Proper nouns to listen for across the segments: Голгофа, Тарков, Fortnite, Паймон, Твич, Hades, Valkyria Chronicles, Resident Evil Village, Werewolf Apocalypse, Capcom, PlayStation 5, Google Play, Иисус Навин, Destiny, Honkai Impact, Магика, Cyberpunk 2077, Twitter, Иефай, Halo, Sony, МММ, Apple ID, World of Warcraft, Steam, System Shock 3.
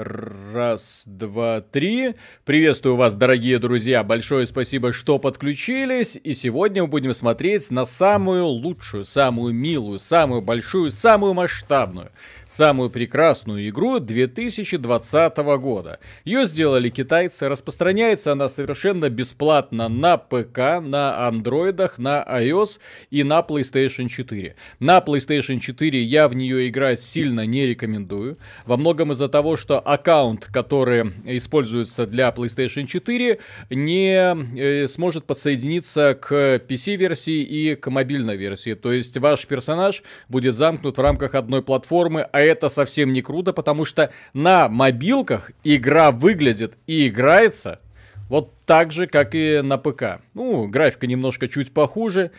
Раз, два, три. Приветствую вас, дорогие друзья. Большое спасибо, что подключились. И сегодня мы будем смотреть на самую лучшую, самую милую, самую большую, самую масштабную, самую прекрасную игру 2020 года. Ее сделали китайцы. Распространяется она совершенно бесплатно на ПК, на андроидах, на iOS и на PlayStation 4. На PlayStation 4 я в нее играть сильно не рекомендую. Во многом из-за того, что аккаунт, который используется для PlayStation 4, не сможет подсоединиться к PC-версии и к мобильной версии. То есть ваш персонаж будет замкнут в рамках одной платформы, а это совсем не круто, потому что на мобилках игра выглядит и играется вот так же, как и на ПК. Ну, графика немножко чуть похуже.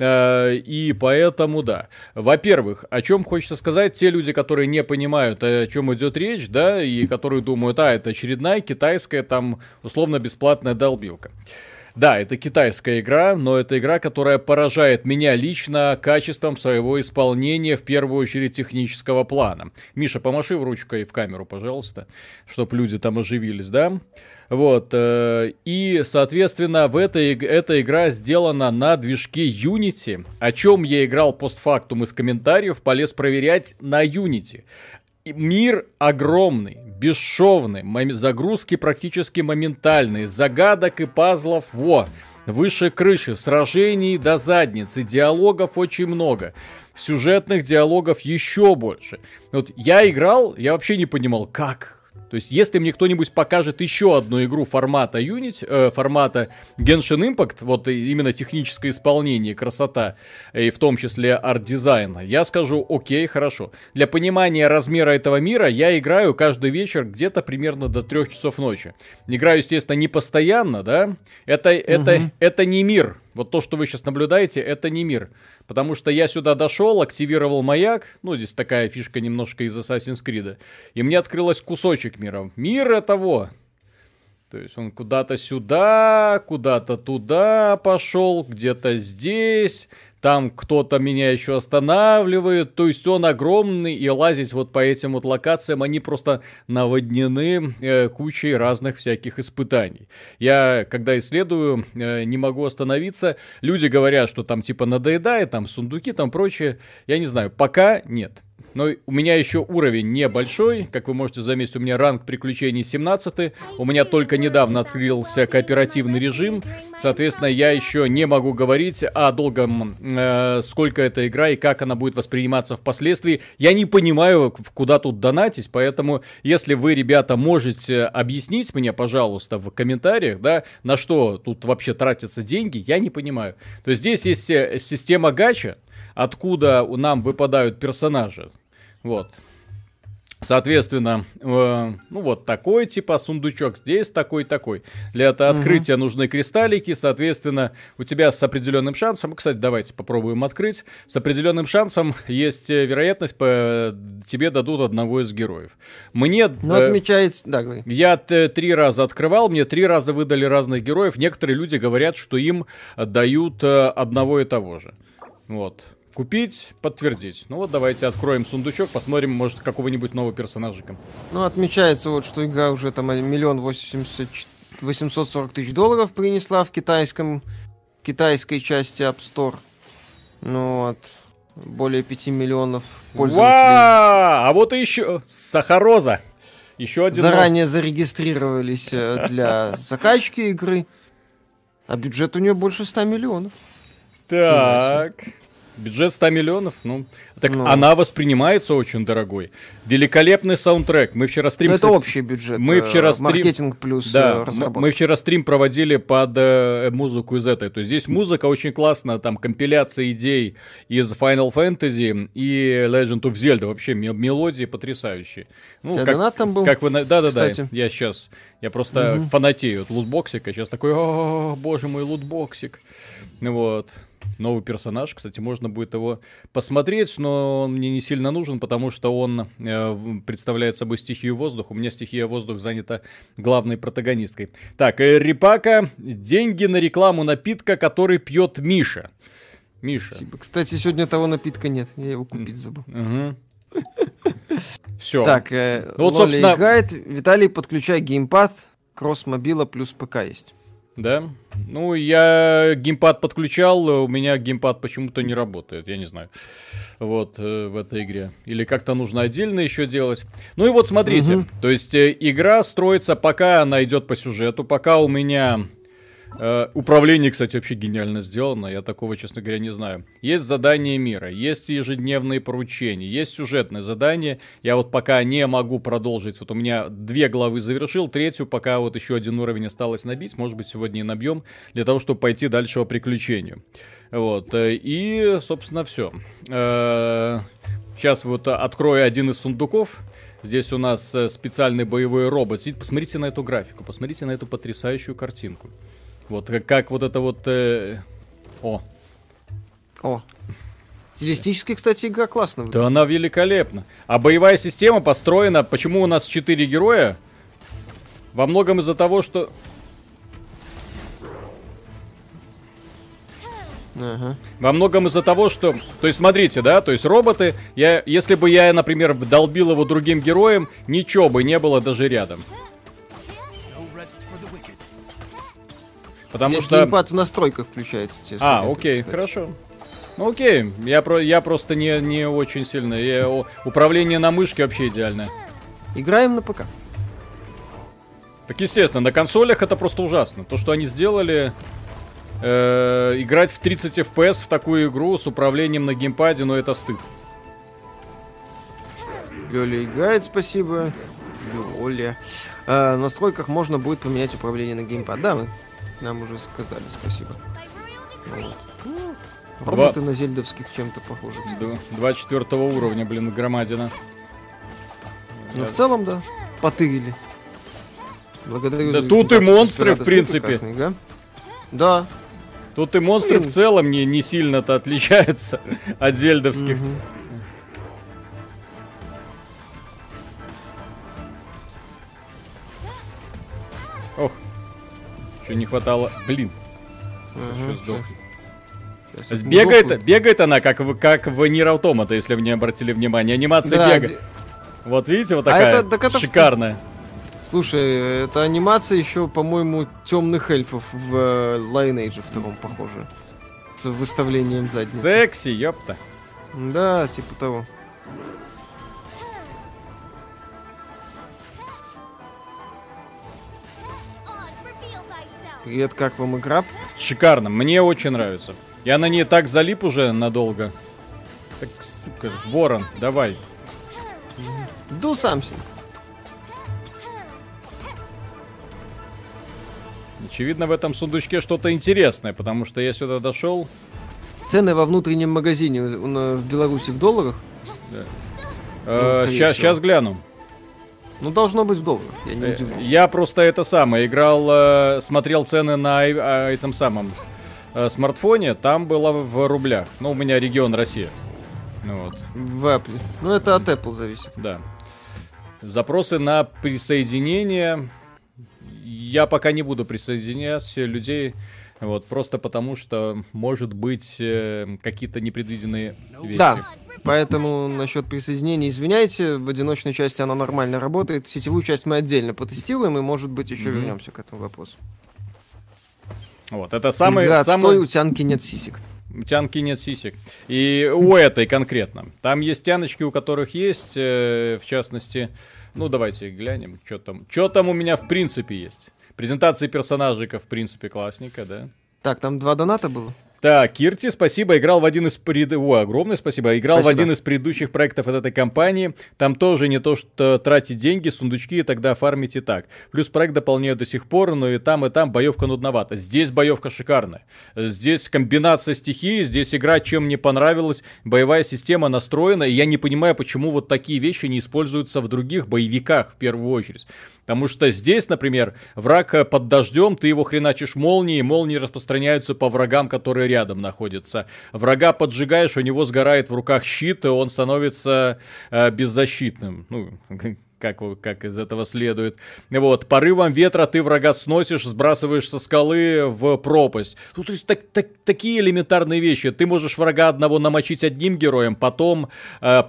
И поэтому, да. Во-первых, о чем хочется сказать, те люди, которые не понимают, о чем идет речь, да, и которые думают, это очередная китайская, там, условно-бесплатная долбилка. Да, это китайская игра, но это игра, которая поражает меня лично качеством своего исполнения, в первую очередь технического плана. Миша, помаши ручкой в камеру, пожалуйста, чтобы люди там оживились, да? Вот, и, соответственно, эта игра сделана на движке Unity, о чем я играл постфактум из комментариев, полез проверять на Unity. Мир огромный, бесшовный, загрузки практически моментальные, загадок и пазлов, выше крыши, сражений до задницы, диалогов очень много. Сюжетных диалогов еще больше. Вот я играл, я вообще не понимал, как. То есть, если мне кто-нибудь покажет еще одну игру формата Unity, формата Genshin Impact, вот именно техническое исполнение, красота, и в том числе арт-дизайна, я скажу, окей, хорошо. Для понимания размера этого мира я играю каждый вечер где-то примерно до 3 часов ночи. Играю, естественно, не постоянно, да? Это не мир. Вот то, что вы сейчас наблюдаете, это не мир. Потому что я сюда дошел, активировал маяк. Ну, здесь такая фишка немножко из Assassin's Creed. И мне открылась кусочек мира. Мир этого. То есть он куда-то сюда, куда-то туда пошел, где-то здесь. Там кто-то меня еще останавливает. То есть он огромный, и лазить вот по этим вот локациям, они просто наводнены кучей разных всяких испытаний. Я, когда исследую, не могу остановиться. Люди говорят, что там типа надоедает, там сундуки, там прочее. Я не знаю, пока нет. Но у меня еще уровень небольшой. Как вы можете заметить, у меня ранг приключений 17. У меня только недавно открылся кооперативный режим. Соответственно, я еще не могу говорить о долгом, сколько эта игра и как она будет восприниматься впоследствии. Я не понимаю, куда тут донатить. Поэтому, если вы, ребята, можете объяснить мне, пожалуйста, в комментариях, да, на что тут вообще тратятся деньги, я не понимаю. То есть здесь есть система гача, откуда нам выпадают персонажи. Вот. Соответственно, ну вот такой типа сундучок, здесь такой. Для этого открытия нужны кристаллики, соответственно, у тебя с определенным шансом, кстати, давайте попробуем открыть, с определенным шансом есть вероятность, тебе дадут одного из героев. Мне... Ну, отмечается, да, говори. Я 3 раза открывал, мне 3 раза выдали разных героев, некоторые люди говорят, что им дают одного и того же. Вот. Купить, подтвердить. Ну вот давайте откроем сундучок, посмотрим, может, какого-нибудь нового персонажика. Ну, отмечается вот, что игра уже там 1 840 000 долларов принесла в китайской части App Store. Ну вот, более 5 миллионов пользователей. А вот и еще Сахароза. Еще один. Заранее зарегистрировались для закачки игры, а бюджет у нее больше 100 миллионов. Так... Бюджет 100 миллионов, ну... Так она воспринимается очень дорогой. Великолепный саундтрек. Мы вчера стрим... Это общий бюджет. Мы вчера маркетинг плюс разработка. Мы вчера стрим проводили под музыку из этой. То есть здесь музыка очень классная. Там компиляция идей из Final Fantasy и Legend of Zelda. Вообще мелодии потрясающие. Ну, как, донат там был? Как вы... Да-да-да. Я сейчас... Я просто фанатею от лутбоксика. Сейчас такой, о, боже мой, лутбоксик. Вот... Новый персонаж, кстати, можно будет его посмотреть, но он мне не сильно нужен, потому что он представляет собой стихию воздух. У меня стихия воздух занята главной протагонисткой. Так, Рипака, деньги на рекламу напитка, который пьет Миша. Миша. Кстати, сегодня того напитка нет, я его купить забыл. Все. Так, вот, Лоли собственно... играет. Виталий, подключай геймпад. Кросс-мобила плюс ПК есть. Да? Ну, я геймпад подключал, у меня геймпад почему-то не работает, я не знаю. Вот, в этой игре. Или как-то нужно отдельно еще делать. Ну и вот, смотрите, то есть игра строится, пока она идет по сюжету, пока у меня... управление, кстати, вообще гениально сделано, я такого, честно говоря, не знаю. Есть задания мира, есть ежедневные поручения, есть сюжетные задания. Я вот пока не могу продолжить, вот у меня 2 главы завершил, 3-ю пока вот еще 1 уровень осталось набить, может быть, сегодня и набьем, для того, чтобы пойти дальше по приключению. Вот, и, собственно, все. Сейчас вот открою один из сундуков. Здесь у нас специальный боевой робот. Посмотрите на эту графику, посмотрите на эту потрясающую картинку. Вот как вот это вот... Стилистически, кстати, игра классно выглядит. Да она великолепна. А боевая система построена... Почему у нас 4 героя? Во многом из-за того, что... Во многом из-за того, что... То есть, смотрите, да, то есть роботы... Если бы я, например, долбил его другим героем, ничего бы не было даже рядом. Потому что... геймпад в настройках включается. Окей, хорошо. Ну, окей, я просто не очень сильно. Управление на мышке вообще идеальное. Играем на ПК. Так, естественно, на консолях это просто ужасно. То, что они сделали... играть в 30 FPS в такую игру с управлением на геймпаде, но это стыд. Лёля играет, спасибо. Лёля. В настройках можно будет поменять управление на геймпад. Да, мы нам уже сказали, спасибо. Вот. Роботы на зельдовских чем-то похожи. 24 уровня, блин, громадина. Ну, в целом, да, потырили. Благодарю за... Тут и монстры, в принципе. Да. Тут и монстры в целом не сильно-то отличаются от зельдовских. Ох, что не хватало. Блин. Сейчас бегает она, как в Nier Automata, если вы не обратили внимания. Анимация бегает. Вот видите, вот такая шикарная. Слушай, это анимация еще, по-моему, темных эльфов в Lineage 2, похоже. С выставлением задницы. Секси, ёпта. Да, типа того. Привет, как вам игра? Шикарно, мне очень нравится. Я на ней так залип уже надолго. Так, сука, ворон, давай. Do something. Очевидно, в этом сундучке что-то интересное, потому что я сюда дошел. Цены во внутреннем магазине в Беларуси в долларах? Сейчас гляну. Ну, должно быть в долларах, я не удивлюсь. Я просто это самое, играл, смотрел цены на этом самом смартфоне, там было в рублях. Ну, у меня регион Россия. В Apple. Ну, это от Apple зависит. Да. Запросы на присоединение... Я пока не буду присоединять людей, вот, просто потому что, может быть, какие-то непредвиденные вещи. Да, поэтому насчет присоединения, извиняйте, в одиночной части она нормально работает, сетевую часть мы отдельно потестируем и, может быть, еще вернемся к этому вопросу. Вот, это самый... у тянки нет сисек. У тянки нет сисек. И у этой конкретно. Там есть тяночки, у которых есть, в частности... Ну, давайте глянем, что там. Что там у меня в принципе есть? Презентации персонажика, в принципе, классненько, да? Так, там 2 доната было. Так, Кирти, спасибо, играл в один из... огромное спасибо. Играл в один из предыдущих проектов от этой компании. Там тоже не то, что тратить деньги, сундучки, и тогда фармить и так. Плюс проект дополняют до сих пор, но и там боевка нудновата. Здесь боевка шикарная. Здесь комбинация стихий, здесь игра, чем мне понравилась. Боевая система настроена, и я не понимаю, почему вот такие вещи не используются в других боевиках в первую очередь. Потому что здесь, например, враг под дождем, ты его хреначишь молнией, молнии распространяются по врагам, которые рядом находятся. Врага поджигаешь, у него сгорает в руках щит, и он становится беззащитным. Ну, как из этого следует. Вот, порывом ветра ты врага сносишь, сбрасываешь со скалы в пропасть. Тут есть такие элементарные вещи. Ты можешь врага одного намочить одним героем, потом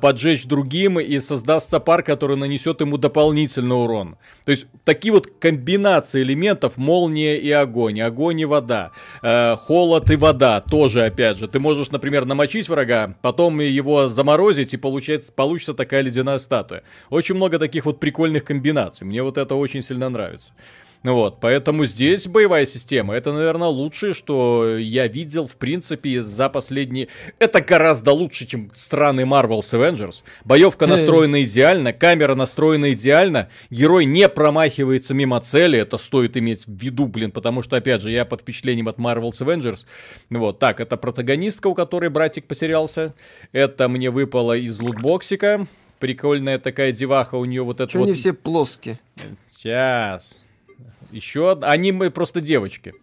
поджечь другим, и создастся пар, который нанесет ему дополнительный урон. То есть такие вот комбинации элементов: молния и огонь и вода, холод и вода тоже, опять же. Ты можешь, например, намочить врага, потом его заморозить, и получится такая ледяная статуя. Очень много таких вот прикольных комбинаций. Мне вот это очень сильно нравится. Вот, поэтому здесь боевая система. Это, наверное, лучшее, что я видел, в принципе, за последние... Это гораздо лучше, чем сраный Marvel's Avengers. Боевка настроена идеально, камера настроена идеально, герой не промахивается мимо цели. Это стоит иметь в виду, блин, потому что, опять же, я под впечатлением от Marvel's Avengers. Вот, так, это протагонистка, у которой братик потерялся. Это мне выпало из лутбоксика. Прикольная такая деваха, у нее вот это вот... Они все плоские. Сейчас... Еще они просто девочки.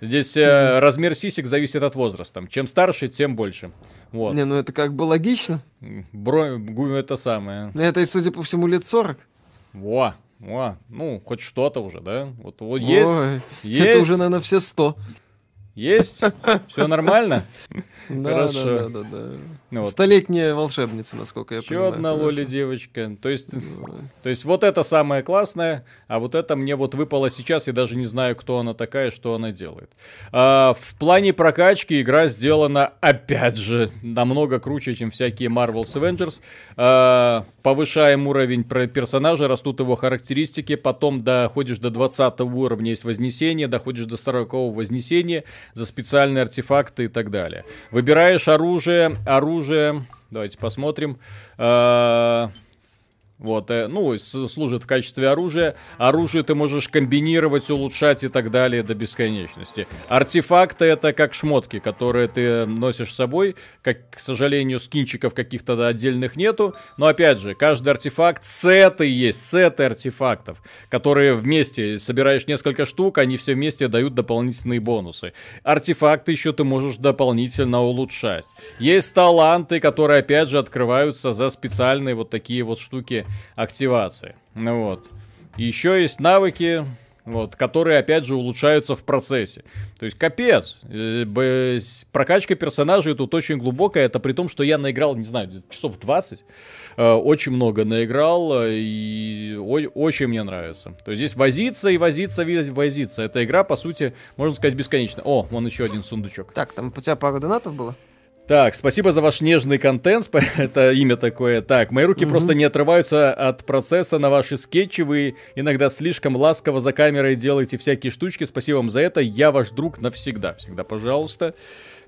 Здесь размер сисек зависит от возраста. Чем старше, тем больше. Вот. Не, ну это как бы логично. Это самое. Это, и, судя по всему, лет 40. Во, во. Ну, хоть что-то уже, да? Вот есть. Ой, есть. Это уже, наверное, все 100. Есть? Все нормально? Хорошо. Да. Столетняя волшебница, насколько я понимаю. Еще одна Лоли девочка. То есть вот это самое классное, а вот это мне вот выпало сейчас, я даже не знаю, кто она такая, что она делает. В плане прокачки игра сделана, опять же, намного круче, чем всякие Marvel's Avengers. Повышаем уровень персонажа, растут его характеристики, потом доходишь до 20 уровня, есть вознесение, доходишь до 40-го вознесения, за специальные артефакты и так далее. Выбираешь оружие, давайте посмотрим, вот, ну, служит в качестве оружия. Оружие ты можешь комбинировать, улучшать и так далее до бесконечности. Артефакты — это как шмотки, которые ты носишь с собой. Как, к сожалению, скинчиков каких-то отдельных нету. Но, опять же, каждый артефакт — сеты есть, сеты артефактов, которые вместе, собираешь несколько штук, они все вместе дают дополнительные бонусы. Артефакты еще ты можешь дополнительно улучшать. Есть таланты, которые, опять же, открываются за специальные вот такие вот штуки активации. Вот. Еще есть навыки, вот, которые, опять же, улучшаются в процессе. То есть, капец. Прокачка персонажей тут очень глубокая. Это при том, что я наиграл, не знаю, часов 20. Очень много наиграл. И очень мне нравится. То есть, здесь возиться. Эта игра, по сути, можно сказать, бесконечна. О, вон еще один сундучок. Так, там у тебя пару донатов было? Так, спасибо за ваш нежный контент, это имя такое. Так, мои руки просто не отрываются от процесса на ваши скетчи, вы иногда слишком ласково за камерой делаете всякие штучки, спасибо вам за это, я ваш друг навсегда, всегда, пожалуйста.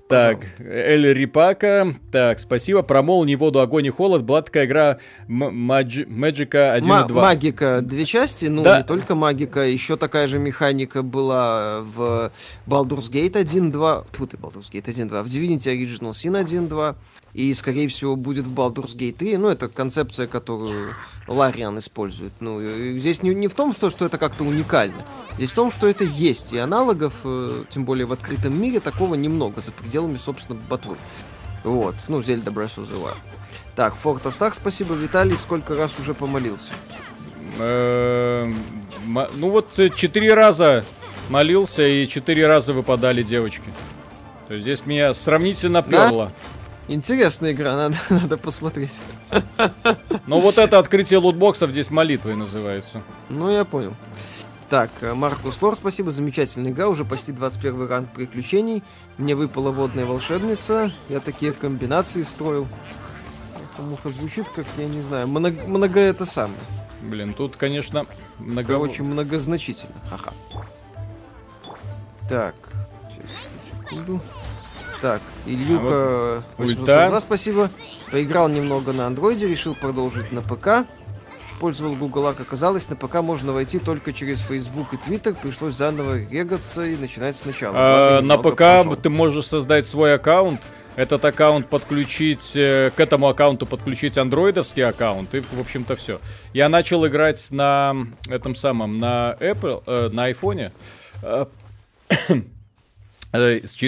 Так, Эль Рипака, так, спасибо, про молнию, воду, огонь и холод, была такая игра Магика 1 и 2. Магика, две части, ну да. Не только Магика, еще такая же механика была в Baldur's Gate 1 и 2, в Divinity Original Sin 1 и 2, и, скорее всего, будет в Baldur's Gate 3, ну, это концепция, которую Лариан использует, ну, здесь не в том, что это как-то уникально, здесь в том, что это есть, и аналогов, тем более в открытом мире, такого немного, за пределами, собственно, ботвы. Вот, ну, Зельда Брэш узываю. Так, Фортастак, спасибо, Виталий, сколько раз уже помолился? Ну, вот 4 раза молился, и 4 раза выпадали девочки. То есть здесь меня сравнительно перло. Интересная игра, надо посмотреть. Но вот это открытие лутбоксов здесь молитвой называется. Ну, я понял. Так, Маркус Лор, спасибо, замечательная игра, уже почти 21 ранг приключений. Мне выпала водная волшебница, я такие комбинации строил. Это муха звучит как, я не знаю, много это самое. Блин, тут, конечно, много... Это очень многозначительно, ага. Так, сейчас, секунду. Так, Ильюха, 802, спасибо. Поиграл немного на андроиде, решил продолжить на ПК. Пользовал Google, как оказалось, на ПК можно войти только через Facebook и Twitter, пришлось заново регаться и начинать сначала. На ПК ты можешь создать свой аккаунт, этот аккаунт подключить, к этому аккаунту подключить андроидовский аккаунт, и, в общем-то, все. Я начал играть на этом самом, на Apple, на iPhone,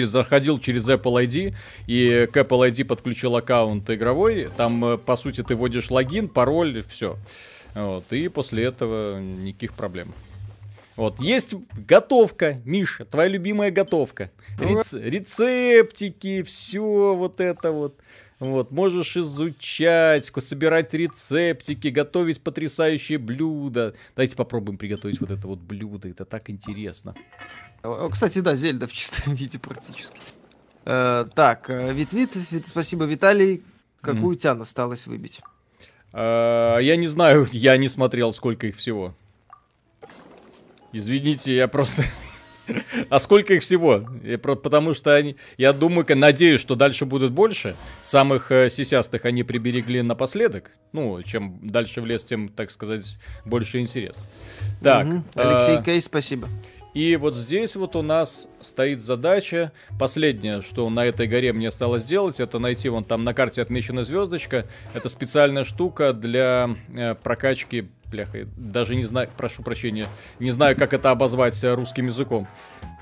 заходил через Apple ID, и к Apple ID подключил аккаунт игровой, там, по сути, ты вводишь логин, пароль, все. Вот, и после этого никаких проблем. Вот, есть готовка, Миша, твоя любимая готовка. Рецептики, все вот это вот. Вот, можешь изучать, собирать рецептики, готовить потрясающие блюда. Давайте попробуем приготовить вот это вот блюдо, это так интересно. Кстати, да, Зельда в чистом виде практически. Так, спасибо, Виталий. Какую тян осталось выбить? Я не знаю, я не смотрел, сколько их всего. Извините, я просто... А сколько их всего? Потому что они, я думаю, надеюсь, что дальше будут больше. Самых сисястых они приберегли напоследок. Ну, чем дальше в лес, тем, так сказать, больше интерес. Так, Алексей Кей, спасибо. И вот здесь вот у нас стоит задача. Последнее, что на этой горе мне осталось сделать, это найти, вон там на карте отмечена звездочка. Это специальная штука для прокачки. Бляха, даже не знаю, прошу прощения, не знаю, как это обозвать русским языком.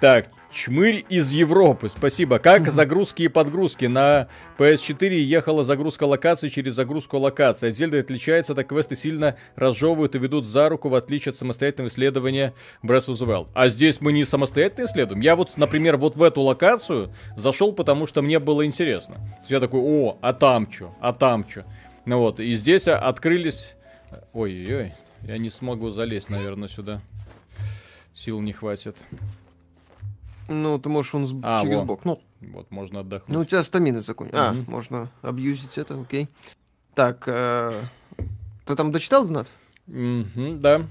Так, чмырь из Европы, спасибо. Как загрузки и подгрузки? На PS4 ехала загрузка локаций через загрузку локаций. От Зельды отличается, так квесты сильно разжевывают и ведут за руку, в отличие от самостоятельного исследования Breath of the Wild. А здесь мы не самостоятельно исследуем. Я вот, например, вот в эту локацию зашел, потому что мне было интересно. Я такой, о, а там что? А там что? Ну вот, и здесь открылись... Ой-ой-ой, я не смогу залезть, наверное, сюда. Сил не хватит. Ну, ты можешь через бок. Ну, вот, можно отдохнуть. Ну, у тебя стамины закончились. Можно абьюзить это, окей. Так, ты там дочитал, Донат? Да.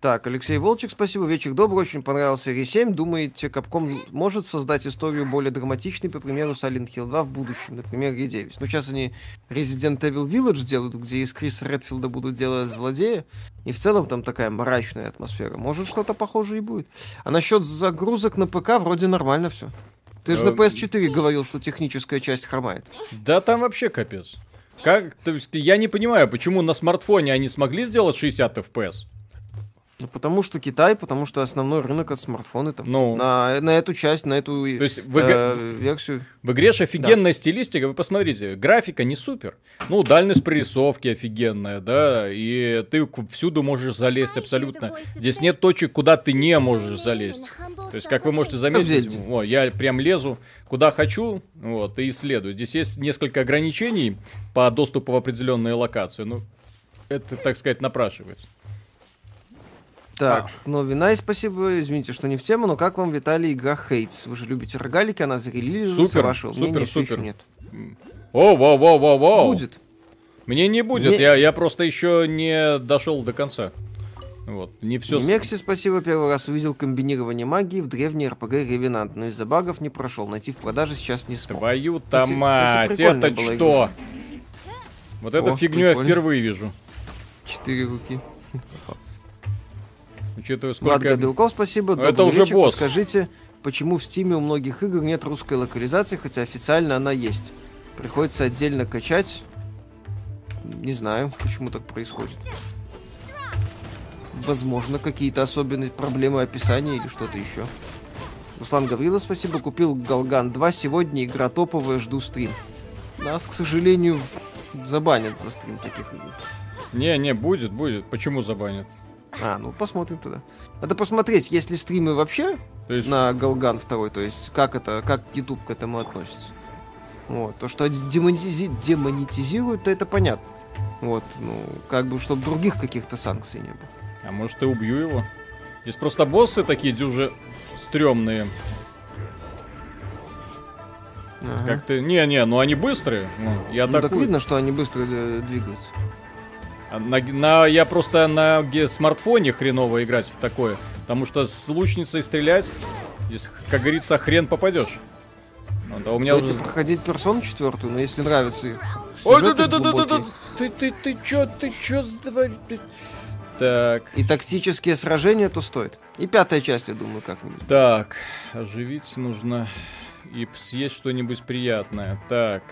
Так, Алексей Волчек, спасибо. Вечер добрый, очень понравился Re7. Думаете, Capcom может создать историю более драматичной, по примеру, Silent Hill 2 в будущем, например, Re9? Ну, сейчас они Resident Evil Village делают, где из Криса Редфилда будут делать злодея, и в целом там такая мрачная атмосфера. Может, что-то похожее и будет. А насчет загрузок на ПК вроде нормально все. Ты же на PS4 говорил, что техническая часть хромает. Да там вообще капец. Как? То есть, я не понимаю, почему на смартфоне они смогли сделать 60 FPS? Ну, потому что Китай, потому что основной рынок от смартфона там. Ну, на эту часть, на эту версию. В игре же офигенная стилистика, вы посмотрите, графика не супер. Ну, дальность прорисовки офигенная, да, и ты всюду можешь залезть абсолютно. Здесь нет точек, куда ты не можешь залезть. То есть, как вы можете заметить, я прям лезу куда хочу, вот, и исследую. Здесь есть несколько ограничений по доступу в определенные локации, ну, это, так сказать, напрашивается. Так, Новинай, спасибо, извините, что не в тему, но как вам, Виталий, игра Hades? Вы же любите рогалики, она зарелизируется, вашего мнения все еще нет. О-воу-воу-воу-воу. Будет. Мне не будет, я просто еще не дошел до конца. Вот, не все... Мекси, спасибо, первый раз увидел комбинирование магии в древней РПГ Ревенант, но из-за багов не прошел, найти в продаже сейчас не смог. Твою-то мать, это что? Вот эту фигню я впервые вижу. 4 руки. Учитывая, сколько... Влад Габелков, спасибо. Это уже босс. Скажите, почему в Steam у многих игр нет русской локализации, хотя официально она есть? Приходится отдельно качать. Не знаю, почему так происходит. Возможно, какие-то особенные проблемы описания или что-то еще. Руслан Гаврилов, спасибо. Купил Galgan 2 сегодня, игра топовая, жду стрим. Нас, к сожалению, забанят за стрим таких игр. Не, будет. Почему забанят? Ну посмотрим тогда. Надо посмотреть, есть ли стримы вообще на Galgan 2, то есть как YouTube к этому относится. Вот, то, что демонетизируют, то это понятно. Вот, чтобы других каких-то санкций не было. А может, и убью его? Здесь просто боссы такие дюже стрёмные. Как-то... Не, они быстрые. Так видно, что они быстро двигаются. Я просто на смартфоне хреново играть в такое. Потому что с лучницей стрелять, здесь, как говорится, хрен попадешь. Да, у меня уже... проходить персону 4, но если нравится их сюжеты глубокие. Ты чё творишь? Так. И тактические сражения, то стоит. И 5-я часть, я думаю, как-нибудь. Так, оживить нужно. И съесть что-нибудь приятное. Так,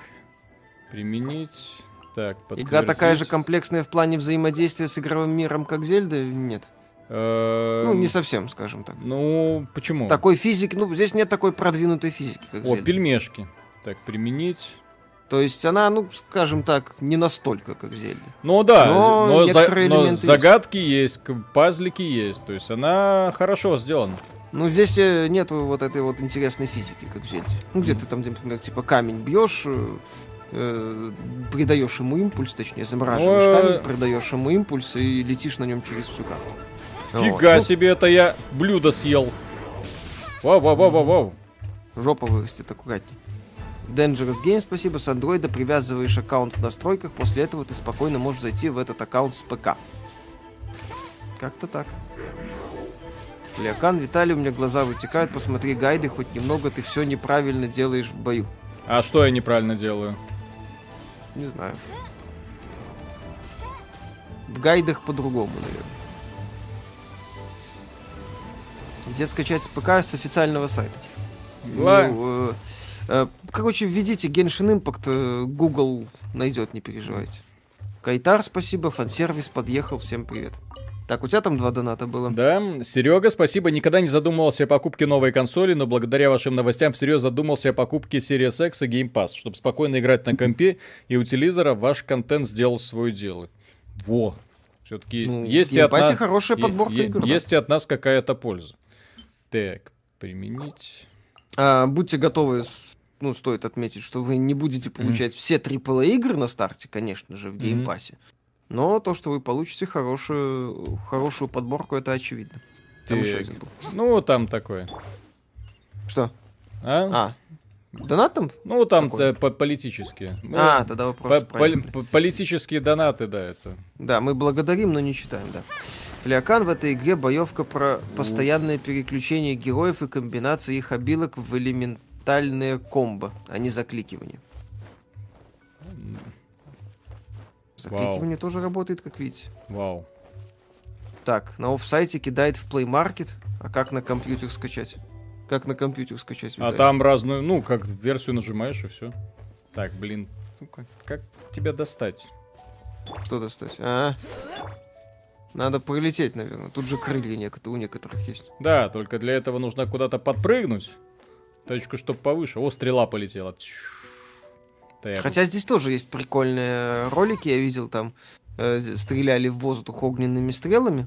применить... Так, игра такая же комплексная в плане взаимодействия с игровым миром, как Зельда? Нет. Не совсем, скажем так. Ну, почему? Такой физики, здесь нет такой продвинутой физики, как Зельда. Пельмешки. Так, применить. То есть она, ну, скажем так, не настолько, как Зельда. Ну да, но загадки есть, пазлики есть. То есть она хорошо сделана. Ну, здесь нету вот этой вот интересной физики, как в Зельде. Ну, где ты там, например, типа камень бьешь, придаешь ему импульс, точнее, замораживаешь камень, придаешь ему импульс и летишь на нем через всю карту. Фига вот. Себе, это я блюдо съел. Вау-вау-вау-вау-вау. Жопа вырастет, аккуратней. Dangerous Game, спасибо. С андроида привязываешь аккаунт в настройках, после этого ты спокойно можешь зайти в этот аккаунт с ПК. Как-то так. Леокан, Виталий, у меня глаза вытекают, посмотри гайды, хоть немного ты все неправильно делаешь в бою. А что я неправильно делаю? Не знаю. В гайдах по-другому, наверное. Где скачать с ПК? С официального сайта. Ну, короче, введите Genshin Impact, Google найдет, не переживайте. Кайтар, спасибо, фансервис подъехал, всем привет. Так, у тебя там 2 доната было. Да, Серега, спасибо. Никогда не задумывался о покупке новой консоли, но благодаря вашим новостям всерьез задумался о покупке Series X и Game Pass, чтобы спокойно играть на компе и у телевизора. Ваш контент сделал свое дело. Во. Все-таки ну, есть и от нас хорошая подборка игр. Есть и от нас какая-то польза. Так, применить. Будьте готовы. Ну, стоит отметить, что вы не будете получать все AAA игры на старте, конечно же, в геймпассе. Но то, что вы получите хорошую подборку, это очевидно. Там еще один был. Ну, там такое. Что? Донат там? Ну, там политические. Тогда вопрос. Политические донаты, да, это. Да, мы благодарим, но не читаем, да. Флеокан, в этой игре боевка про постоянное переключение героев и комбинации их обилок в элементальные комбо, а не закликивание. Закликивание тоже работает, как видите. Вау. Так, на офсайте кидает в Play Market. А как на компьютер скачать? Как на компьютер скачать? Виталий? А там разную, ну, как версию нажимаешь и все. Так, блин. Ну-ка, как тебя достать? Что достать? Надо пролететь, наверное. Тут же крылья у некоторых есть. Да, только для этого нужно куда-то подпрыгнуть. Точку, чтобы повыше. О, стрела полетела. Хотя здесь тоже есть прикольные ролики, я видел, там стреляли в воздух огненными стрелами,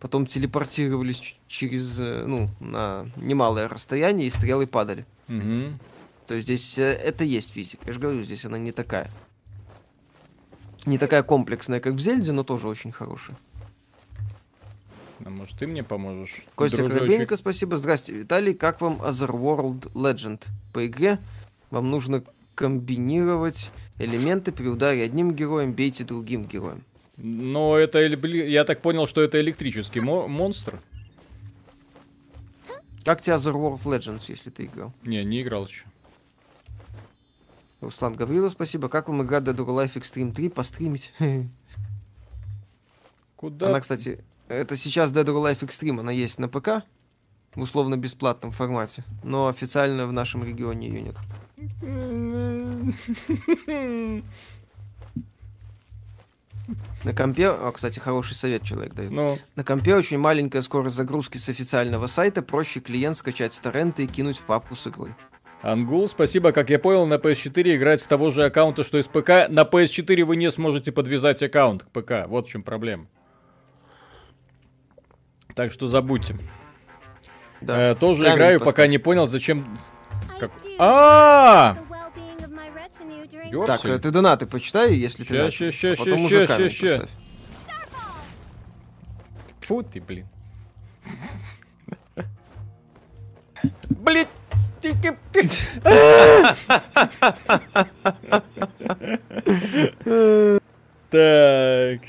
потом телепортировались через, ну, на немалое расстояние, и стрелы падали. То есть здесь это есть физика, я же говорю, здесь она не такая. Не такая комплексная, как в Зельде, но тоже очень хорошая. А может, ты мне поможешь? Костя Коробейнко, спасибо. Здрасте, Виталий, как вам Otherworld Legend? По игре вам нужно комбинировать элементы, при ударе одним героем бейте другим героем. Но это, я так понял, что это электрический монстр. Как тебе Otherworld Legends, если ты играл? Не играл еще. Руслан Гаврилов, спасибо. Как вам игра Dead or Alive Extreme 3 постримить? Куда? Она, кстати, это сейчас Dead or Alive Extreme, она есть на ПК, в условно-бесплатном формате, но официально в нашем регионе ее нет. На компе, кстати, хороший совет человек дает. На компе очень маленькая скорость загрузки с официального сайта, проще клиент скачать с торрента и кинуть в папку с игрой. Ангул, спасибо, как я понял, на PS4 играть с того же аккаунта, что и с ПК. На PS4 вы не сможете подвязать аккаунт к ПК, вот в чем проблема. Так что забудьте. Да. Тоже камень играю, поставь. Пока не понял, зачем... Как... Так, ты донаты почитай, если ты начал, а потом уже камень поставь. Фу ты, блин. Блин! Так...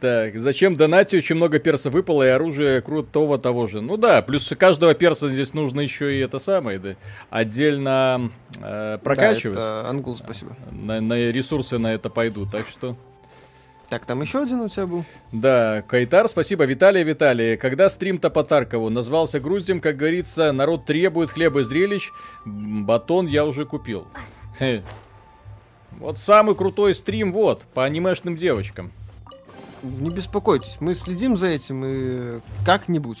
Так, зачем донатить? Очень много перса выпало, и оружие крутого того же. Ну да, плюс каждого перса здесь нужно еще и это самое, да, отдельно прокачивать. Да, это Ангул, спасибо. На ресурсы на это пойду, так что... Так, там еще один у тебя был. Да, Кайтар, спасибо. Виталий, когда стрим-то по Таркову? Назвался груздем, как говорится, народ требует хлеба и зрелищ. Батон я уже купил. Вот самый крутой стрим, вот, по анимешным девочкам. Не беспокойтесь, мы следим за этим и как-нибудь.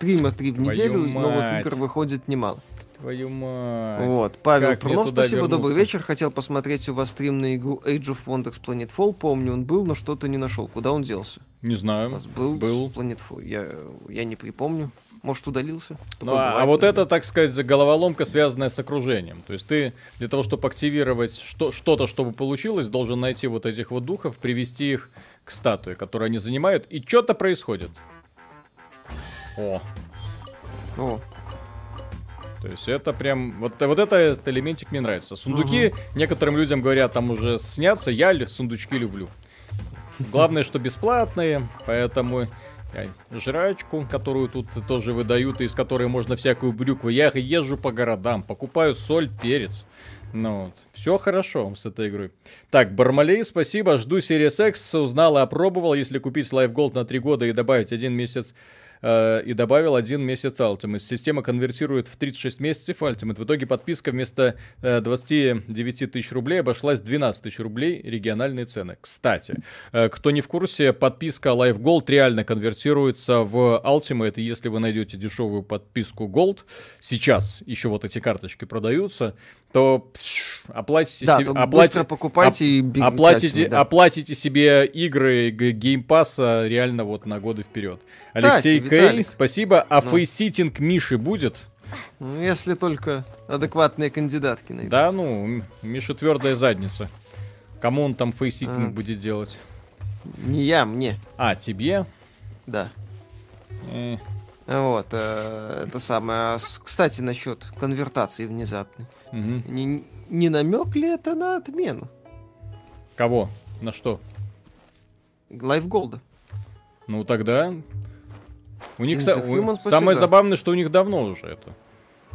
3 в неделю, новых игр выходит немало. Твою мать. Вот, Павел как Трунов, спасибо, вернуться? Добрый вечер. Хотел посмотреть у вас стрим на игру Age of Wonders Planetfall. Помню, он был, но что-то не нашел. Куда он делся? Не знаю. У нас был. Planetfall. Я не припомню. Может, удалился? Ну, бывает, а вот наверное. Это, так сказать, головоломка, связанная с окружением. То есть ты для того, чтобы активировать что-то, чтобы получилось, должен найти вот этих вот духов, привести их к статуе, которую они занимают, и что-то происходит. О. То есть это прям... Вот этот элементик мне нравится. Сундуки, некоторым людям говорят, там уже снятся. Я сундучки люблю. Главное, что бесплатные, поэтому... Жрачку, которую тут тоже выдают, из которой можно всякую брюкву. Я езжу по городам, покупаю соль, перец. Ну вот. Все хорошо с этой игрой. Так, Бармалей, спасибо. Жду Series X. Узнал и опробовал. Если купить Live Gold на 3 года и добавить 1 месяц... и добавил 1 месяц Ultimate. Система конвертирует в 36 месяцев Ultimate. В итоге подписка вместо 29 тысяч рублей обошлась 12 тысяч рублей региональные цены. Кстати, кто не в курсе, подписка Live Gold реально конвертируется в Ultimate. И если вы найдете дешевую подписку Gold, сейчас еще вот эти карточки продаются, то оплатите, да, быстро покупайте и бегите. Оплатите себе игры геймпасса реально вот на годы вперед. Алексей Кей, спасибо. А фейситинг Миши будет? Если только адекватные кандидатки найдутся. Да, ну, Миша твердая задница. Кому он там фейситинг будет делать? Не я, мне. А, тебе? Да. Вот, это самое. Кстати, насчет конвертации внезапной. Не намек ли это на отмену? Кого? На что? Лайфголда. Ну тогда... У них самое забавное, что у них давно уже это.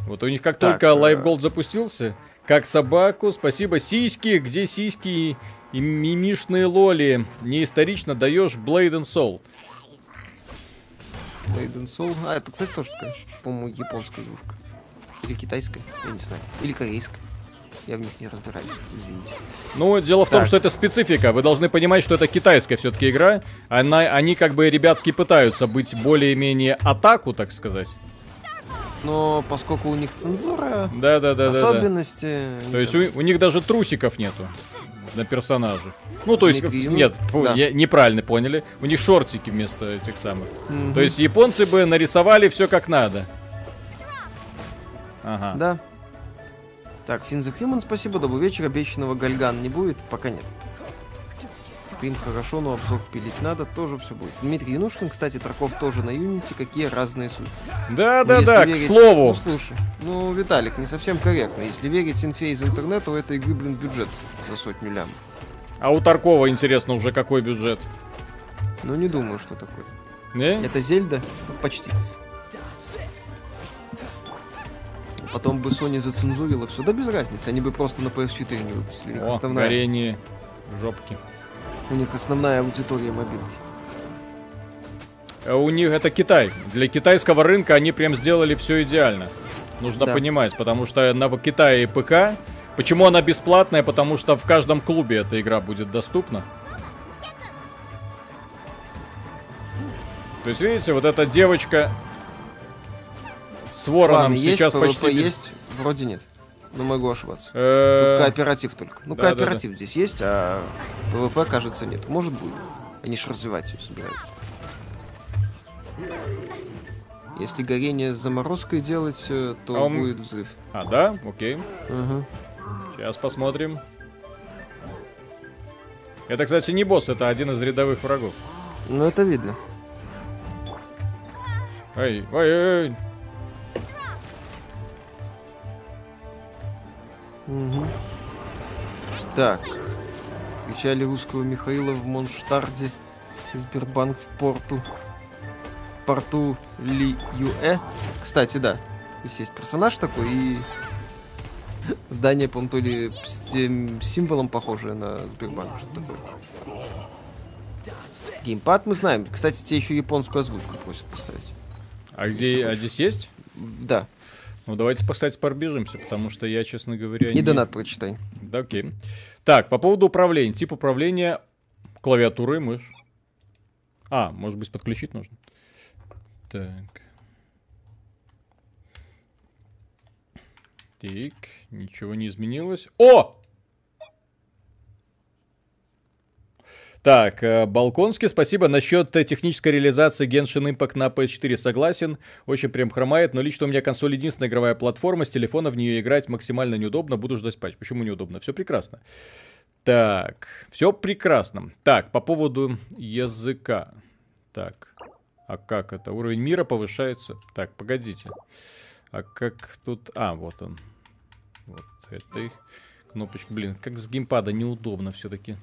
Вот у них как так, только LiveGold запустился, как собаку, спасибо, сиськи, где сиськи и мимишные лоли, не исторично даешь Blade and Soul. Blade and Soul, это, кстати, тоже, по-моему, японская игрушка. Или китайская, я не знаю, или корейская. Я в них не разбираюсь, извините. Ну, дело в том, что это специфика. Вы должны понимать, что это китайская все-таки игра. Они как бы, ребятки, пытаются быть более-менее атаку, так сказать. Но поскольку у них цензура, особенности... То есть у них даже трусиков нету на персонажах. Ну, то есть... Нет, неправильно поняли. У них шортики вместо этих самых. То есть японцы бы нарисовали все как надо. Ага. Да. Так, Фин за Хьюман, спасибо, добрый вечер, обещанного Гальган не будет, пока нет. Стрим хорошо, но обзор пилить надо, тоже все будет. Дмитрий Янушкин, кстати, Тарков тоже на Unity, какие разные судьбы. Да, верить, к слову. Ну, слушай, ну, Виталик, не совсем корректно. Если верить инфе из интернета, у этой игры, блин, бюджет за 100 000 лямов. А у Таркова, интересно, уже какой бюджет? Ну, не думаю, что такой. Не? Это Зельда? Почти. Потом бы Sony зацензурила все. Да без разницы, они бы просто на PS4 не выпустили. У них основная... горение жопки. У них основная аудитория мобилки. У них это Китай. Для китайского рынка они прям сделали все идеально. Нужно понимать, потому что на Китае ПК... Почему она бесплатная? Потому что в каждом клубе эта игра будет доступна. То есть, видите, вот эта девочка... С вороном сейчас почти... есть? Вроде нет. Но могу ошибаться. Тут кооператив только. Ну, кооператив здесь есть, а ПВП, кажется, нет. Может быть. Они же развивать ее собираются. Если горение заморозкой делать, то будет взрыв. А, да? Окей. Сейчас посмотрим. Это, кстати, не босс, это один из рядовых врагов. Ну, это видно. Ай-ай-ай. Так, встречали русского Михаила в Монштарде, Сбербанк в порту Ли Юэ. Кстати, да, здесь есть персонаж такой, и здание, по-моему, то ли символом похожее на Сбербанк, что-то такое. Геймпад мы знаем. Кстати, тебе еще японскую озвучку просят поставить. А где, здесь есть? Да. Ну, давайте, кстати, пробежимся, потому что я, честно говоря... Не донат прочитай. Да, окей. Так, по поводу управления. Тип управления клавиатуры, мышь. А, может быть, подключить нужно? Так. Так, ничего не изменилось. О! Так, Балконский, спасибо. Насчет технической реализации Genshin Impact на PS4 согласен. Очень прям хромает, но лично у меня консоль единственная игровая платформа. С телефона в нее играть максимально неудобно. Буду ждать патч. Почему неудобно? Все прекрасно. Так, все прекрасно. Так, по поводу языка. Так, а как это? Уровень мира повышается. Так, погодите. А как тут... А, вот он. Вот этой кнопочкой. Блин, как с геймпада неудобно все-таки.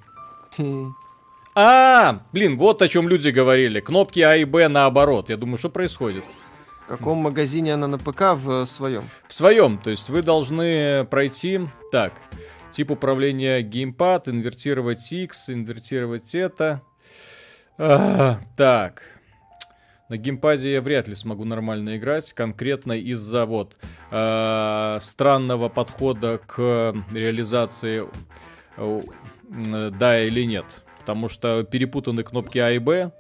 А, блин, вот о чем люди говорили. Кнопки А и Б наоборот. Я думаю, что происходит? В каком магазине она на ПК? В своем. В своем. То есть вы должны пройти... Так, тип управления геймпад, инвертировать X, инвертировать это. А, так... На геймпаде я вряд ли смогу нормально играть, конкретно из-за вот странного подхода к реализации да или нет. Потому что перепутаны кнопки А и Б,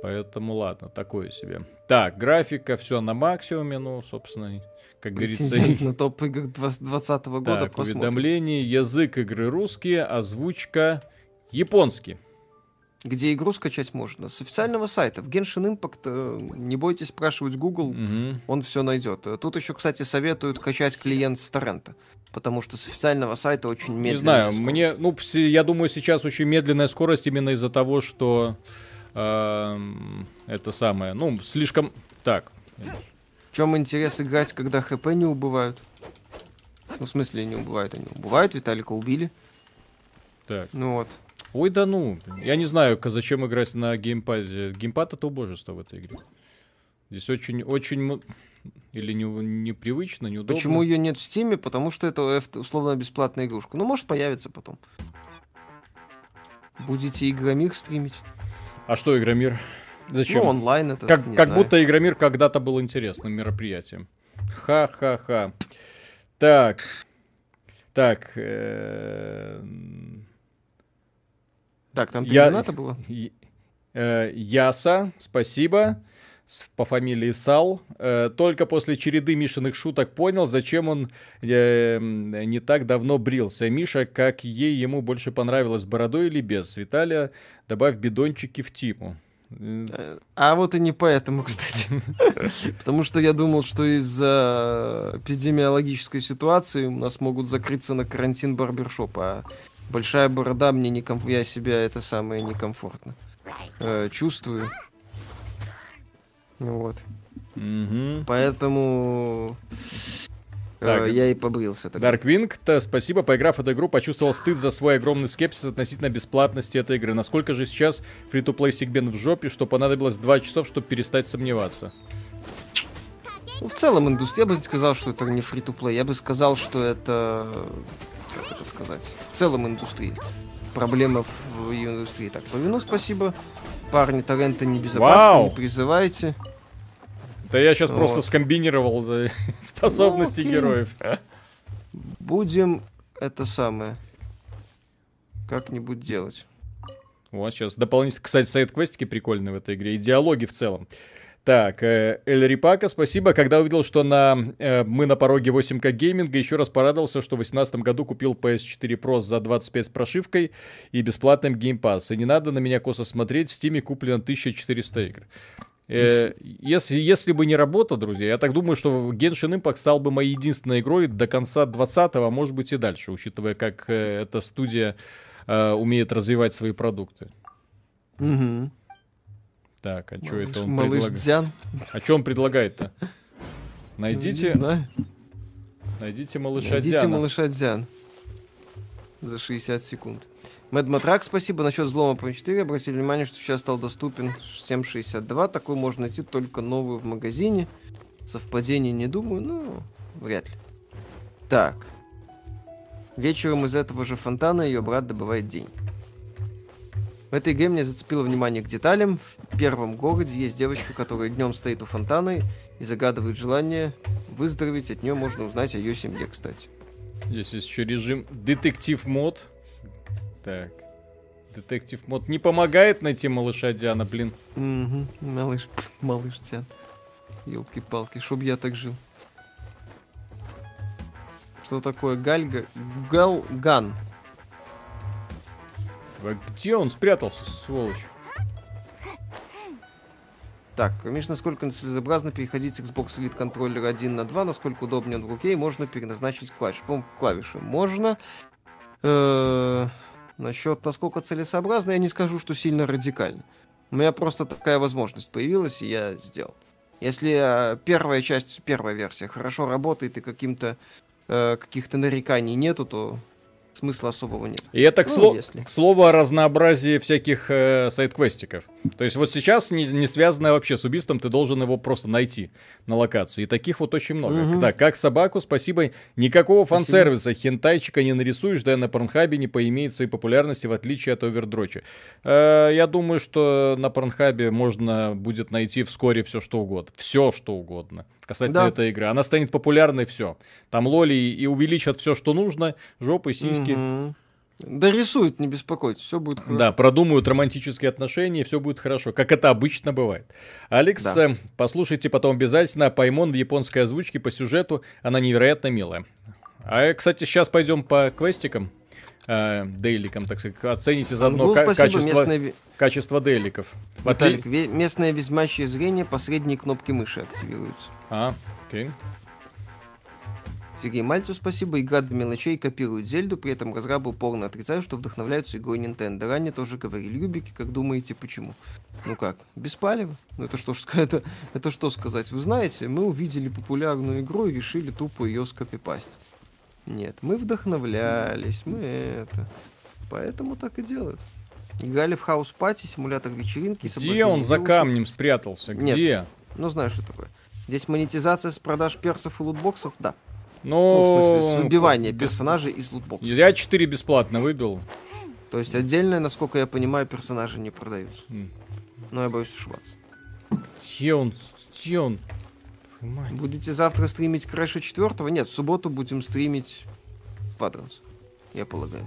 поэтому ладно, такое себе. Так, графика, все на максимуме, ну, собственно, как говорится... На топ игр 2020 года. Так, уведомления, язык игры русский, озвучка японский. Где игру скачать можно. С официального сайта. В Genshin Impact не бойтесь спрашивать Google, он все найдет. Тут еще, кстати, советуют качать клиент с торрента. Потому что с официального сайта очень медленная скорость. Мне, ну, я думаю, сейчас очень медленная скорость именно из-за того, что это самое. Ну, слишком... Так. В чем интерес играть, когда ХП не убывают? Ну, в смысле, не убывают, они убывают. Виталика убили. Так. Ну вот. Ой, да ну. Я не знаю, зачем играть на геймпаде. Геймпад — это убожество в этой игре. Здесь очень... Или непривычно, неудобно. Почему ее нет в Steam? Потому что это условно бесплатная игрушка. Ну, может, появится потом. Будете Игромир стримить? А что Игромир? Зачем? Ну, онлайн это... Как будто Игромир когда-то был интересным мероприятием. Ха-ха-ха. Так. Так. Так, там донато было? Яса, спасибо. По фамилии Сал. Только после череды Мишиных шуток понял, зачем он не так давно брился. Миша, как ей ему больше понравилось, бородой или без? Виталия, добавь бидончики в тиму. А вот и не поэтому, кстати. Потому что я думал, что из-за эпидемиологической ситуации у нас могут закрыться на карантин барбершопа. Большая борода, мне не комфортно. Я себя это самое некомфортно чувствую. Вот. Поэтому я и побрился. Дарквинг-то, спасибо. Поиграв в эту игру, почувствовал стыд за свой огромный скепсис относительно бесплатности этой игры. Насколько же сейчас фри-то-плей сегмент в жопе, что понадобилось 2 часов, чтобы перестать сомневаться? Ну, в целом, я бы сказал, что это не фри-то-плей. Я бы сказал, что это... Как это сказать? В целом индустрии. Проблема в ее индустрии. Так, по вину спасибо. Парни, торренты небезопасны, вау! Не призывайте. Да я сейчас просто скомбинировал способности героев. Будем это самое как-нибудь делать. Вот сейчас дополнительно, кстати, сайд-квестики прикольные в этой игре. И диалоги в целом. Так, Эль Рипака, спасибо. Когда увидел, что мы на пороге 8К гейминга, еще раз порадовался, что в 2018 году купил PS4 Pro за 25 с прошивкой и бесплатным Game Pass. И не надо на меня косо смотреть, в Steam куплено 1400 игр. Если бы не работа, друзья, я так думаю, что Genshin Impact стал бы моей единственной игрой до конца 20-го, а может быть и дальше, учитывая, как эта студия умеет развивать свои продукты. Так, а что это он предлагает? А что он предлагает-то? Найдите малыша Диана. Найдите малыша Диана. За 60 секунд. Мэд Матрак, спасибо. Насчет взлома Pro4 обратили внимание, что сейчас стал доступен 7.62. Такой можно найти только новую в магазине. Совпадение не думаю, но вряд ли. Так. Вечером из этого же фонтана ее брат добывает деньги. В этой игре меня зацепило внимание к деталям. В первом городе есть девочка, которая днем стоит у фонтана и загадывает желание выздороветь. От нее можно узнать о ее семье, кстати. Здесь есть еще режим детектив-мод. Так. Детектив-мод не помогает найти малыша Диана, блин. Малыш Диан. Ёлки-палки, чтоб я так жил. что такое Галган. Где он спрятался, сволочь? Так, Миш, насколько целесообразно переходить с Xbox Elite контроллера 1 на 2, насколько удобнее он в руке, и можно переназначить клавиши. По-моему, клавиши можно. Насчет насколько целесообразно, я не скажу, что сильно радикально. У меня просто такая возможность появилась, и я сделал. Если первая часть, первая версия хорошо работает и каких-то нареканий нету, то смысла особого нет. И это, к слову, о разнообразии всяких сайд-квестиков. То есть вот сейчас, не связанное вообще с убийством, ты должен его просто найти на локации. И таких вот очень много. Угу. Да, как собаку, спасибо. Никакого фан-сервиса, хентайчика не нарисуешь, да и на Порнхабе не поимеет своей популярности, в отличие от овердроча. Я думаю, что на Порнхабе можно будет найти вскоре все, что угодно. Все, что угодно. Касательно этой игры. Она станет популярной, все. Там лоли и увеличат все, что нужно. Жопы, сиськи. Угу. Да рисуют, не беспокойтесь, все будет хорошо. Да, продумают романтические отношения, все будет хорошо, как это обычно бывает. Алекс, да. Послушайте потом обязательно Паймон в японской озвучке по сюжету, она невероятно милая. А, кстати, сейчас пойдем по квестикам, дейликам, так сказать, оцените заодно качество дейликов. Виталик, местное весьмащее зрение, посредние кнопки мыши активируются. А, окей. Сергей Мальцев, спасибо. Игра до мелочей копирует Зельду, при этом разрабы упорно отрицают, что вдохновляются игрой Nintendo. Ранее тоже говорили Любики, как думаете, почему? Ну как, без палева? Ну это что сказать? Вы знаете, мы увидели популярную игру и решили тупо ее скопипастить. Нет, мы вдохновлялись, мы это... Поэтому так и делают. Играли в хаус-пати, симулятор вечеринки... Где он за камнем спрятался? Где? Нет, ну знаешь, что такое. Здесь монетизация с продаж персов и лутбоксов, да. Ну, в смысле, с выбивания персонажей из лутбокса. Я 4 бесплатно выбил. То есть отдельно, насколько я понимаю, персонажи не продаются. Но я боюсь ошибаться. Где он? Где он? Будете завтра стримить Крэша 4-го? Нет, в субботу будем стримить Квадранс, я полагаю.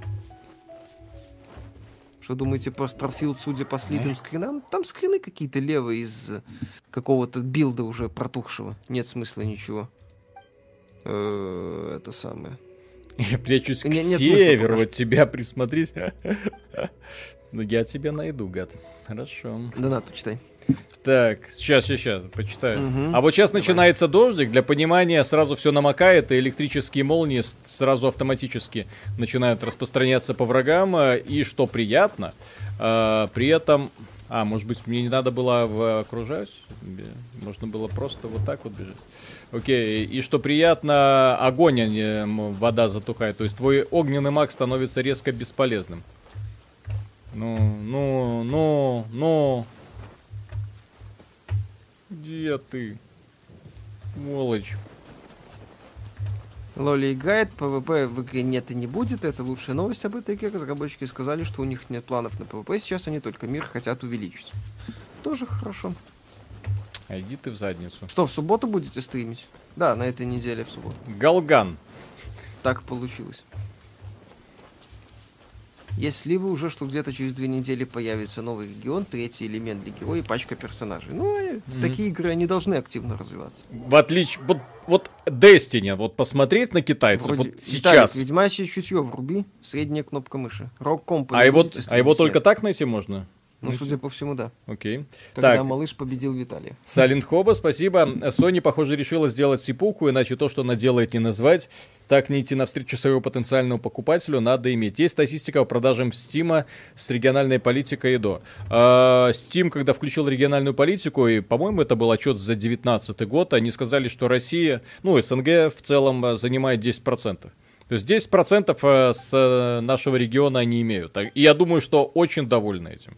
Что думаете про Starfield, судя по слитым скринам? Там скрины какие-то левые из какого-то билда уже протухшего. Нет смысла ничего. Это самое. Я прячусь к северу от тебя, присмотрись. Ну, я тебя найду, гад. Хорошо. Да надо, почитай. Так, сейчас, почитаю. А вот сейчас начинается дождик, для понимания сразу все намокает, и электрические молнии сразу автоматически начинают распространяться по врагам, и что приятно, при этом... А, может быть, мне не надо было окружать? Можно было просто вот так вот бежать. Окей, и что приятно, огонь, вода затухает. То есть твой огненный маг становится резко бесполезным. Ну. Где ты? Молочь. Лоли играет, ПВП в игре нет и не будет, это лучшая новость об этой игре. Разработчики сказали, что у них нет планов на ПВП, сейчас они только мир хотят увеличить. Тоже хорошо. А иди ты в задницу. Что, в субботу будете стримить? Да, на этой неделе в субботу. Галган. Так получилось. Если вы уже, что где-то через 2 недели появится новый регион, третий элемент для героя и пачка персонажей. Ну, такие игры, они должны активно развиваться. В отличие... Вот Destiny, вот посмотреть на китайцев, вроде... вот сейчас. Италик, ведьмачье чутье вруби, средняя кнопка мыши. Rock Company. А его только так найти можно? Ну, судя по всему, да. Окей. Когда так. Малыш победил Виталия. Салин Хоба, спасибо. Sony, похоже, решила сделать сипуку, иначе то, что она делает, не назвать. Так не идти навстречу своего потенциальному покупателю надо иметь. Есть статистика по продажам Steam с региональной политикой и до. Steam, когда включил региональную политику, и, по-моему, это был отчет за 2019 год, они сказали, что Россия, ну, СНГ в целом занимает 10%. То есть 10% с нашего региона они имеют. И я думаю, что очень довольны этим.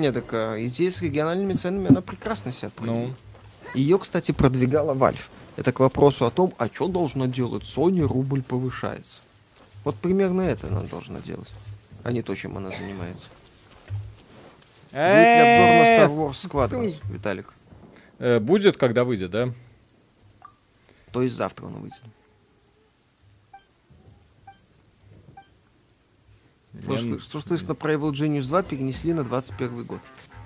Нет, так идея с региональными ценами, она прекрасно себя проявила. Ее, кстати, продвигала Valve. Это к вопросу о том, а что должна делать Sony, рубль повышается. Вот примерно это она должна делать, а не то, чем она занимается. Будет ли обзор на Star Wars Squadrons, Виталик? Будет, когда выйдет, да? То есть завтра он выйдет. Что, соответственно, Evil Genius 2 перенесли на 2021 год.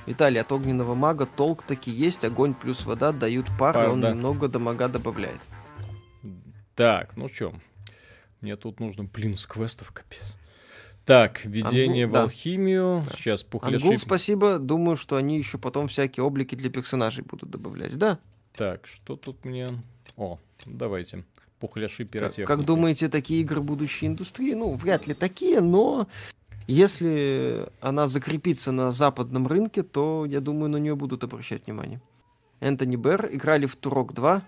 Виталий, от огненного мага толк таки есть. Огонь плюс вода дают пар, и он немного дамага добавляет. Так, ну чё? Мне тут нужно, блин, с квестов капец. Так, введение в алхимию. Да. Сейчас пухляши. Ангул, спасибо. Думаю, что они еще потом всякие облики для персонажей будут добавлять, да? Так, что тут мне... О, давайте. Пухляши пиротехники. Как думаете, такие игры будущей индустрии? Ну, вряд ли такие, но... Если она закрепится на западном рынке, то, я думаю, на нее будут обращать внимание. Энтони Берр. Играли в Турок 2.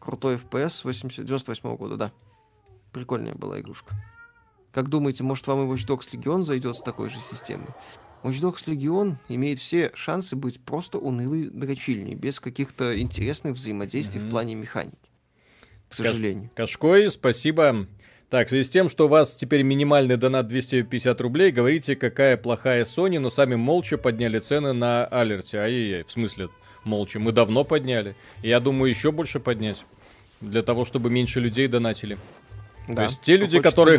Крутой FPS 98-го года, да. Прикольная была игрушка. Как думаете, может, вам и Watch Dogs Legion зайдет с такой же системой? Watch Dogs Legion имеет все шансы быть просто унылой дрочильней, без каких-то интересных взаимодействий в плане механики. К сожалению. Кашкой, спасибо. Так, в связи с тем, что у вас теперь минимальный донат 250 рублей, говорите, какая плохая Sony, но сами молча подняли цены на Алерте. Ай-яй-яй, в смысле молча? Мы давно подняли. Я думаю, еще больше поднять, для того, чтобы меньше людей донатили. Да. То есть те люди, которые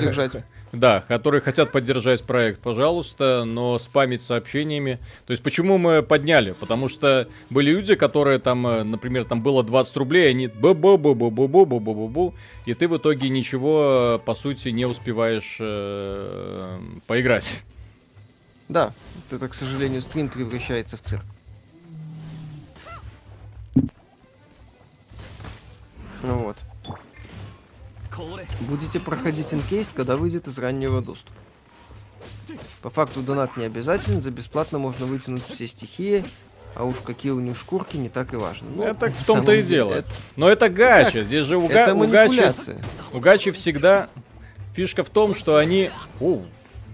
хотят поддержать проект, пожалуйста, но спамить сообщениями. То есть почему мы подняли? Потому что были люди, которые там, например, там было 20 рублей, они бу-бу-бу-бу-бу-бу-бу-бу-бу, и ты в итоге ничего, по сути, не успеваешь поиграть. Да, это, к сожалению, стрим превращается в цирк. Ну вот. Будете проходить инкейс, когда выйдет из раннего доступа. По факту донат не обязателен, за бесплатно можно вытянуть все стихии, а уж какие у них шкурки, не так и важно. Ну, это в том-то и дело. Это... Но это гача, так, здесь же у гачи всегда фишка в том, что они... О,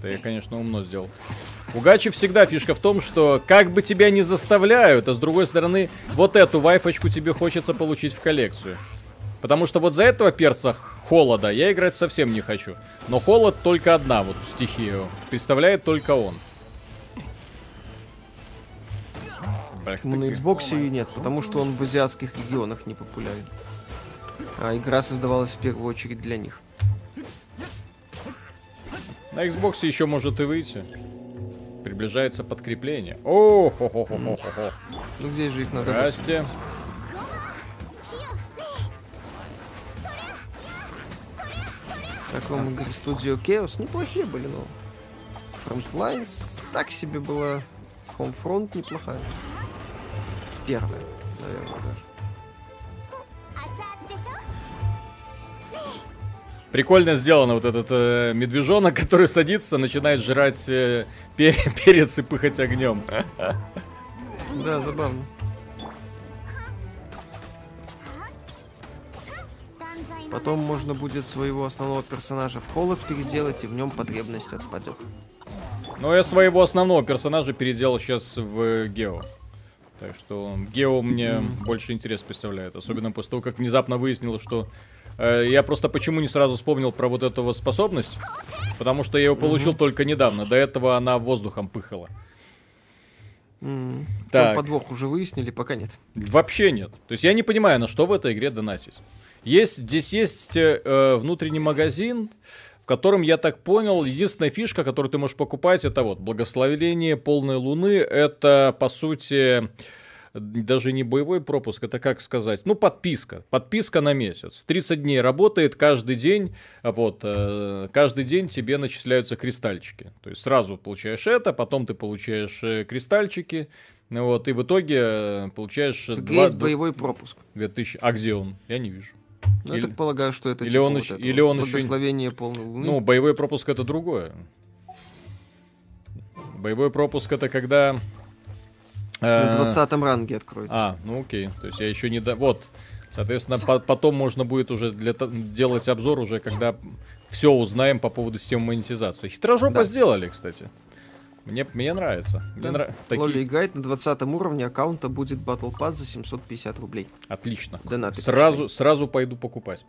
да я, конечно, умно сделал. У гачи всегда фишка в том, что как бы тебя не заставляют, а с другой стороны, вот эту вайфочку тебе хочется получить в коллекцию. Потому что вот за этого перца холода я играть совсем не хочу. Но холод только одна вот стихию представляет только он. Ну, на Xbox ее нет, потому что он в азиатских регионах не популярен. А игра создавалась в первую очередь для них. На Xbox еще может и выйти. Приближается подкрепление. О-хо-хо-хо-хо-хо-хо. Ну где же их надо? Здрасте. Как вам игры Studio Chaos? Неплохие были, но... Frontlines так себе была. Homefront неплохая. Первая, наверное, даже. Прикольно сделано вот этот медвежонок, который садится, начинает жрать перец и пыхать огнем. Да, забавно. Потом можно будет своего основного персонажа в холод переделать, и в нем потребность отпадет. Но я своего основного персонажа переделал сейчас в Гео. Так что Гео мне больше интерес представляет. Особенно после того, как внезапно выяснилось, что... я просто почему не сразу вспомнил про вот эту вот способность? Потому что я ее получил только недавно. До этого она воздухом пыхала. Так. Подвох уже выяснили, пока нет. Вообще нет. То есть я не понимаю, на что в этой игре донатить. Есть, здесь есть внутренний магазин, в котором, я так понял, единственная фишка, которую ты можешь покупать, это вот благословение полной луны. Это, по сути, даже не боевой пропуск, это, как сказать, ну, подписка. Подписка на месяц. 30 дней работает каждый день. Вот, каждый день тебе начисляются кристальчики. То есть сразу получаешь это, потом ты получаешь кристальчики. Вот, и в итоге получаешь... Есть боевой пропуск. 2000. А где он? Я не вижу. Ну, я так полагаю, что это... Или типа он вот еще... Или он благословение еще... полной луны. Ну, боевой пропуск — это другое. Боевой пропуск — это когда... На 20-м ранге откроется. А, ну окей. То есть я еще не... Вот. Соответственно, потом можно будет уже делать обзор уже, когда все узнаем по поводу системы монетизации. Хитрожопо сделали, кстати. Мне нравится. Лоли играет на 20 уровне аккаунта будет Battle Pass за 750 рублей. Отлично. Донаты сразу пойду покупать.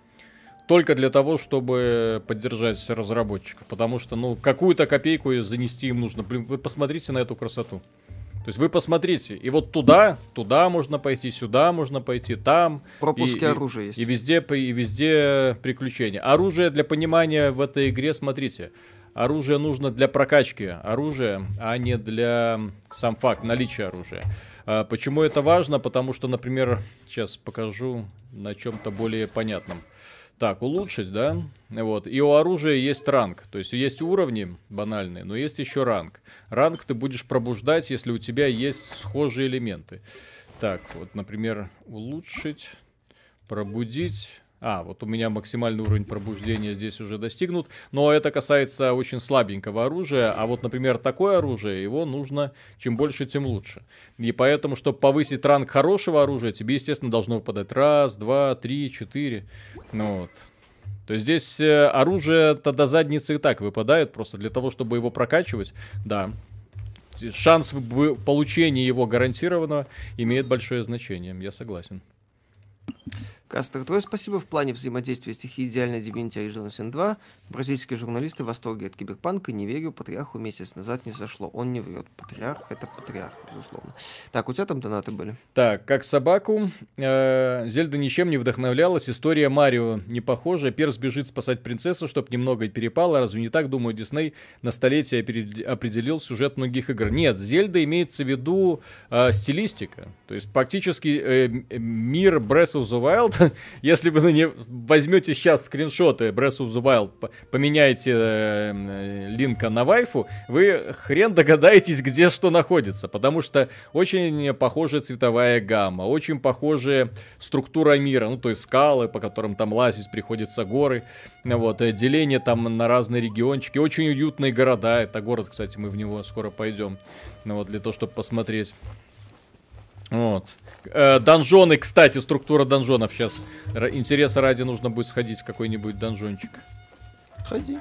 Только для того, чтобы поддержать разработчиков. Потому что, ну, какую-то копейку занести им нужно. Блин, вы посмотрите на эту красоту. То есть вы посмотрите. И вот туда можно пойти, сюда можно пойти, там. Пропуски оружия есть. И везде приключения. Оружие для понимания в этой игре, смотрите. оружие нужно для прокачки оружия, а не для сам факт наличия оружия. Почему это важно? Потому что, например, сейчас покажу на чем-то более понятном. Так, улучшить, да? Вот. И у оружия есть ранг. То есть есть уровни банальные, но есть еще ранг. Ранг ты будешь пробуждать, если у тебя есть схожие элементы. Так, вот, например, улучшить, пробудить. А, вот у меня максимальный уровень пробуждения здесь уже достигнут. Но это касается очень слабенького оружия. А вот, например, такое оружие, его нужно чем больше, тем лучше. И поэтому, чтобы повысить ранг хорошего оружия, тебе, естественно, должно выпадать раз, два, три, четыре. Ну вот. То есть здесь оружие-то до задницы и так выпадает. Просто для того, чтобы его прокачивать, да. Шанс получения его гарантированного имеет большое значение. Я согласен. Кастер, твое спасибо. В плане взаимодействия стихи идеальной Divinity Original Sin 2. Бразильские журналисты в восторге от киберпанка. Не верю, патриарху месяц назад не зашло. Он не врет. Патриарх — это патриарх, безусловно. Так, у тебя там донаты были? Так, как собаку. Зельда ничем не вдохновлялась. История Марио не похожа. Перс бежит спасать принцессу, чтоб немного перепало. Разве не так, думаю, Дисней на столетие определил сюжет многих игр? Нет, Зельда имеется в виду стилистика. То есть, практически мир Breath of the Wild. Если вы возьмете сейчас скриншоты Breath of the Wild, поменяете Линка на вайфу, вы хрен догадаетесь, где что находится. Потому что очень похожая цветовая гамма, очень похожая структура мира. Ну, то есть скалы, по которым там лазить приходится, горы. Вот, деление там на разные региончики. Очень уютные города. Это город, кстати, мы в него скоро пойдем. Ну, вот, для того, чтобы посмотреть. Вот. Донжоны, кстати, структура донжонов сейчас. Интереса ради нужно будет сходить в какой-нибудь донжончик. Ходи.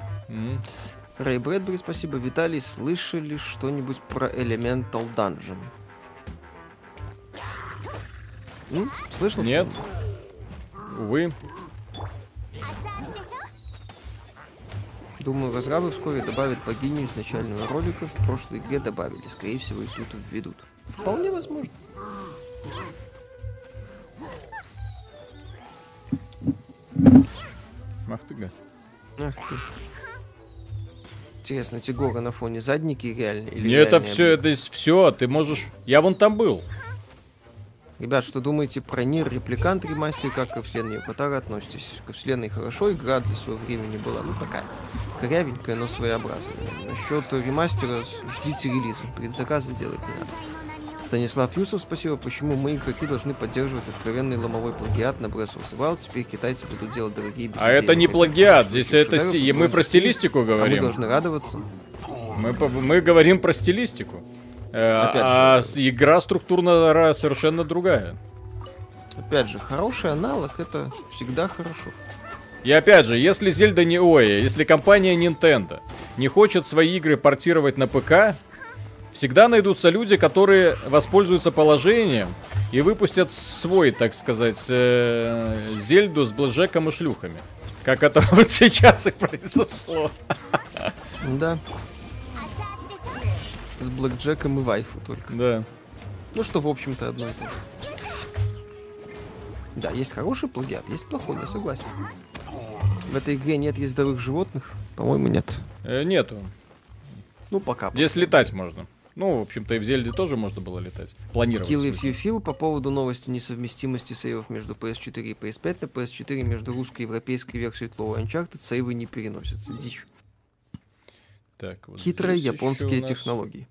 Рэй Брэдбери, спасибо. Виталий, слышали что-нибудь про Elemental Dungeon? Слышал? Нет. Увы. Думаю, разрабы вскоре добавят богиню изначального ролика. В прошлой игре добавили. Скорее всего, их тут введут. Вполне возможно. Ах ты, гад. Ах ты. Интересно, эти горы на фоне задники реальные? Или нет, это все, облака? Это все, ты можешь... Я вон там был. Ребят, что думаете про Нир Репликант ремастер, как ко вселенной Аватара относитесь? Ко вселенной хорошо, игра для своего времени была, ну такая, корявенькая, но своеобразная. Насчет ремастера ждите релиза, предзаказы делать не надо. Станислав Юсов, спасибо. Почему мы, игроки, должны поддерживать откровенный ломовой плагиат на Breath of the Wild? Теперь китайцы будут делать дорогие безделия. А это не плагиат, здесь это мы про стилистику говорим. А мы должны радоваться. Мы говорим про стилистику. А игра структурно совершенно другая. Опять же, хороший аналог — это всегда хорошо. И опять же, если Зельда не... Ой, если компания Nintendo не хочет свои игры портировать на ПК... Всегда найдутся люди, которые воспользуются положением и выпустят свой, так сказать, Зельду с Блэкджеком и шлюхами. Как это вот сейчас и произошло. Да. С Блэкджеком и вайфу только. Да. Ну что, в общем-то, одно и то же. Да, есть хороший плагиат, есть плохой, я согласен. В этой игре нет ездовых животных? По-моему, нет. Нету. Ну, пока. Здесь летать можно. Ну, в общем-то, и в Зельде тоже можно было летать. Планировать. Kill if you feel по поводу новости несовместимости сейвов между PS4 и PS5. На PS4 между русской и европейской версией Тлоу Uncharted сейвы не переносятся. Дичь. Так, вот хитрые японские технологии.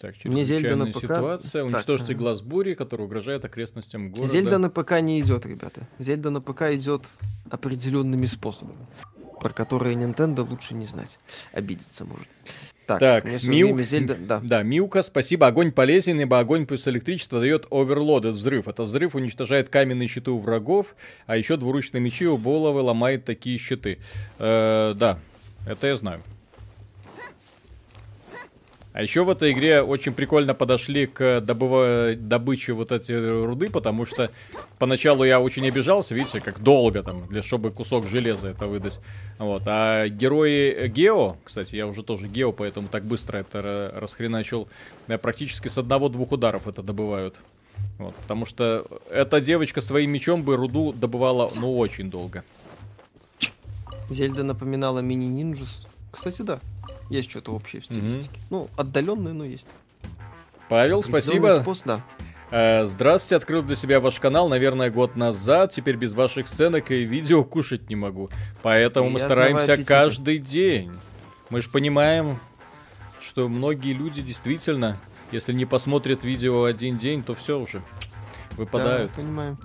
Так, чрезвычайная ситуация. Уничтожьте глаз бури, который угрожает окрестностям города. Зельда на ПК не идет, ребята. Зельда на ПК идет определенными способами, про которые Nintendo лучше не знать. Обидеться может. Так, Милка, спасибо. Огонь полезен, ибо огонь плюс электричество дает оверлод, этот взрыв. Этот взрыв уничтожает каменные щиты у врагов, а еще двуручные мечи у Болова ломает такие щиты. Да, это я знаю. А еще в этой игре очень прикольно подошли к добыче вот этой руды, потому что поначалу я очень обижался, видите, как долго там, чтобы кусок железа это выдать. Вот. А герои Гео, кстати, я уже тоже Гео, поэтому так быстро это расхреначил, практически с одного-двух ударов это добывают. Вот. Потому что эта девочка своим мечом бы руду добывала, ну, очень долго. Зельда напоминала мини-нинджус. Кстати, да. Есть что-то общее в стилистике. Mm-hmm. Ну, отдаленное, но есть. Павел, спасибо. Да. Здравствуйте, открыл для себя ваш канал, наверное, год назад. Теперь без ваших сценок и видео кушать не могу. Поэтому мы стараемся каждый день. Мы же понимаем, что многие люди действительно, если не посмотрят видео один день, то все уже выпадают. Да, понимаю.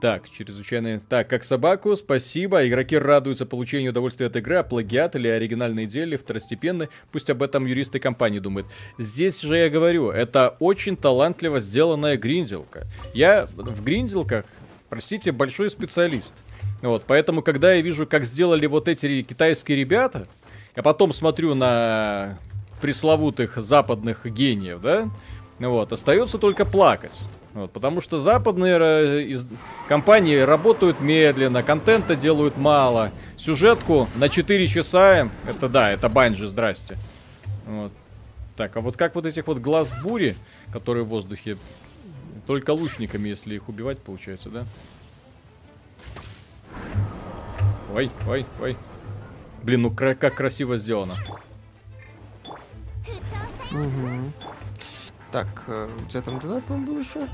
Так, чрезвычайно. Так, как собаку, спасибо. Игроки радуются получению удовольствия от игры, а плагиат или оригинальные идеи второстепенны. Пусть об этом юристы компании думают. Здесь же я говорю, это очень талантливо сделанная гринделка. Я в гринделках, простите, большой специалист. Вот, поэтому, когда я вижу, как сделали вот эти китайские ребята, я потом смотрю на пресловутых западных гениев, да, вот, остается только плакать. Вот, потому что западные компании работают медленно, контента делают мало. Сюжетку на 4 часа, это да, это Банжи, здрасте. Вот. Так, а вот как вот этих вот глаз бури, которые в воздухе, только лучниками, если их убивать, получается, да? Ой, ой, ой. Блин, ну как красиво сделано. Угу. Так, у тебя там донат, по-моему, был еще?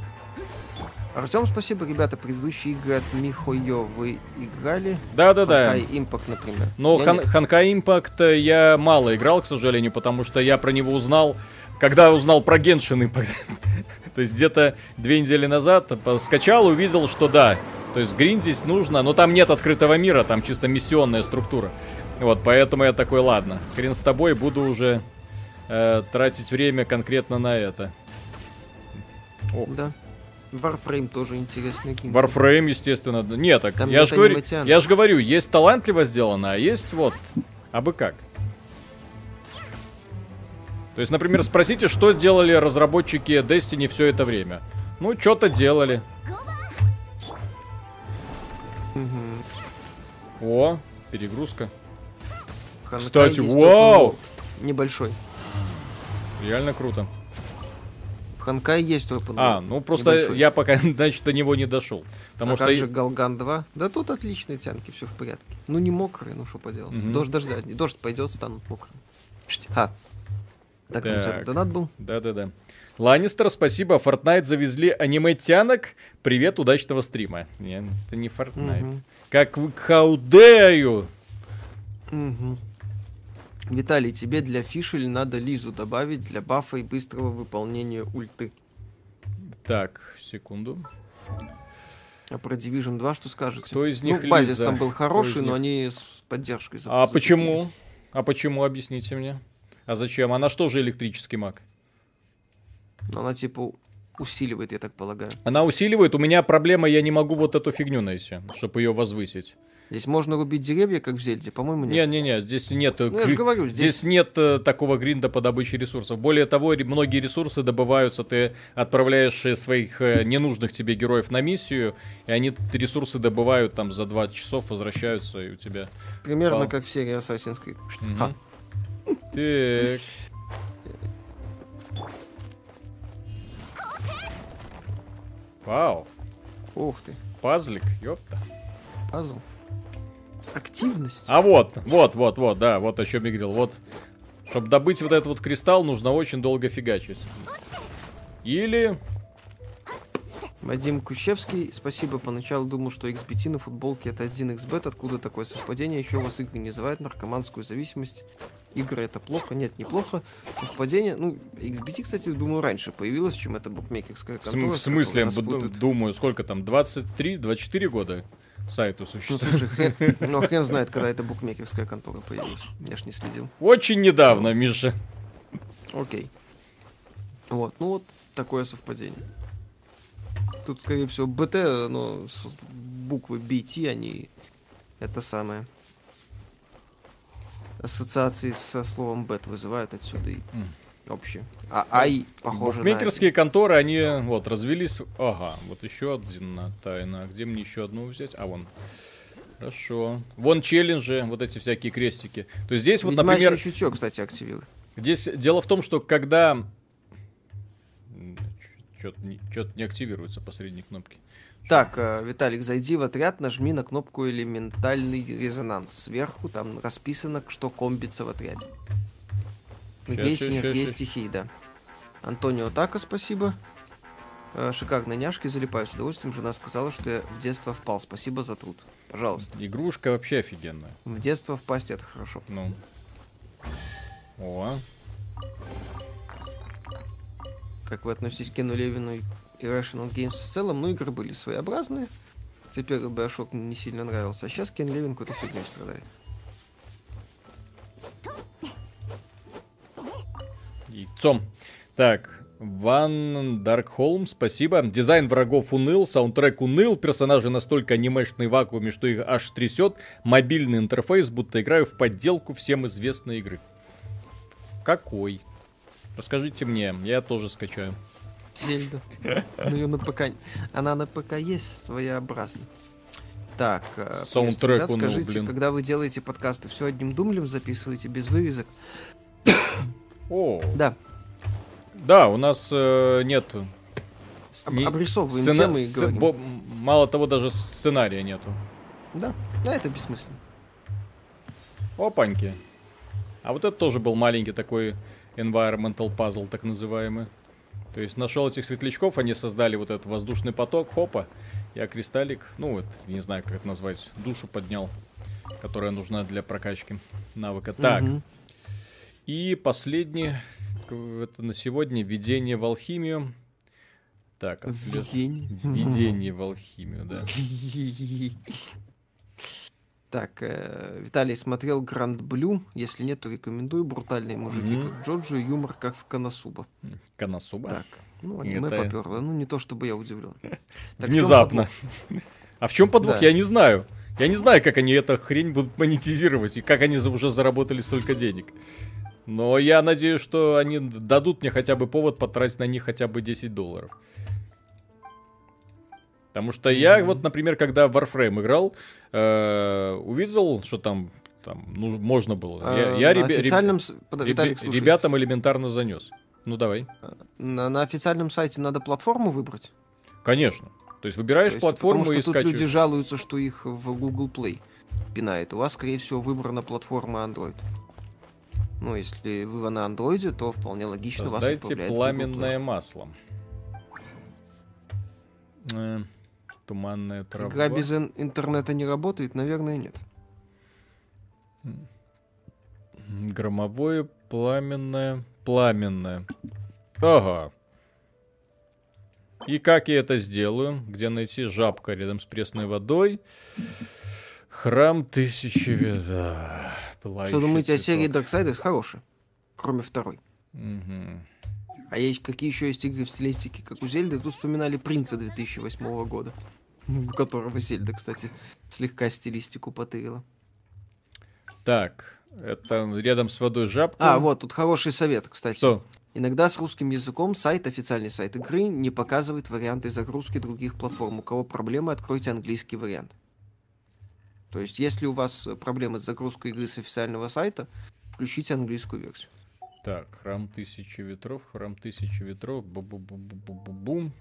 Артем, спасибо, ребята, предыдущие игры от Михойо вы играли? Да. Honkai Impact, например. Но Honkai Impact я мало играл, к сожалению, потому что я про него узнал, когда узнал про Genshin Impact. То есть где-то 2 недели назад скачал, увидел, что да, то есть гриндить нужно, но там нет открытого мира, там чисто миссионная структура. Вот, поэтому я такой, ладно, хрен с тобой, буду уже... тратить время конкретно на это. О. Да. Warframe тоже интересный. Warframe, естественно. Нет, так там я же говорю, есть талантливо сделано, а есть вот, а бы как. То есть, например, спросите, что сделали разработчики Destiny все это время. Ну, что-то делали. Угу. О, перегрузка. Ханка. Кстати, вау! Небольшой. Реально круто. В Honkai есть опыт. А, ну просто небольшой. Я пока, значит, до него не дошел. Потому что... как же Galgan 2? Да тут отличные тянки, все в порядке. Ну не мокрые, ну что поделать. Mm-hmm. Дождь пойдет, станут мокрыми. А. Так, там донат был? Да. Ланнистер, спасибо. Fortnite завезли аниме-тянок. Привет, удачного стрима. Нет, это не Fortnite. Mm-hmm. Как вы хаудею! Mm-hmm. Виталий, тебе для фишель надо Лизу добавить для бафа и быстрого выполнения ульты. Так, секунду. А про Division 2 что скажете? Кто из них, ну, базис Лиза? Там был хороший, но они с поддержкой закупили. А почему? А почему? Объясните мне. А зачем? Она что же электрический маг? Она типа усиливает, я так полагаю. Она усиливает. У меня проблема, я не могу вот эту фигню найти, чтобы ее возвысить. Здесь можно рубить деревья, как в Зельде, по-моему, нет. Не-не-не, здесь нет, ну, я же говорю, здесь нет такого гринда по добыче ресурсов. Более того, многие ресурсы добываются, ты отправляешь своих ненужных тебе героев на миссию, и они ресурсы добывают там за 20 часов, возвращаются, и у тебя... Примерно как в серии Assassin's Creed. Так... Вау. Ух ты. Пазлик, ёпта. Пазл. Активность. А вот, да, вот о чем я говорил. Вот, чтобы добыть вот этот вот кристалл, нужно очень долго фигачить. Или... Вадим Кущевский, спасибо. Поначалу думал, что XBT на футболке это 1xbet. Откуда такое совпадение? Еще у вас игры не называют наркоманскую зависимость. Игры это плохо? Нет, неплохо. Совпадение. Ну, XBT, кстати, думаю, раньше появилось, чем это букмекерская контора. В смысле, думаю, сколько там, 23-24 года? Сайту существует. Ну, слушай, хрен знает, когда эта букмекерская контора появилась. Я ж не следил. Очень недавно, Миша. Окей. Вот, ну вот такое совпадение. Тут, скорее всего, БТ, но с буквы BT, они это самое. Ассоциации со словом бет вызывают отсюда и общее. А ай, похоже, букмекерские конторы, они вот развелись. Ага, вот еще одна тайна. Где мне еще одну взять? А вон. Хорошо. Вон челленджи, вот эти всякие крестики. То есть здесь ведь вот, например... чутье, кстати, активирует. Здесь дело в том, что когда... Что-то не активируется посредней кнопки. Так, Виталик, зайди в отряд, нажми на кнопку «Элементальный резонанс». Сверху там расписано, что комбится в отряде. Есть стихии, да. Антонио Тако, спасибо. Шикарные няшки, залипаю с удовольствием. Жена сказала, что я в детство впал. Спасибо за труд. Пожалуйста. Игрушка вообще офигенная. В детство впасть — это хорошо. Ну. О. Как вы относитесь к Кену Левину и Irrational Games в целом? Ну, игры были своеобразные. Теперь Bioshock мне не сильно нравился. А сейчас Кен Левин какой-то фигней страдает. Яйцом. Так. Ван Даркхолм, спасибо. Дизайн врагов уныл, саундтрек уныл, персонажи настолько анимешные в вакууме, что их аж трясет. Мобильный интерфейс, будто играю в подделку всем известной игры. Какой? Расскажите мне, я тоже скачаю. Зельда. Она на ПК есть, своеобразно. Так, саундтрек уныл, скажите, когда вы делаете подкасты, все одним дублем записываете, без вырезок? О. Да. Да, у нас нету. Обрисовываем темы и говорим. Мало того, даже сценария нету. Да, это бессмысленно. Опаньки. А вот это тоже был маленький такой environmental puzzle, так называемый. То есть нашел этих светлячков, они создали вот этот воздушный поток, хопа. Я кристаллик, ну, это, не знаю, как это назвать, душу поднял, которая нужна для прокачки навыка. Так. Угу. И последний... Это на сегодня введение в алхимию. Так, введение в алхимию, да. Так, Виталий смотрел Гранд Блю. Если нет, то рекомендую. Брутальные мужики, как Джоджо, юмор, как в Коносуба. Коносуба? Так, ну, аниме поперло. Ну, не то чтобы я удивлен. Внезапно. А в чем подвох, я не знаю. Я не знаю, как они эту хрень будут монетизировать и как они уже заработали столько денег. Но я надеюсь, что они дадут мне хотя бы повод потратить на них хотя бы $10. Потому что я вот, например, когда в Warframe играл, увидел, что там ну, можно было. Ребятам элементарно занес. Ну давай. На официальном сайте надо платформу выбрать? Конечно. То есть выбираешь платформу и скачиваешь. Потому что тут люди жалуются, что их в Google Play пинает. У вас, скорее всего, выбрана платформа Android. Ну, если вы на андроиде, то вполне логично вас отправляет. Создайте пламенное масло. Туманная трава. Игра без интернета не работает? Наверное, нет. Громовое, пламенное. Ага. И как я это сделаю? Где найти жабка рядом с пресной водой? Храм тысячи ветра. Что думаете о серии Darksiders? Хорошие. Кроме второй. А какие еще есть игры в стилистике, как у Зельды? Тут вспоминали Принца 2008 года, у которого Зельда, кстати, слегка стилистику потырила. Так, это рядом с водой жабка. А, вот, тут хороший совет, кстати. Что? Иногда с русским языком официальный сайт игры не показывает варианты загрузки других платформ. У кого проблемы, откройте английский вариант. То есть, если у вас проблемы с загрузкой игры с официального сайта, включите английскую версию. Так, храм тысячи ветров, бу-бу-бу-бу-бу-бум.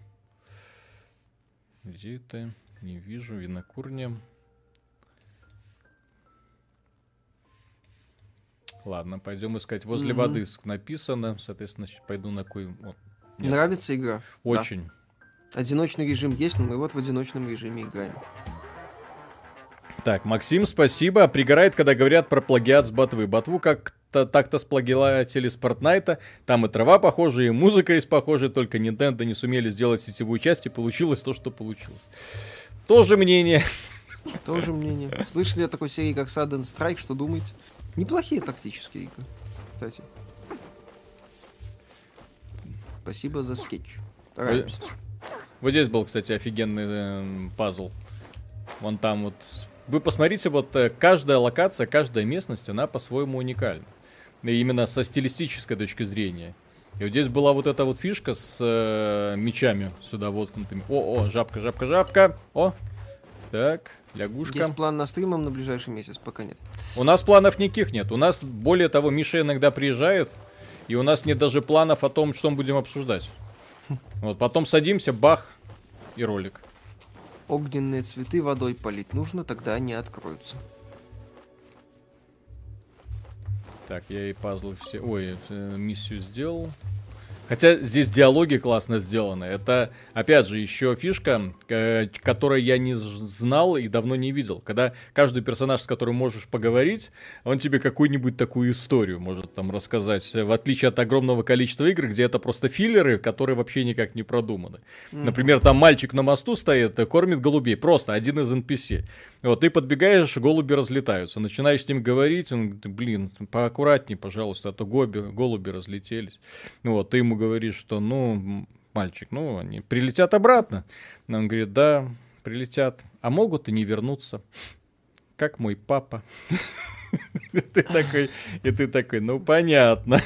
Где это? Не вижу, винокурня. Ладно, пойдем искать. Возле воды написано, соответственно, пойду на кой... Нравится игра? Очень. Да. Одиночный режим есть, но мы вот в одиночном режиме играем. Так, Максим, спасибо. Пригорает, когда говорят про плагиат с ботвы. Ботву как-то так-то сплагиатили с Фортнайта. Там и трава похожая, и музыка есть похожая. Только Nintendo не сумели сделать сетевую часть, и получилось то, что получилось. Тоже мнение. Слышали о такой серии, как Sudden Strike? Что думаете? Неплохие тактические игры, кстати. Спасибо за скетч. Вот здесь был, кстати, офигенный пазл. Вон там вот... Вы посмотрите, вот каждая локация, каждая местность, она по-своему уникальна. И именно со стилистической точки зрения. И вот здесь была вот эта вот фишка с мечами сюда воткнутыми. О, жабка. О, так, лягушка. Есть план на стримом на ближайший месяц? Пока нет. У нас планов никаких нет. У нас, более того, Миша иногда приезжает, и у нас нет даже планов о том, что мы будем обсуждать. Вот, потом садимся, бах, и ролик. Огненные цветы водой полить нужно, тогда они откроются. Так, я и пазлы все... Ой, миссию сделал. Хотя здесь диалоги классно сделаны. Это, опять же, еще фишка, которую я не знал и давно не видел. Когда каждый персонаж, с которым можешь поговорить, он тебе какую-нибудь такую историю может там рассказать. В отличие от огромного количества игр, где это просто филлеры, которые вообще никак не продуманы. Например, там мальчик на мосту стоит, кормит голубей. Просто один из NPC. Вот, ты подбегаешь, голуби разлетаются. Начинаешь с ним говорить, он говорит: блин, поаккуратнее, пожалуйста, а то голуби разлетелись. Вот, ты ему говоришь, что, ну, мальчик, ну, они прилетят обратно. Он говорит: да, прилетят, а могут и не вернуться, как мой папа. И ты такой, ну, понятно.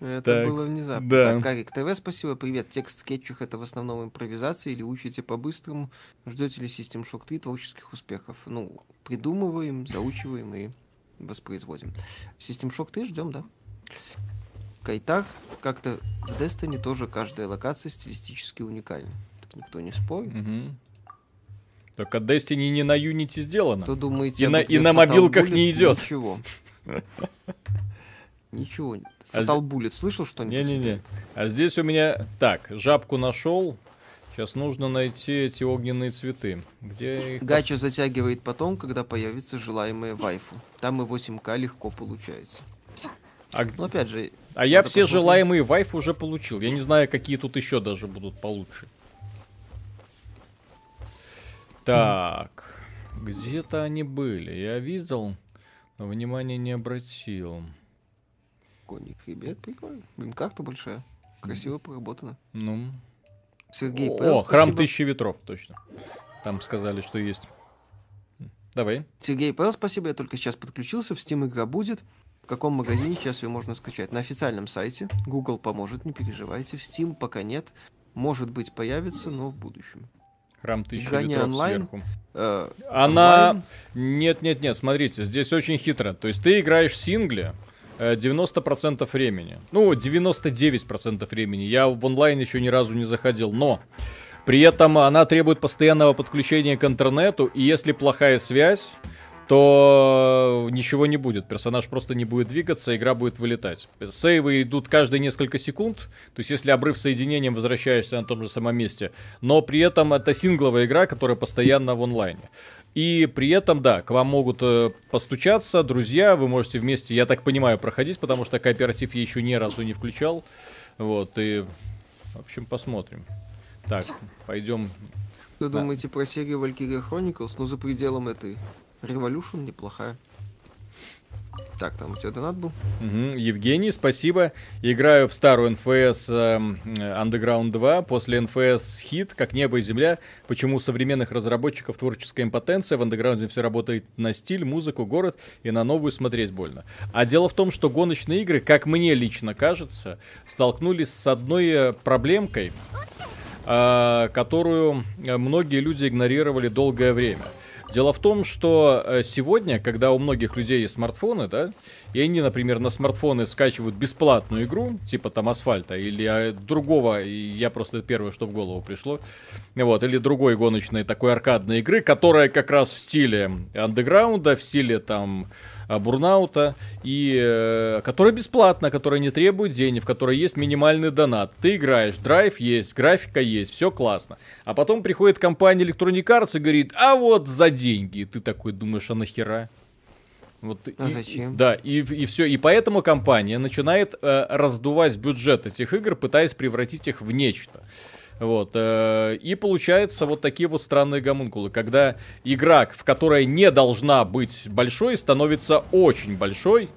Это было внезапно. Так, Карик ТВ, спасибо, привет. Текст скетчев — это в основном импровизация или учите по-быстрому? Ждете ли System Shock 3 творческих успехов? Ну, придумываем, заучиваем и воспроизводим. System Shock 3 ждем, да? Кайтар, как-то в Destiny тоже каждая локация стилистически уникальна. Так никто не спорит. Угу. Только Destiny не на Unity сделано. Кто думаете, и на мобилках не идет. Ничего. Fatal Bullet, слышал что-нибудь? Не-не-не. А здесь у меня... Так, жабку нашел. Сейчас нужно найти эти огненные цветы. Где их... Гача затягивает потом, когда появится желаемая вайфу. Там и 8К легко получается. Ну, опять же... А я все посмотреть. Желаемые вайфу уже получил. Я не знаю, какие тут еще даже будут получше. Так. Где-то они были. Я видел, но внимания не обратил. Коник, ребят, прикольно. Блин, карта большая. Красиво поработано. Ну. Сергей П. Храм Тысячи Ветров, точно. Там сказали, что есть. Давай. Сергей П. Спасибо, я только сейчас подключился. В Steam игра будет. В каком магазине сейчас ее можно скачать? На официальном сайте. Google поможет, не переживайте. В Steam пока нет. Может быть, появится, но в будущем. Храм Тысячи Ветров сверху. Она... Нет-нет-нет, смотрите, здесь очень хитро. То есть ты играешь в сингле 90% времени. Ну, 99% времени. Я в онлайн еще ни разу не заходил, но... При этом она требует постоянного подключения к интернету, и если плохая связь, то ничего не будет. Персонаж просто не будет двигаться, игра будет вылетать. Сейвы идут каждые несколько секунд. То есть, если обрыв с соединением, возвращаешься на том же самом месте. Но при этом это сингловая игра, которая постоянно в онлайне. И при этом, да, к вам могут постучаться друзья. Вы можете вместе, я так понимаю, проходить, потому что кооператив я еще ни разу не включал. Вот, и... В общем, посмотрим. Так, пойдем. Что думаете про серию Valkyria Chronicles? Ну, за пределом этой... Revolution неплохая. Так, там у тебя донат был. Евгений, спасибо. Играю в старую NFS Underground 2. После NFS хит, как небо и земля. Почему у современных разработчиков творческая импотенция? В Underground все работает на стиль, музыку, город. И на новую смотреть больно. А дело в том, что гоночные игры, как мне лично кажется, столкнулись с одной проблемкой, которую многие люди игнорировали долгое время. Дело в том, что сегодня, когда у многих людей есть смартфоны, да, и они, например, на смартфоны скачивают бесплатную игру, типа там Асфальта или другого, я просто это первое, что в голову пришло, вот, или другой гоночной такой аркадной игры, которая как раз в стиле андеграунда, в стиле там Бурнаута, и которая бесплатна, которая не требует денег, в которой есть минимальный донат. Ты играешь, драйв есть, графика есть, все классно. А потом приходит компания Electronic Arts и говорит: а вот за деньги. И ты такой думаешь: а нахера? Вот, а зачем? Да, и все. И поэтому компания начинает раздувать бюджет этих игр, пытаясь превратить их в нечто. Вот, и получаются вот такие вот странные гомункулы, когда игра, в которой не должна быть большой, становится очень большой.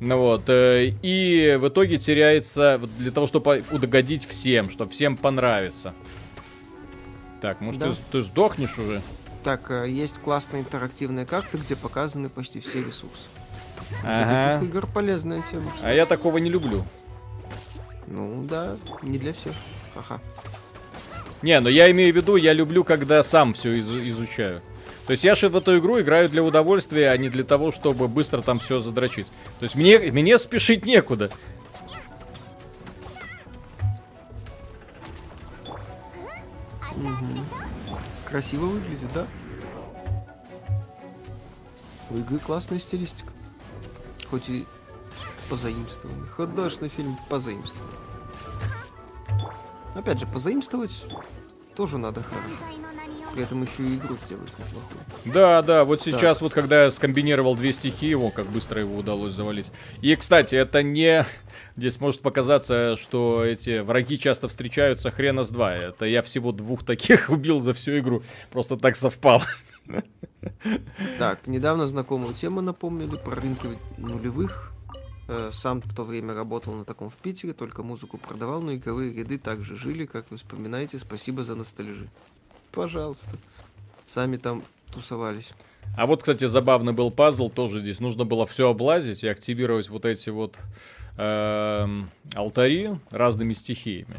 Вот, и в итоге теряется, для того, чтобы угодить всем, чтобы всем понравится. Так, может, да. ты сдохнешь уже? Так, есть классные интерактивные карты, где показаны почти все ресурсы. Ага. Таких игр полезная тема. А я такого не люблю. Ну да, не для всех. Ага. Не, но я имею в виду, я люблю, когда сам все изучаю. То есть я же в эту игру играю для удовольствия, а не для того, чтобы быстро там все задрочить. То есть мне спешить некуда. Угу. Красиво выглядит, да? У игры классная стилистика. Хоть и позаимствованный. Художественный фильм позаимствованный. Опять же, позаимствовать тоже надо хорошо. При этом еще и игру сделать неплохую. Да, да, вот сейчас, да. Вот когда я скомбинировал две стихии, вон как быстро его удалось завалить. И, кстати, это не... Здесь может показаться, что эти враги часто встречаются хрена с два. Это я всего двух таких убил за всю игру. Просто так совпало. Так, недавно знакомую тему напомнили про рынки нулевых. Сам в то время работал на таком в Питере, только музыку продавал, но игровые ряды также жили, как вы вспоминаете. Спасибо за ностальжи. Пожалуйста. Сами там тусовались. А вот, кстати, забавный был пазл тоже здесь. Нужно было все облазить и активировать вот эти вот алтари разными стихиями.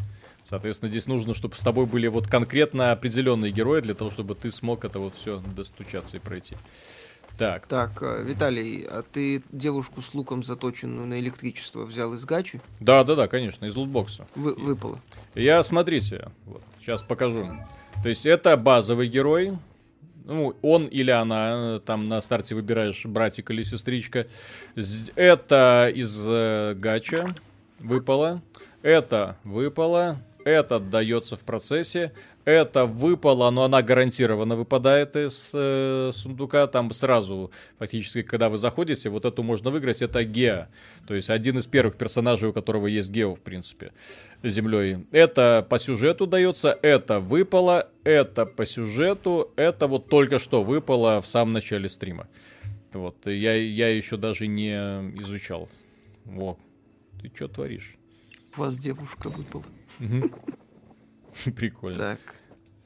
Соответственно, здесь нужно, чтобы с тобой были вот конкретно определенные герои, для того, чтобы ты смог это вот все достучаться и пройти. Так. Так, Виталий, а ты девушку с луком, заточенную на электричество, взял из гачи? Да, да, да, конечно, из лутбокса. Выпало. Я, смотрите, вот, сейчас покажу. То есть это базовый герой. Ну, он или она, там на старте выбираешь братик или сестричка. Это из гача выпало. Это выпало. Это отдается в процессе. Это выпало, но она гарантированно выпадает из сундука. Там сразу, фактически, когда вы заходите, вот эту можно выиграть. Это Геа. То есть один из первых персонажей, у которого есть Гео, в принципе, землей. Это по сюжету дается, это выпало, это по сюжету, это вот только что выпало в самом начале стрима. Вот, я еще даже не изучал. Во, ты что творишь? У вас девушка выпала. Прикольно. Так.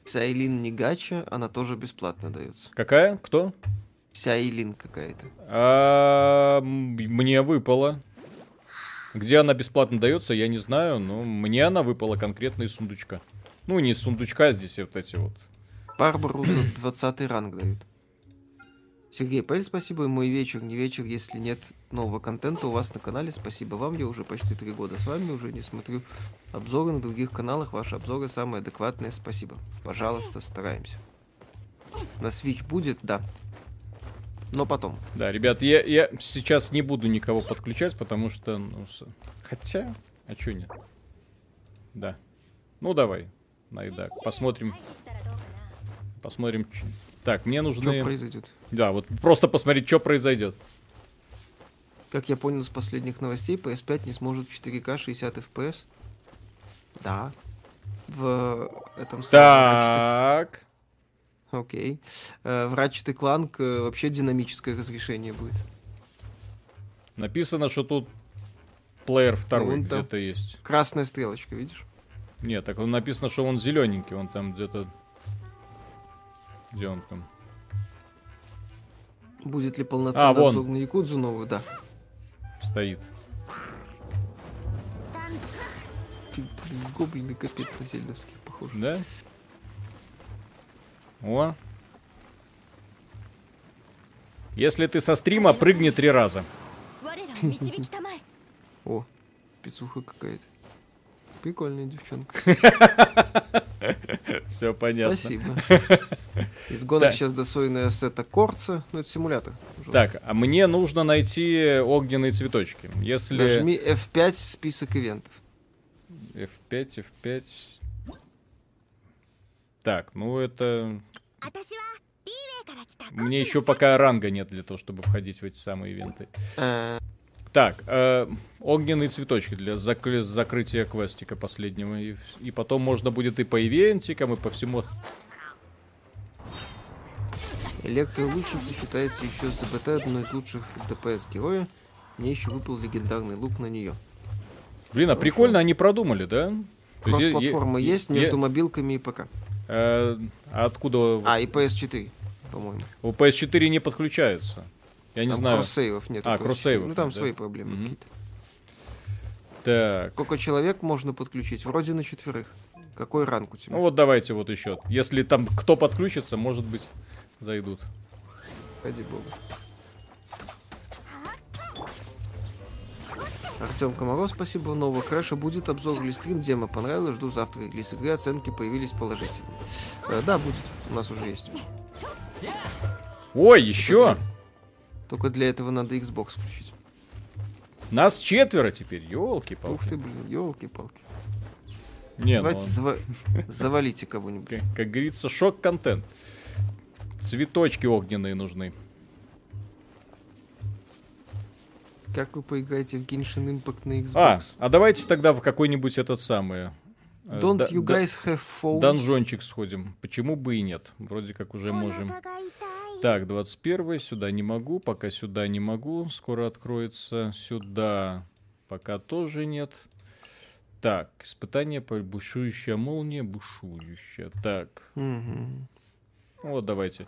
Сайлин не гача, она тоже бесплатно дается. Какая? Кто? Сайлин какая-то. Мне выпала. Где она бесплатно дается, я не знаю, но мне она выпала конкретно из сундучка. Ну, не из сундучка, здесь вот эти вот. Барбару за 20-й ранг дают. Сергей Пель, спасибо. Мой вечер, не вечер, если нет нового контента у вас на канале. Спасибо вам, я уже почти 3 года с вами, уже не смотрю обзоры на других каналах. Ваши обзоры самые адекватные, спасибо. Пожалуйста, стараемся. На Switch будет, да. Но потом. Да, ребят, я сейчас не буду никого подключать, потому что... Ну, хотя... А чё нет? Да. Ну, давай. Найдак. Посмотрим. Посмотрим... Так, мне нужно... Что произойдет? Да, вот просто посмотреть, что произойдет. Как я понял из последних новостей, PS5 не сможет в 4К 60 FPS. Да. В этом... Так. Окей. В Ratchet & Clank вообще динамическое разрешение будет. Написано, что тут плеер 2 где-то есть. Красная стрелочка, видишь? Нет, так написано, что он зелененький, он там где-то... Где он там? Будет ли полноценный обзор на Якудзу новую? Да. Стоит. Ты, блин, гоблины капец на зельдовских похожи. Да? О. Если ты со стрима, прыгни 3 раза. О, пицуха какая-то. Прикольная девчонка. Все понятно. Спасибо. Из гонок сейчас достойная сета Корца. Ну, это симулятор. Так, а мне нужно найти огненные цветочки. Если... Нажми F5, список ивентов. F5, F5. Так, ну это... Мне еще пока ранга нет для того, чтобы входить в эти самые ивенты. Так, огненные цветочки для закрытия квестика последнего. И потом можно будет и по ивентикам, и по всему. Электролучница считается еще за БТ одной из лучших ДПС героя. Мне еще выпал легендарный лук на нее. Блин, а прикольно они продумали, да? Кросс-платформа есть между мобилками и ПК. А откуда? А, и PS4, по-моему. У PS4 не подключаются. Я не знаю. Кроссейвов нет. А, кроссейвов. Ну там да? Свои проблемы какие-то. Так. Сколько человек можно подключить? Вроде на 4. Какой ранг у тебя? Ну вот давайте вот еще. Если там кто подключится, может быть, зайдут. Ради бога. Артем Комаров, спасибо. Нового Крэша будет обзор или стрим. Демо понравилось. Жду завтра релиз игры. Оценки появились положительные. Да, будет. У нас уже есть. Ой, еще! Только для этого надо Xbox включить. Нас четверо теперь, елки-палки. Ух ты, блин, елки-палки. Не, давайте завалите кого-нибудь. Как говорится, шок-контент. Цветочки огненные нужны. Как вы поиграете в Genshin Impact на Xbox? А давайте тогда в какой-нибудь этот самый... Don't you guys have phones? Донжончик сходим. Почему бы и нет? Вроде как уже можем. Так, 21-й. Сюда не могу. Пока сюда не могу. Скоро откроется. Сюда пока тоже нет. Так, испытание по бушующая молния. Бушующая. Так. Вот, давайте.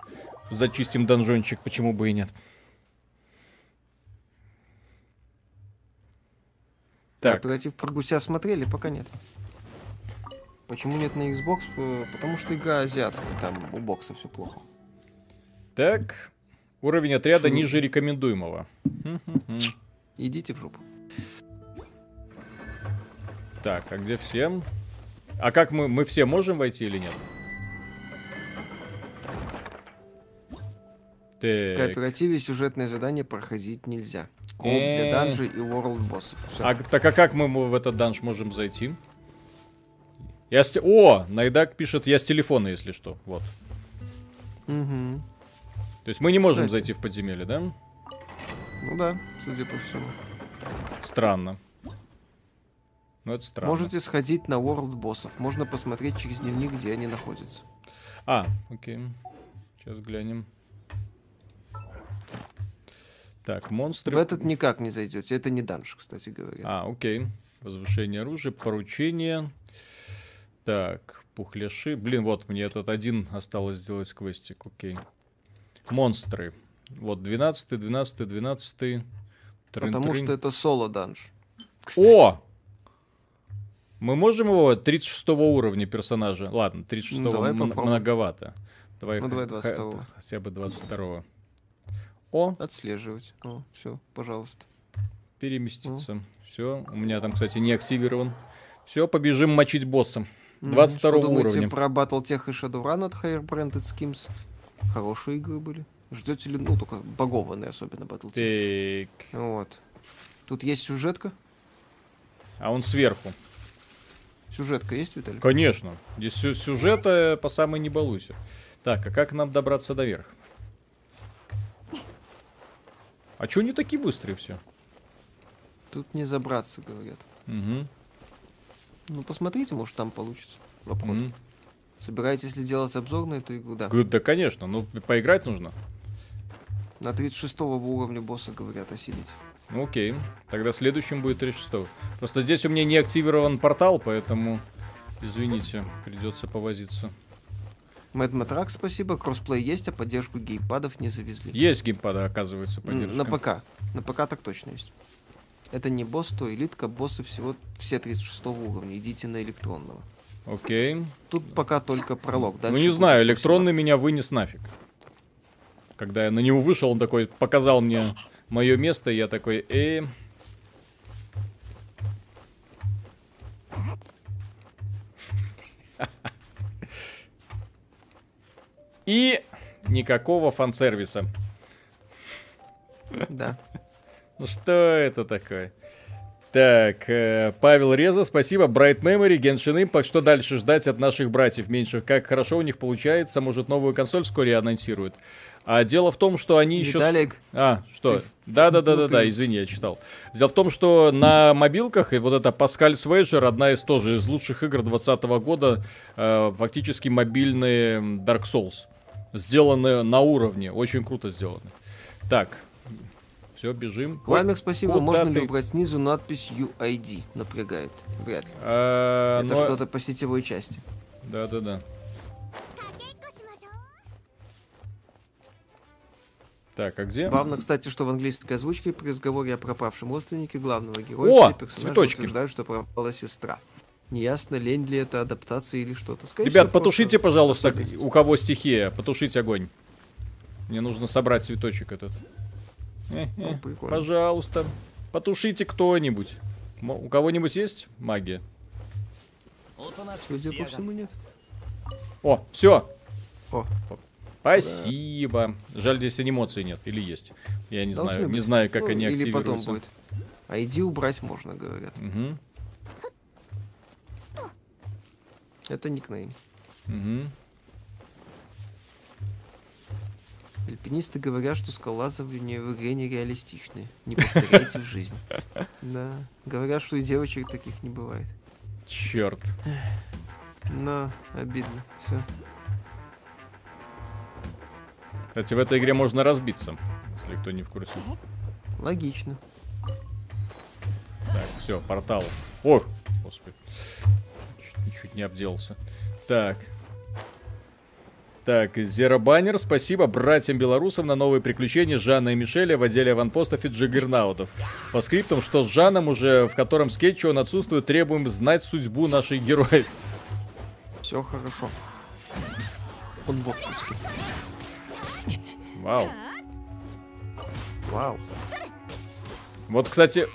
Зачистим донжончик. Почему бы и нет? Так. Подойти про гуся смотрели? Пока нет. Почему нет на Xbox? Потому что игра азиатская, там у бокса все плохо. Так, уровень отряда ниже рекомендуемого. Идите в жопу. Так, а где всем? А как мы все можем войти или нет? В кооперативе сюжетное задание проходить нельзя. Коп для данжей и ворлд боссов. Так а как мы в этот данж можем зайти? О, Найдак пишет, я с телефона, если что. Вот. Угу. То есть мы не можем зайти в подземелье, да? Ну да, судя по всему. Странно. Ну это странно. Можете сходить на ворлд боссов. Можно посмотреть через дневник, где они находятся. Окей. Сейчас глянем. Так, монстры... В этот никак не зайдете. Это не данж, кстати говоря. Окей. Возвышение оружия, поручение... Так, пухляши. Блин, вот мне этот один осталось сделать квестик, окей. Монстры. Вот, 12-й, 12-й, 12-й. Потому что это соло-данж. О! Мы можем его 36-го уровня персонажа? Ладно, 36-го многовато. Давай, ну, давай 22-го. Хотя бы 22-го. Отслеживать. Все, пожалуйста. Переместиться. Все, у меня там, кстати, не активирован. Все, побежим мочить босса. 22 уровня. Про BattleTech и Shadowlands от Higher-Branded Schemes. Хорошие игры были. Ждете ли, ну, только багованные, особенно BattleTech. Вот. Тут есть сюжетка. А он сверху. Сюжетка есть, Виталий? Конечно. Здесь сюжета по самой не балуйся. Так, а как нам добраться до верха? А чё они такие быстрые все? Тут не забраться, говорят. Угу. Ну, посмотрите, может, там получится в обход. Собираетесь ли делать обзор на эту игру? Да. Да, конечно, но поиграть нужно. На 36-го уровня босса, говорят, осилить. Окей, тогда следующим будет 36-го. Просто здесь у меня не активирован портал, поэтому, извините, придется повозиться. Мэд Матрак, спасибо. Кроссплей есть, а поддержку геймпадов не завезли. Есть геймпады, оказывается, поддержка. На ПК так точно есть. Это не босс, то элитка, боссы всего все 36 уровня. Идите на электронного. Окей. Тут пока только пролог. Дальше не знаю, электронный меня вынес нафиг. Когда я на него вышел, он такой показал мне мое место, и я такой, И никакого фан-сервиса. Да. Ну что это такое? Так, Павел Реза, спасибо. Bright Memory, Genshin Impact. Что дальше ждать от наших братьев меньших? Как хорошо у них получается. Может, новую консоль вскоре анонсируют. А дело в том, что они еще... что? Да, извини, я читал. Дело в том, что на мобилках, и вот эта Pascal Swagger, одна из тоже из лучших игр 2020 года, фактически мобильные Dark Souls. Сделаны на уровне. Очень круто сделаны. Так... Все, бежим. Пламик, спасибо. Можно ли убрать снизу надпись UID? Напрягает. Вряд ли. Это что-то по сетевой части. Да. Так, а где? Главное, кстати, что в английской озвучке при разговоре о пропавшем родственнике главного героя все персонажи утверждают, что пропала сестра. Неясно, лень ли это адаптация или что-то. Ребят, потушите, пожалуйста, у кого стихия. Потушите огонь. Мне нужно собрать цветочек этот. Пожалуйста, потушите кто-нибудь. У кого-нибудь есть магия? Судя по всему, нет. Все. Спасибо. Да. Жаль, здесь анимации нет. Или есть. Я не знаю. Не знаю, как они активируются. Или потом будет. А иди убрать можно, говорят. Угу. Это никнейм. Угу. Альпинисты говорят, что скалолазание в игре нереалистичны. Не повторяйте в жизни. Да. Говорят, что и девочек таких не бывает. Черт. Но обидно. Все. Кстати, в этой игре можно разбиться, если кто не в курсе. Логично. Так, все, портал. Ох, господи. Чуть не обделался. Так. Так, Зеробаннер, спасибо братьям-белорусам на новые приключения Жанна и Мишеля в отделе аванпостов и джиггернаутов. По скриптам, что с Жаном уже, в котором скетче он отсутствует, требуем знать судьбу наших героев. Все хорошо. Он в отпуске. Вау. Вау. Вот, кстати...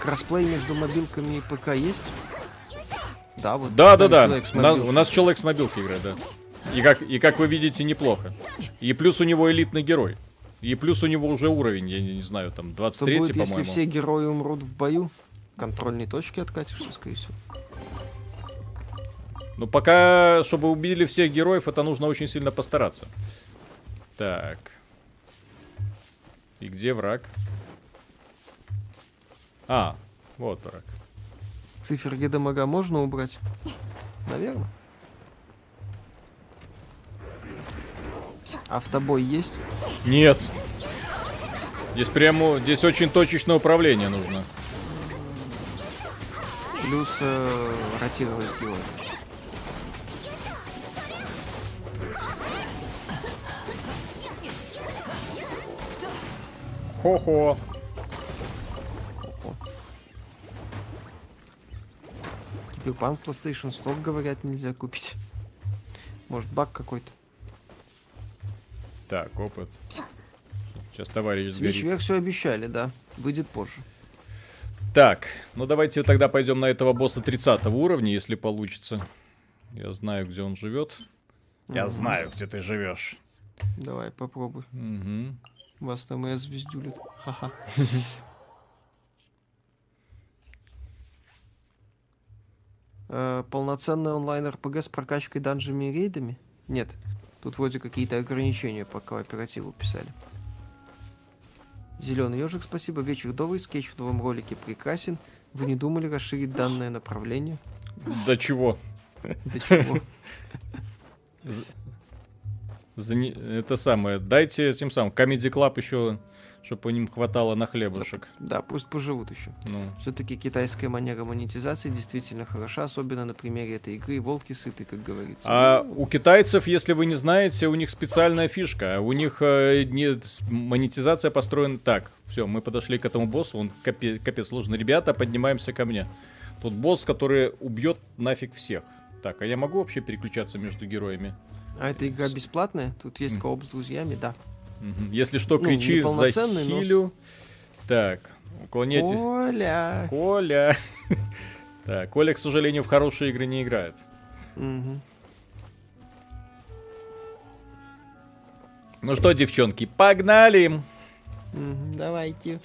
Кроссплей между мобилками и ПК есть? Да, вот. Да. У нас человек с мобилки играет, да. И как вы видите, неплохо. И плюс у него элитный герой. И плюс у него уже уровень, я не знаю, там 23, по-моему. Если все герои умрут в бою, контрольные точки откатишься, скорее всего. Ну, пока, чтобы убили всех героев, это нужно очень сильно постараться. Так. И где враг? А, вот враг. Цифер Гедомага можно убрать? Наверное. Автобой есть? Нет. Здесь прямо, здесь очень точечное управление нужно. Плюс ротировать героя. Хо-хо. Киберпанк PlayStation 4, говорят, нельзя купить. Может, баг какой-то. Так, опыт. Сейчас товарищ сгорит. Свечверх все обещали, да. Выйдет позже. Так, ну давайте тогда пойдем на этого босса 30 уровня, если получится. Я знаю, где он живет. Я знаю, где ты живешь. Давай, попробуй. Угу. Вас там и звездюлит. Ха-ха. Полноценный онлайн-РПГ с прокачкой данжами и рейдами? Нет. Тут вроде какие-то ограничения по кооперативу писали. Зеленый ежик, спасибо. Вечер добрый, скетч в новом ролике прекрасен. Вы не думали расширить данное направление? До чего? До чего? Это самое. Дайте тем самым Comedy Club еще, чтобы у них хватало на хлебушек. Да, пусть поживут еще. Все-таки китайская манера монетизации действительно хороша, особенно на примере этой игры. Волки сыты, как говорится. А у китайцев, если вы не знаете, у них специальная фишка. У них монетизация построена так. Все, мы подошли к этому боссу, он капец сложный. Ребята, поднимаемся ко мне. Тут босс, который убьет нафиг всех. Так, а я могу вообще переключаться между героями? А эта игра бесплатная? Тут есть кооп с друзьями, да. Если что, кричи за хилю. Так, уклоняйтесь. Коля! Коля! Так, Коля, к сожалению, в хорошие игры не играет. Ну что, девчонки, погнали! Давайте.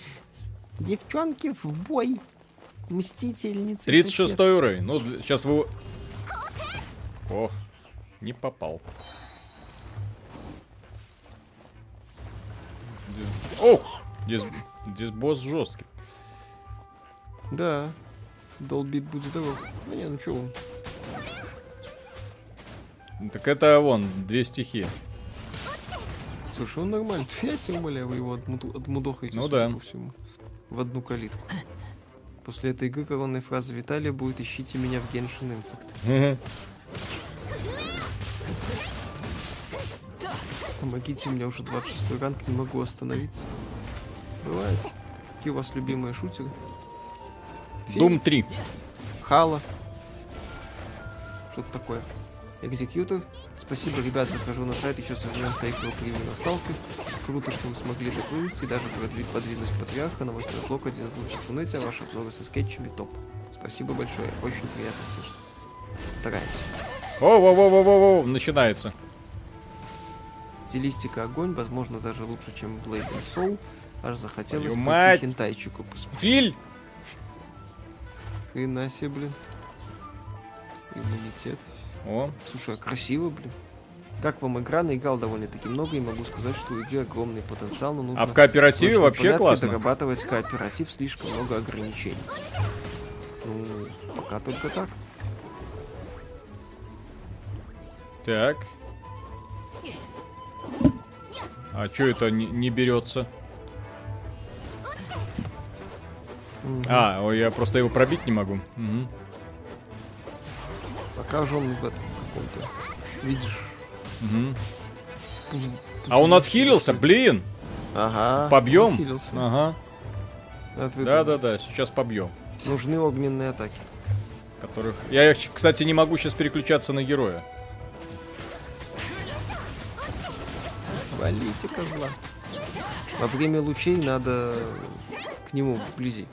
Девчонки, в бой! Мстительницы. 36 уровень. Ну, сейчас вы... О, не попал. О! Здесь босс жесткий. Да. Долбит будет здоров. Ну не, ну чего? Так это вон, две стихи. Слушай, он нормально. Я тем более вы его отмудохаете. Ну да. По всему. В одну калитку. После этой игры коронной фразы Виталия будет «Ищите меня в Genshin Impact». Помогите, мне уже 26 ранг, не могу остановиться. Бывает. Какие у вас любимые шутеры? Doom 3. Halo. Что-то такое. Экзекьютор. Спасибо, ребят, захожу на сайт, еще со времен фейкового превью насталки. Круто, что вы смогли так вывести, даже подвинуть патриарха, новостной блок, один из лучших в Unity, а ваши обзоры со скетчами топ. Спасибо большое, очень приятно слышать. Стараемся. О-во-во-во-во-во, начинается. Стилистика огонь, возможно, даже лучше, чем Blade and Soul. Аж захотелось пойти хентайчику посмотреть. Киль! Хрена себе, блин. Иммунитет. О. Слушай, а красиво, блин. Как вам игра? Наиграл довольно-таки много и могу сказать, что у игры огромный потенциал, но нужно... А в кооперативе вообще классно. Дорабатывать кооператив, слишком много ограничений. Ну, пока только так. Так. А чё это не берется? Угу. А, ой, я просто его пробить не могу. Угу. Пока же он в этом каком-то. Видишь? Угу. А он отхилился, блин! Ага. Побьем? Ага. Да-да-да, сейчас побьем. Нужны огненные атаки. Которых... Я, кстати, не могу сейчас переключаться на героя. Валите, козла. Во время лучей надо к нему вблизи.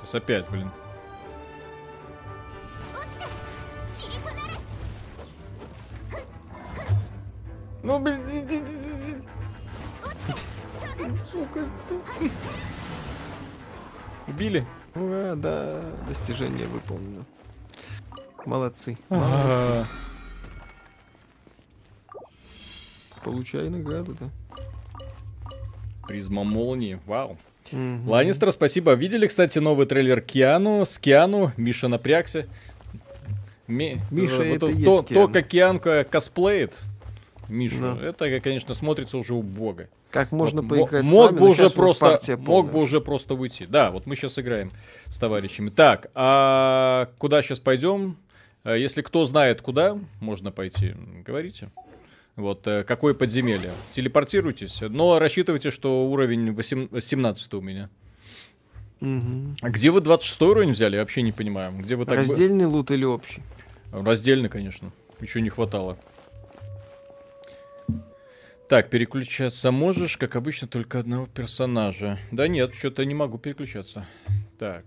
Сейчас опять, блин. Ну, блин, сука, ты... Убили? А, да, достижение выполнено. Молодцы. Молодцы. Получай награду, да. Призма молнии, вау. Угу. Ланнистер, спасибо. Видели, кстати, новый трейлер Киану? С Киану Миша напрягся. Миша, это есть Киану. То, как Кианка косплеет Мишу, да. Это, конечно, смотрится уже убого. Как можно вот, поиграть мог с вами, мог бы уже просто уйти. Да, вот мы сейчас играем с товарищами. Так, а куда сейчас пойдем? Если кто знает, куда можно пойти, говорите. Вот, какое подземелье? Телепортируйтесь, но рассчитывайте, что уровень 17 у меня. Угу. А где вы 26 уровень взяли? Я вообще не понимаю. Где вы так... Раздельный лут или общий? Раздельный, конечно. Еще не хватало. Так, переключаться можешь, как обычно, только одного персонажа. Да нет, что-то не могу переключаться. Так.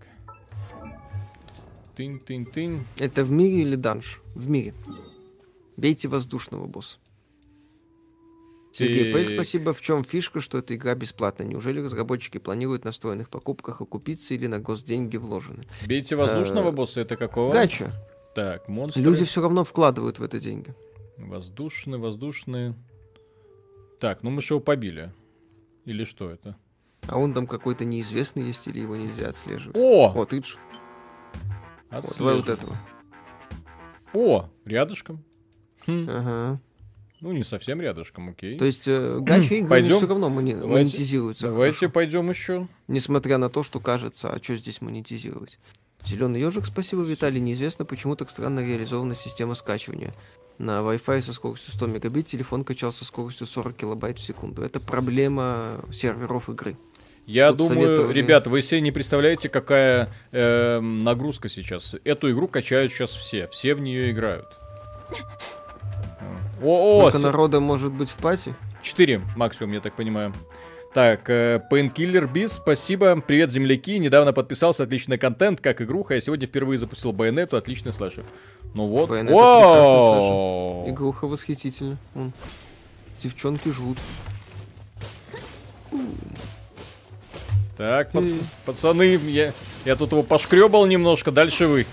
Тынь-тынь-тынь. Это в мире или данж? В мире. Бейте воздушного босса. Сергей Пель, спасибо. В чем фишка, что эта игра бесплатна? Неужели разработчики планируют на встроенных покупках окупиться или на госденьги вложены? Бейте воздушного босса, это какого? Гача. Так, монстры. Люди все равно вкладывают в это деньги. Воздушные, воздушные... Так, ну мы же его побили. Или что это? А он там какой-то неизвестный есть, или его нельзя отслеживать? О! Вот, идж. Вот, давай вот этого. О, рядышком. Хм. Ага. Ну, не совсем рядышком, окей. То есть гачи игры все равно монетизируются. Давайте пойдем еще. Несмотря на то, что кажется, а что здесь монетизировать? Зеленый ежик, спасибо, Виталий. Неизвестно, почему так странно реализована система скачивания. На Wi-Fi со скоростью 100 мегабит телефон качал со скоростью 40 килобайт в секунду. Это проблема серверов игры. Я тут думаю, ребят, вы все не представляете, какая нагрузка сейчас. Эту игру качают сейчас все. Все в нее играют. Сколько народа может быть в пати? 4 максимум, я так понимаю. Так, Painkiller Beast, спасибо. Привет, земляки. Недавно подписался, отличный контент, как игруха. Я сегодня впервые запустил Байонету, отличный слэшер. Ну вот. Байонета, игруха восхитительно. Девчонки жгут. Так, пацаны, я тут его пошкребал немножко, дальше вы.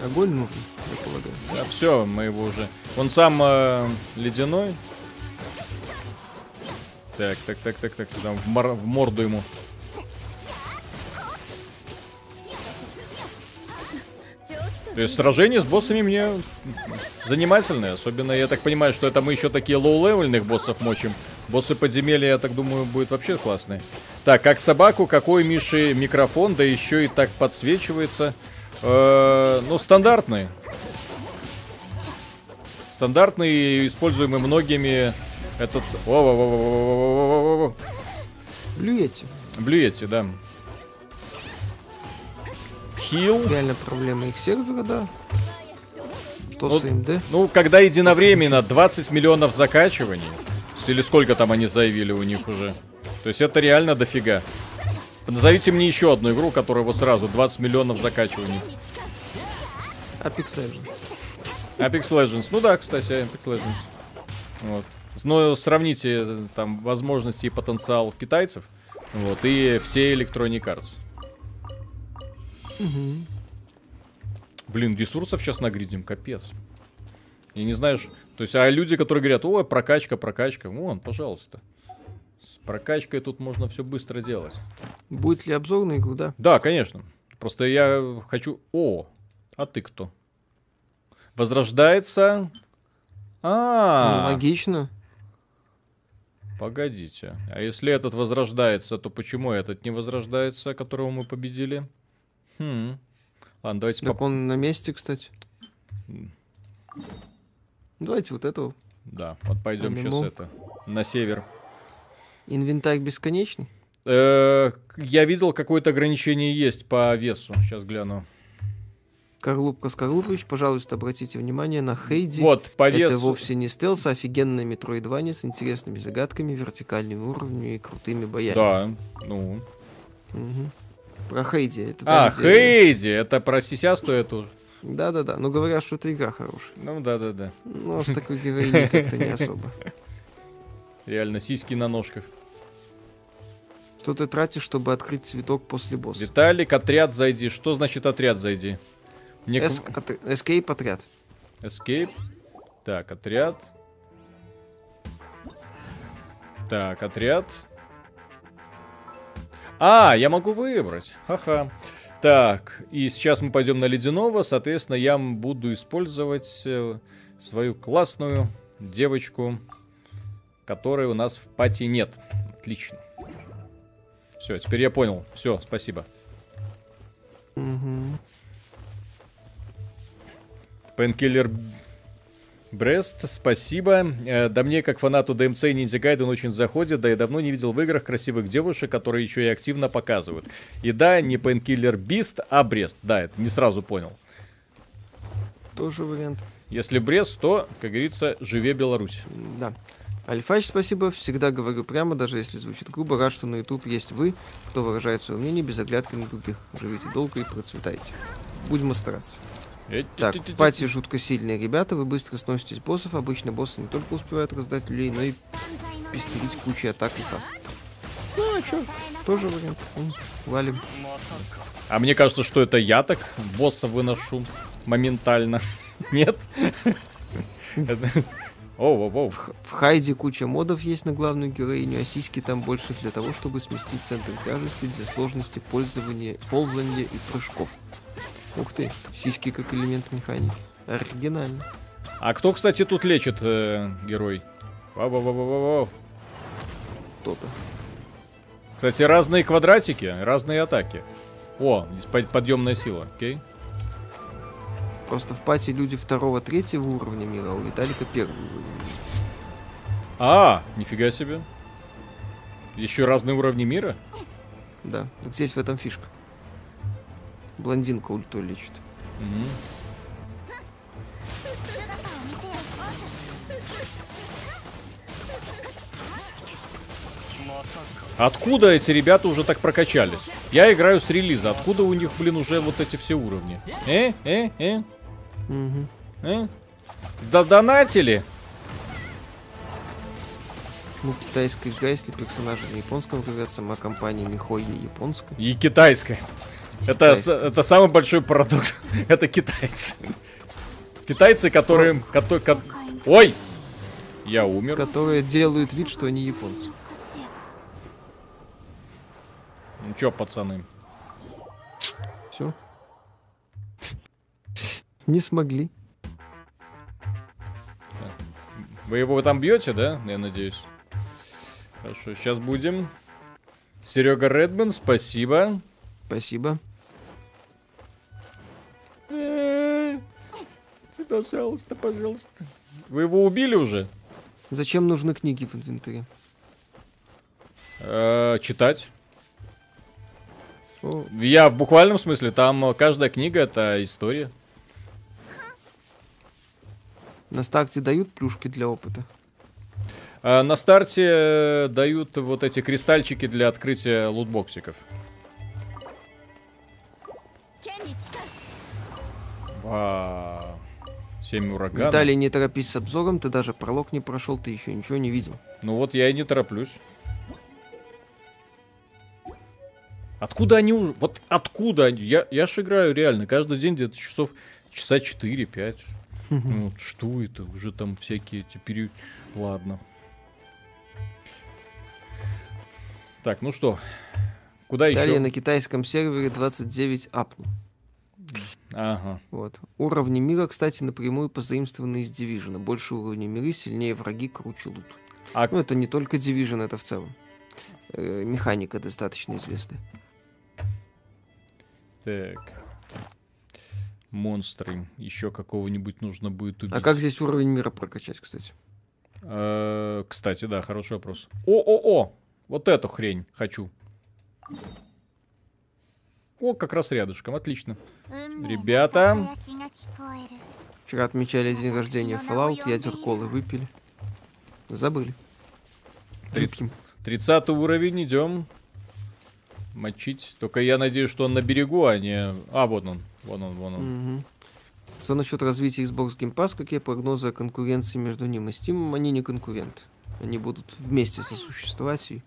Огонь нужен, я полагаю. Да, все, мы его уже. Он сам ледяной. Так, там в морду ему. То есть сражение с боссами мне занимательное. Особенно, я так понимаю, что это мы еще такие лоу-левельных боссов мочим. Боссы подземелья, я так думаю, будет вообще классные. Так, как собаку, какой Миши микрофон, да еще и так подсвечивается. Ну, стандартный. Стандартный, используемый многими. Этот... Блюете. Блюете, да. Хил. Реально проблема их сервера, да. Что с AMD? Ну, когда единовременно 20 миллионов закачиваний. Или сколько там они заявили у них уже. То есть это реально дофига. Назовите мне еще одну игру, которая вот сразу 20 миллионов закачиваний. Apex Legends. Apex Legends. Ну да, кстати, Apex Legends. Вот. Но сравните там возможности и потенциал китайцев. Вот. И все Electronic Arts. Угу. Блин, ресурсов сейчас нагридим, капец. Я не знаю, то есть, а люди, которые говорят, о, прокачка, прокачка, вон, пожалуйста. С прокачкой тут можно все быстро делать. Будет ли обзор на игру, да? Да, конечно. Просто я хочу... О, а ты кто? Возрождается... А-а-а. Ну, логично. Погодите. А если этот возрождается, то почему этот не возрождается, которого мы победили? Хм. Ладно, давайте... Так он на месте, кстати. Давайте вот этого. Да, вот пойдем сейчас это. На север. Инвентарь бесконечный? Я видел, какое-то ограничение есть по весу. Сейчас гляну. Корлупка Скорлупович, пожалуйста, обратите внимание на Хейди. Вот, по весу. Это вовсе не стелс, а офигенная метроидвания с интересными загадками, вертикальными уровнями и крутыми боями. Да, ну. Угу. Про Хейди. Это а, там, где... Хейди! Это про сисясту эту. Да-да-да, но говорят, что это игра хорошая. Ну да-да-да. Но с такой героиней как-то не особо. Реально, сиськи на ножках. Что ты тратишь, чтобы открыть цветок после босса? Виталик, отряд зайди. Что значит отряд зайди? Мне... Escape отряд. Escape. Так, отряд. Так, отряд. А, я могу выбрать. Ха-ха. Так, и сейчас мы пойдем на ледяного. Соответственно, я буду использовать свою классную девочку, которой у нас в пати нет. Отлично. Все, теперь я понял. Все, спасибо. Угу. Пенкиллер Брест, спасибо. Да мне, как фанату ДМЦ и Ниндзя Гайден, очень заходит. Да и давно не видел в играх красивых девушек, которые еще и активно показывают. И да, не Пенкиллер Бист, а Брест. Да, это не сразу понял. Тоже вариант. Если Брест, то, как говорится, живе Беларусь. Да. Альфач, спасибо. Всегда говорю прямо, даже если звучит грубо. Рад, что на YouTube есть вы, кто выражает свое мнение без оглядки на других. Живите долго и процветайте. Будем стараться. Так, в пати жутко сильные ребята, вы быстро сноситесь боссов. Обычно боссы не только успевают раздать людей, но и пестрить кучей атак и фаз. Ну, а чё? Тоже вариант. Валим. А мне кажется, что это я так босса выношу моментально. Нет? Оу-оу-оу. В Хайде куча модов есть на главную героиню, а сиськи там больше для того, чтобы сместить центр тяжести для сложности пользования, ползания и прыжков. Ух ты, сиськи как элемент механики. Оригинально. А кто, кстати, тут лечит герой? Вау-вау-вау-вау-вау. Кто-то. Кстати, разные квадратики, разные атаки. О, подъемная сила, окей. Просто в пати люди 2-3 уровня мира, а у Виталика 1 уровня. А, нифига себе. Еще разные уровни мира? Да, так здесь в этом фишка. Блондинка ульту лечит. Откуда эти ребята уже так прокачались? Я играю с релиза. Откуда у них, блин, уже вот эти все уровни? Додонатили? Ну, китайская игра, если персонажи на японском говорят, сама компания Михой японская. И китайская. Это самый большой парадокс. Это китайцы. Китайцы, которые... Ой! Я умер. Которые делают вид, что они японцы. Ну чё, пацаны? Все. Не смогли. Вы его там бьете, да? Я надеюсь. Хорошо, сейчас будем. Серега Редман, спасибо. Спасибо. Пожалуйста, пожалуйста. Вы его убили уже? Зачем нужны книги в инвентаре? Читать. Я в буквальном смысле. Там каждая книга — это история. На старте дают плюшки для опыта? На старте дают вот эти кристальчики для открытия лутбоксиков. 7 ураганов. Виталий, не торопись с обзором, ты даже пролог не прошел, ты еще ничего не видел. Ну вот я и не тороплюсь. Откуда они уже... Вот откуда они? Я ж играю реально. Каждый день где-то часа 4-5. Ну, что это? Уже там всякие теперь... Ладно. Так, ну что? Куда Виталий еще? На китайском сервере 29 апнул. Ага. Вот. Уровни мира, кстати, напрямую позаимствованы из Division. Больше уровней мира, сильнее враги, круче лут. А... Ну, это не только Division, это в целом. Механика достаточно известная. Так. Монстры. Еще какого-нибудь нужно будет убить. А как здесь уровень мира прокачать, кстати? Кстати, да, хороший вопрос. О-о-о! Вот эту хрень хочу. О, как раз рядышком, отлично. Ребята. Вчера отмечали день рождения Fallout, ядер колы выпили. Забыли. 30 уровень, идем. Мочить. Только я надеюсь, что он на берегу, а не... А, вот он, вон он, вон он. Угу. Что насчет развития Xbox Game Pass, какие прогнозы о конкуренции между ним и Steam? Они не конкуренты. Они будут вместе сосуществовать и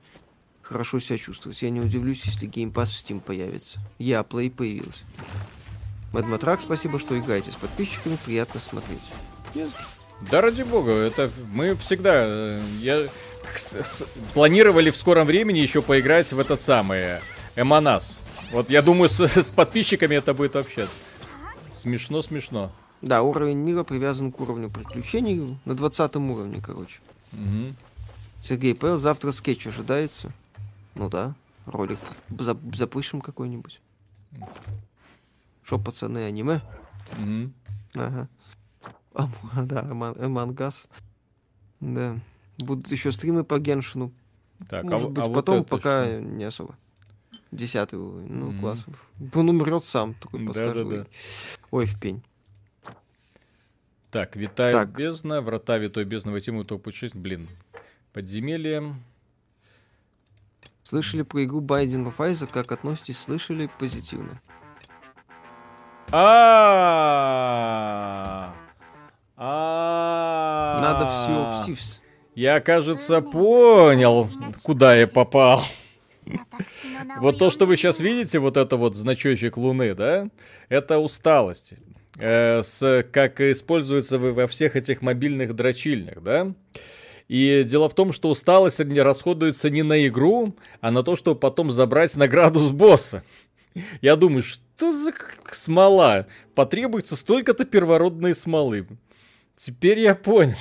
хорошо себя чувствовать. Я не удивлюсь, если Game Pass в Steam появится. Я Play появился. Мэдматрак, спасибо, что играете с подписчиками. Приятно смотреть. Да ради бога, это мы всегда... Планировали в скором времени еще поиграть в этот самый Эманас. Вот я думаю, с подписчиками это будет вообще смешно. Да, уровень мира привязан к уровню приключений. На 20 уровне, короче. Угу. Сергей Павел, завтра скетч ожидается. Ну да, ролик запишем какой-нибудь. Шо, пацаны, аниме? Угу. Ага. Да, Эмангас. Да. Будут еще стримы по Геншину. Так, может быть, вот потом, пока что? Не особо. 10-й уровень. Ну, класс. Он умрет сам, такой подскажет. Да. Ой, в пень. Так, витает так. Бездна, врата витой бездны, войти в топ 6, блин. Подземелье. Слышали про игру Binding of Isaac, как относитесь? Слышали позитивно? Надо все всивс. Я, кажется, понял, куда я попал. Вот то, что вы сейчас видите, вот это вот значочек Луны, да? Это усталость. Как используется во всех этих мобильных дрочильнях, да? И дело в том, что усталость расходуется не на игру, а на то, чтобы потом забрать награду с босса. Я думаю, что за смола? Потребуется столько-то первородной смолы. Теперь я понял.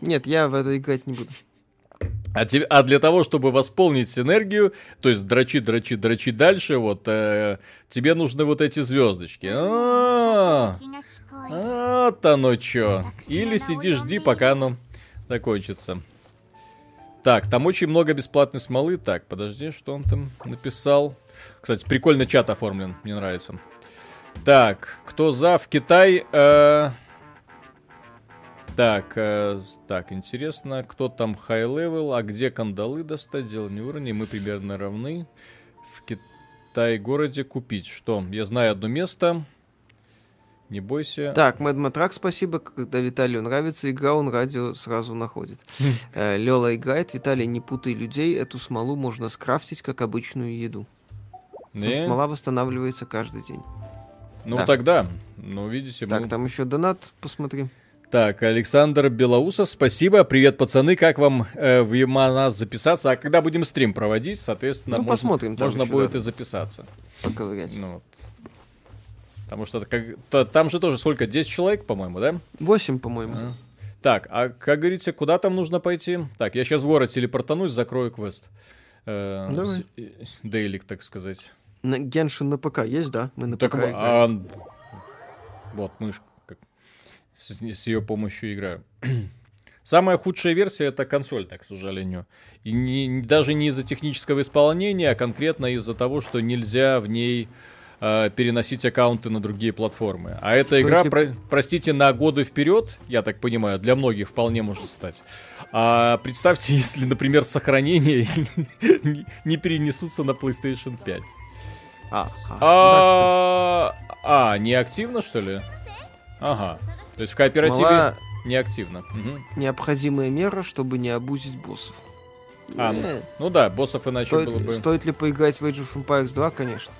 Нет, я в это играть не буду. А для того, чтобы восполнить энергию, то есть дрочи дальше, вот тебе нужны вот эти звездочки. Вот оно чё. Или сиди, жди, пока оно закончится. Так, там очень много бесплатной смолы. Так, подожди, что он там написал? Кстати, прикольный чат оформлен, мне нравится. Так, кто за в Китай... Так, интересно, кто там хай-левел, а где кандалы достать, дело не уровни, мы примерно равны. В Китай-городе купить. Что? Я знаю одно место. Не бойся. Так, Мэдматрак, спасибо. Когда Виталию нравится игра, он радио сразу находит. Лёла играет. Виталий, не путай людей, эту смолу можно скрафтить, как обычную еду. Смола восстанавливается каждый день. Ну тогда, ну видите... Так, там еще донат, посмотри. Так, Александр Белоусов, спасибо. Привет, пацаны. Как вам в Яманас записаться? А когда будем стрим проводить, соответственно, ну, можно будет и записаться. Поковырять. Ну, вот. Потому что там же тоже сколько? 10 человек, по-моему, да? 8, по-моему. А. Так, а как говорите, куда там нужно пойти? Так, я сейчас в город телепортанусь, закрою квест. Давай. Дейлик, так сказать. На Геншин на ПК есть, да? Мы на ПК играем. Вот, мышка. С ее помощью играю. Самая худшая версия — это консоль, так, к сожалению. И даже не из-за технического исполнения, а конкретно из-за того, что нельзя в ней переносить аккаунты на другие платформы. А эта игра, простите, на годы вперед, я так понимаю, для многих вполне может стать. А представьте, если, например, сохранения не перенесутся на PlayStation 5. Не активно, что ли? Ага. То есть в кооперативе Смола... неактивно. Угу. Необходимая мера, чтобы не обузить боссов. А, ну да, боссов иначе стоит, было бы... Стоит ли поиграть в Age of Empires 2, конечно.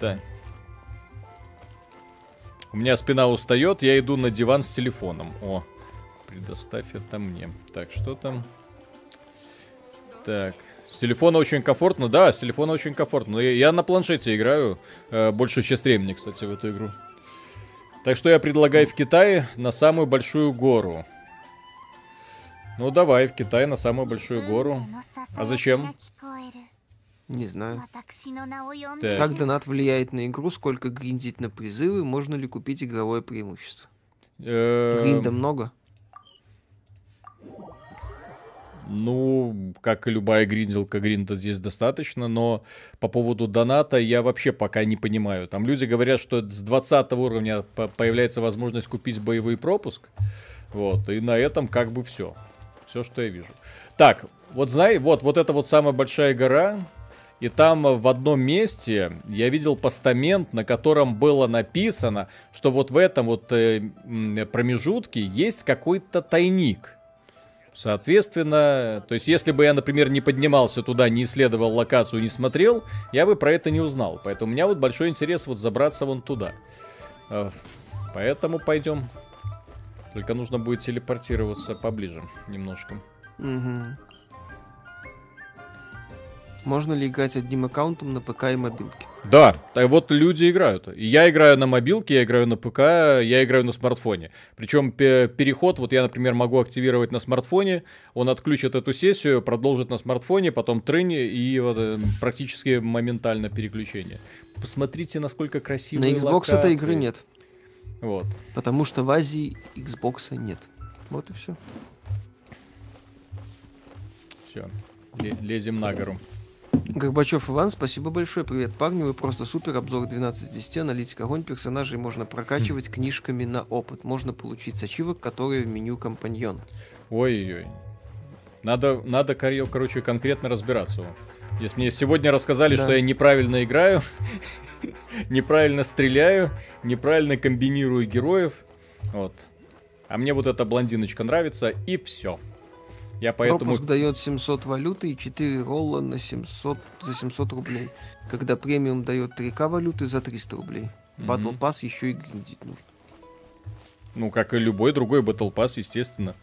Да. У меня спина устает, я иду на диван с телефоном. О, предоставь это мне. Так, что там? Так, с телефона очень комфортно. Да, с телефона очень комфортно. Я на планшете играю. Больше счастливее мне, кстати, в эту игру. Так что я предлагаю в Китае на самую большую гору. Ну давай, в Китае на самую большую гору. А зачем? Не знаю. Так. Как донат влияет на игру, сколько гриндить на призывы, можно ли купить игровое преимущество? Гринда много? Ну, как и любая гринделка, гринда здесь достаточно, но по поводу доната я вообще пока не понимаю. Там люди говорят, что с 20 уровня появляется возможность купить боевой пропуск. Вот, и на этом как бы все. Все, что я вижу. Так, вот знай, вот это вот самая большая гора. И там в одном месте я видел постамент, на котором было написано, что вот в этом вот промежутке есть какой-то тайник. Соответственно, то есть если бы я, например, не поднимался туда, не исследовал локацию, не смотрел, я бы про это не узнал. Поэтому у меня вот большой интерес вот забраться вон туда. Поэтому пойдем. Только нужно будет телепортироваться поближе немножко. Угу. Можно ли играть одним аккаунтом на ПК и мобилке? Да, вот люди играют. Я играю на мобилке, я играю на ПК, я играю на смартфоне. Причем переход, вот я, например, могу активировать на смартфоне, он отключит эту сессию, продолжит на смартфоне, потом трынь, и вот, практически моментально переключение. Посмотрите, насколько красивые локации. На Xbox локации. Этой игры нет. Вот. Потому что в Азии Xbox нет. Вот и все. Все, лезем на гору. Горбачев Иван, спасибо большое, привет, парни, вы просто супер, обзор 12 из 10, аналитик огонь, персонажей можно прокачивать книжками на опыт, можно получить с ачивок, которые в меню компаньона. Ой-ой-ой, надо, короче, конкретно разбираться. Если мне сегодня рассказали, да, что я неправильно играю, неправильно стреляю, неправильно комбинирую героев, вот, а мне вот эта блондиночка нравится, и все. Я поэтому... Пропуск дает 700 валюты и 4 ролла на 700, за 700 рублей. Когда премиум дает 3К валюты за 300 рублей. Battle Pass еще и гриндить нужно. Ну, как и любой другой Battle Pass, естественно.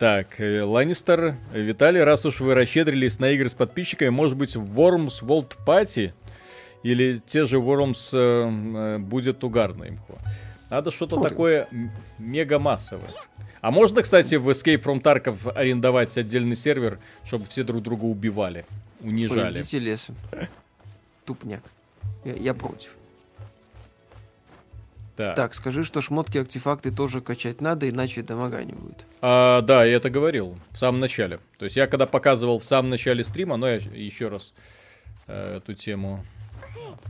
Так, Ланнистер. Виталий, раз уж вы расщедрились на игры с подписчиками, может быть, Worms World Party? Или те же Worms будет угарно им? Надо что-то такое мега-массовое. А можно, кстати, в Escape from Tarkov арендовать отдельный сервер, чтобы все друг друга убивали, унижали? Пойдите лесом. Тупняк. Я против. Да. Так, скажи, что шмотки, артефакты тоже качать надо, иначе дамага не будет. А, да, я это говорил в самом начале. То есть я когда показывал в самом начале стрима, но я еще раз эту тему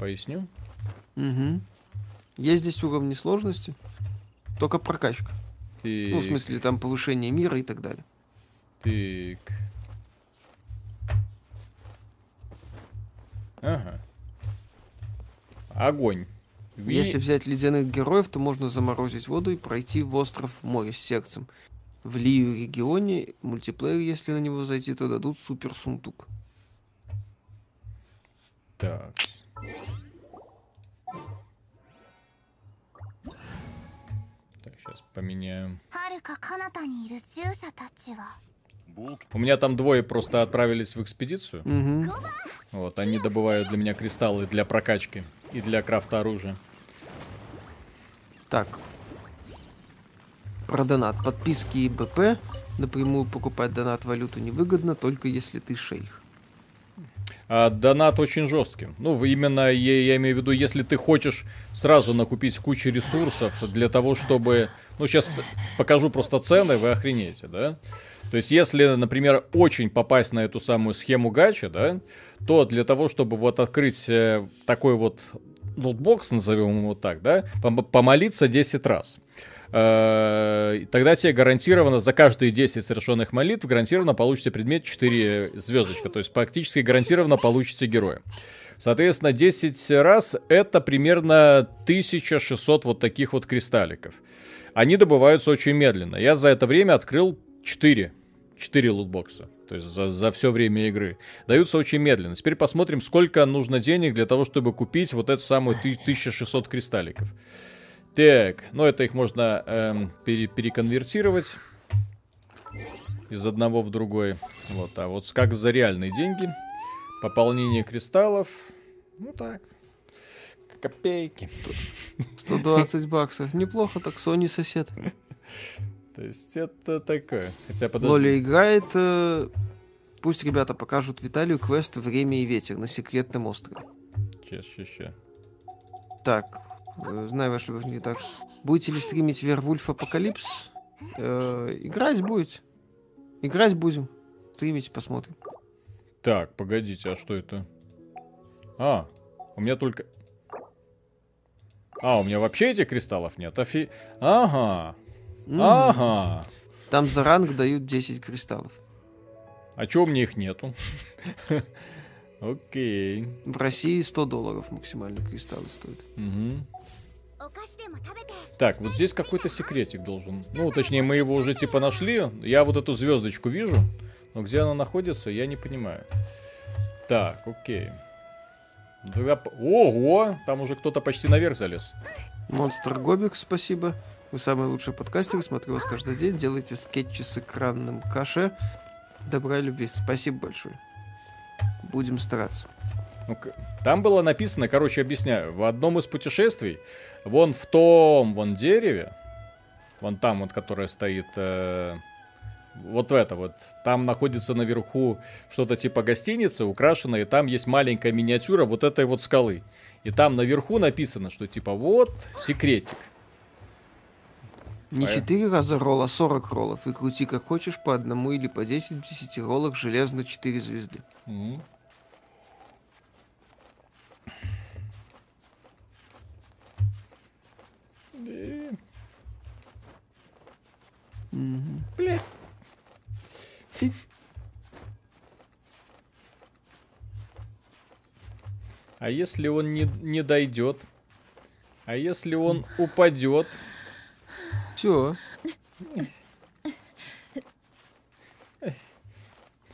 поясню. Угу. Есть здесь уровни сложности, только прокачка. Так. Ну, в смысле, там повышение мира и так далее. Так. Ага. Огонь. Если взять ледяных героев, то можно заморозить воду и пройти в остров моря с сердцем. В Лию регионе мультиплеер, если на него зайти, то дадут супер сундук. Так. Сейчас поменяем. У меня там двое просто отправились в экспедицию. Угу. Вот, они добывают для меня кристаллы для прокачки и для крафта оружия. Так. Про донат. Подписки и БП. Напрямую покупать донат валюту невыгодно, только если ты шейх. А донат очень жесткий. Ну, именно я имею в виду, если ты хочешь сразу накупить кучу ресурсов для того, чтобы... Ну, сейчас покажу просто цены, вы охренеете, да? То есть, если, например, очень попасть на эту самую схему гача, да, то для того, чтобы вот открыть такой вот лутбокс, назовем его так, да, помолиться 10 раз. тогда тебе гарантированно за каждые 10 совершенных молитв гарантированно получите предмет 4 звездочка. То есть практически гарантированно получите героя. Соответственно, 10 раз это примерно 1600 вот таких вот кристалликов. Они добываются очень медленно. Я за это время открыл 4 лутбокса. То есть за все время игры. Даются очень медленно. Теперь посмотрим, сколько нужно денег для того, чтобы купить вот эту самую 1600 кристалликов. Так, ну это их можно переконвертировать из одного в другой. Вот, а вот как за реальные деньги. Пополнение кристаллов. Ну так. Копейки. 120 баксов. Неплохо так, Sony сосед. То есть это такое. Хотя подожди. Лоля играет. Пусть ребята покажут Виталию квест «Время и ветер» на секретном острове. Сейчас. Так. Знаю, ваш любовь не так. Будете ли стримить Вервульф Апокалипс? Играть будете. Играть будем. Стримить, посмотрим. Так, погодите, а что это? А, у меня только... А, у меня вообще этих кристаллов нет? Ага. Ага. Там за ранг дают 10 кристаллов. А чё у меня их нету? Окей. В России $100 максимально кристаллы стоят. Так, вот здесь какой-то секретик должен. Ну, точнее, мы его уже типа нашли. Я вот эту звездочку вижу, но где она находится, я не понимаю. Так, окей. Ого! Там уже кто-то почти наверх залез. Монстр Гобик, спасибо. Вы самый лучший подкастер, смотрю вас каждый день, делаете скетчи с экранным каше. Добра и любви. Спасибо большое. Будем стараться. Там было написано, короче, объясняю. В одном из путешествий, вон в том, вон дереве, вон там, вот, которое стоит, вот это вот, там находится наверху что-то типа гостиницы украшенное, и там есть маленькая миниатюра вот этой вот скалы. И там наверху написано, что типа вот секретик. Не 4 раза ролл, а 40 роллов. И крути как хочешь по одному или по 10 в 10 роллах железно 4 звезды. Бля. А если он не дойдет? А если он упадет? Все.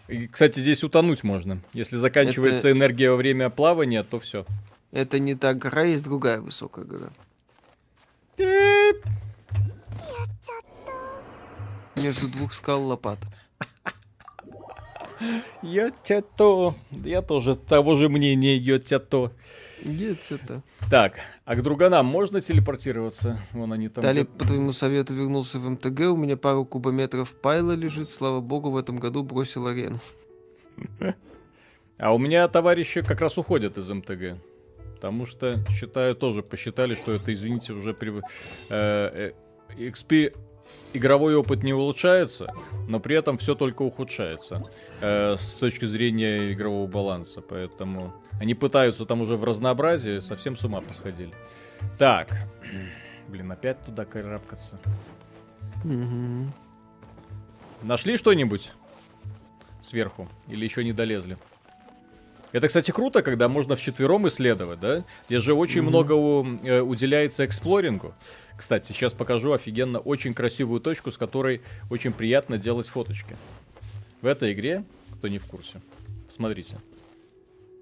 И, кстати, здесь утонуть можно. Если заканчивается энергия во время плавания, то все. Это не та гора, есть другая высокая гора. Между двух скал лопат. Йотято. Я тоже того же мнения, йотято. Так, а к друганам можно телепортироваться? Вон они там. Далее, по твоему совету, вернулся в МТГ. У меня пару кубометров пайла лежит. Слава богу, в этом году бросил арену. А у меня товарищи как раз уходят из МТГ. Потому что, считаю, тоже посчитали, что это, извините, уже... Игровой опыт не улучшается, но при этом все только ухудшается с точки зрения игрового баланса. Поэтому они пытаются там уже в разнообразии, совсем с ума посходили. Так, блин, опять туда карабкаться. Нашли что-нибудь сверху или еще не долезли? Это, кстати, круто, когда можно вчетвером исследовать, да? Здесь же очень много уделяется эксплорингу. Кстати, сейчас покажу офигенно очень красивую точку, с которой очень приятно делать фоточки. В этой игре, кто не в курсе, посмотрите.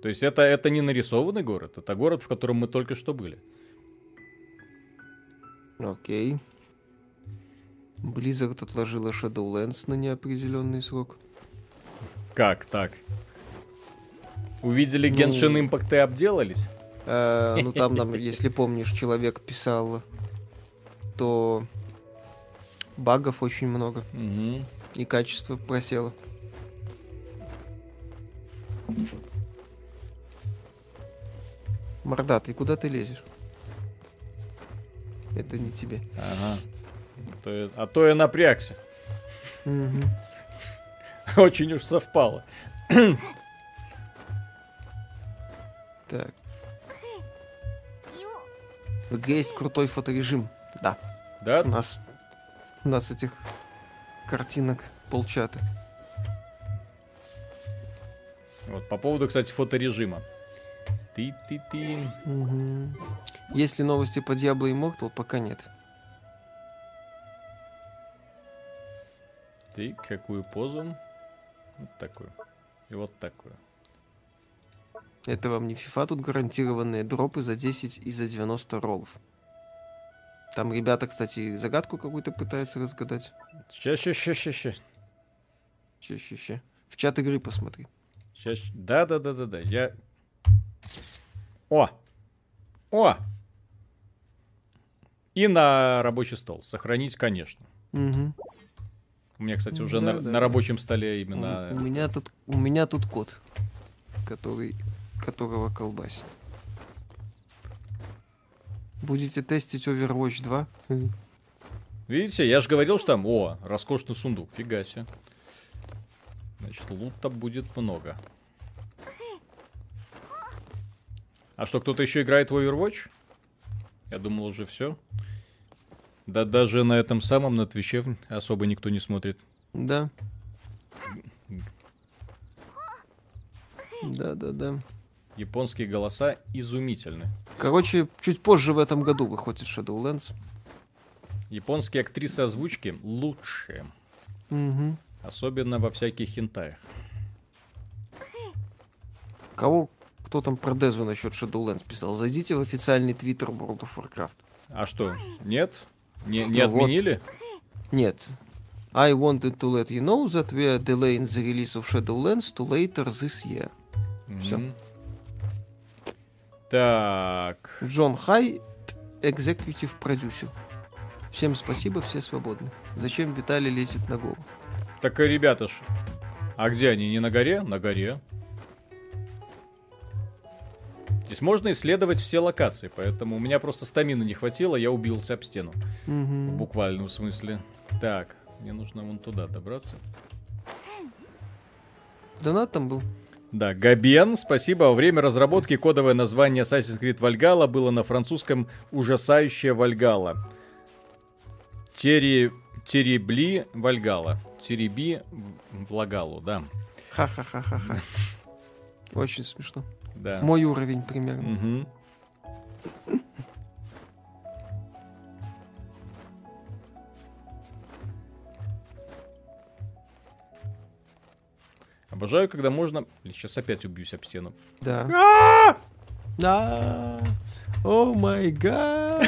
То есть это не нарисованный город, это город, в котором мы только что были. Окей. Blizzard отложила Shadowlands на неопределенный срок. Как так? Увидели Genshin Impact и обделались? Ну там нам, если помнишь, человек писал, то багов очень много. И качество просело. Мордатый, куда ты лезешь? Это не тебе. Ага. А то я напрягся. Очень уж совпало. Так. В игре есть крутой фоторежим. Да. Да? У нас этих картинок полчата. Вот, по поводу, кстати, фоторежима. Ты. Угу. Есть ли новости по Diablo Immortal? Пока нет. Ты какую позу? Вот такую. И вот такую. Это вам не FIFA, тут гарантированные дропы за 10 и за 90 роллов. Там ребята, кстати, загадку какую-то пытаются разгадать. Ща. В чат игры посмотри. Сейчас. Да. Я... О! И на рабочий стол. Сохранить, конечно. Угу. У меня, кстати, уже на рабочем столе именно... У меня тут код, которого колбасит. Будете тестить Overwatch 2? Видите, я же говорил, что там... О, роскошный сундук, фига себе. Значит, лута будет много. А что, кто-то еще играет в Overwatch? Я думал, уже все. Да даже на этом самом, на Твиче особо никто не смотрит. Да. Да. Японские голоса изумительны. Короче, чуть позже в этом году выходит Shadowlands. Японские актрисы озвучки лучшие. Угу. Особенно во всяких хентаях. Кто там про Дезу насчет Shadowlands писал? Зайдите в официальный твиттер World of Warcraft. А что, нет? Не отменили? Вот. Нет. I wanted to let you know that we are delaying the release of Shadowlands to later this year. Все. Так. Джон Хай, executive producer. Всем спасибо, все свободны. Зачем Виталий лезет на гору? Так, ребята ж, а где они? Не на горе? На горе. Здесь можно исследовать все локации, поэтому у меня просто стамины не хватило, я убился об стену. Mm-hmm. В буквальном смысле. Так, мне нужно вон туда добраться. Донат там был. Да, Габен, спасибо. Во время разработки кодовое название Assassin's Creed Valhalla было на французском ужасающее Valhalla. Теребли Valhalla. Тереби Влагалу, да. Ха-ха-ха-ха-ха. Очень смешно. Да. Мой уровень примерно. Угу. Обожаю, когда можно... Сейчас опять убьюсь об стену. Да. О май гад.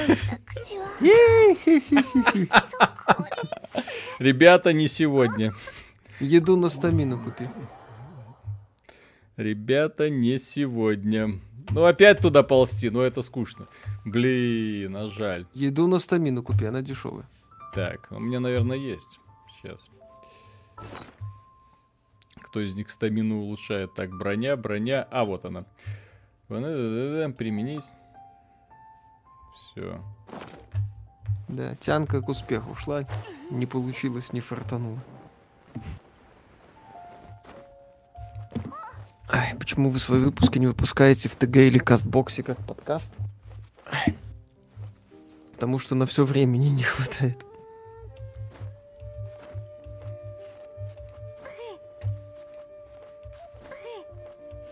Ребята, не сегодня. Еду на стамину купи. Ребята, не сегодня. Ну, опять туда ползти, но это скучно. Блин, а жаль. Еду на стамину купи, она дешевая. Так, у меня, наверное, есть. Сейчас. Кто из них стамину улучшает? Так, броня. А, вот она. Применись. Все. Да, тянка к успеху шла. Не получилось, не фартануло. Ай, почему вы свои выпуски не выпускаете в ТГ или Кастбоксе как подкаст? Ай. Потому что на все времени не хватает.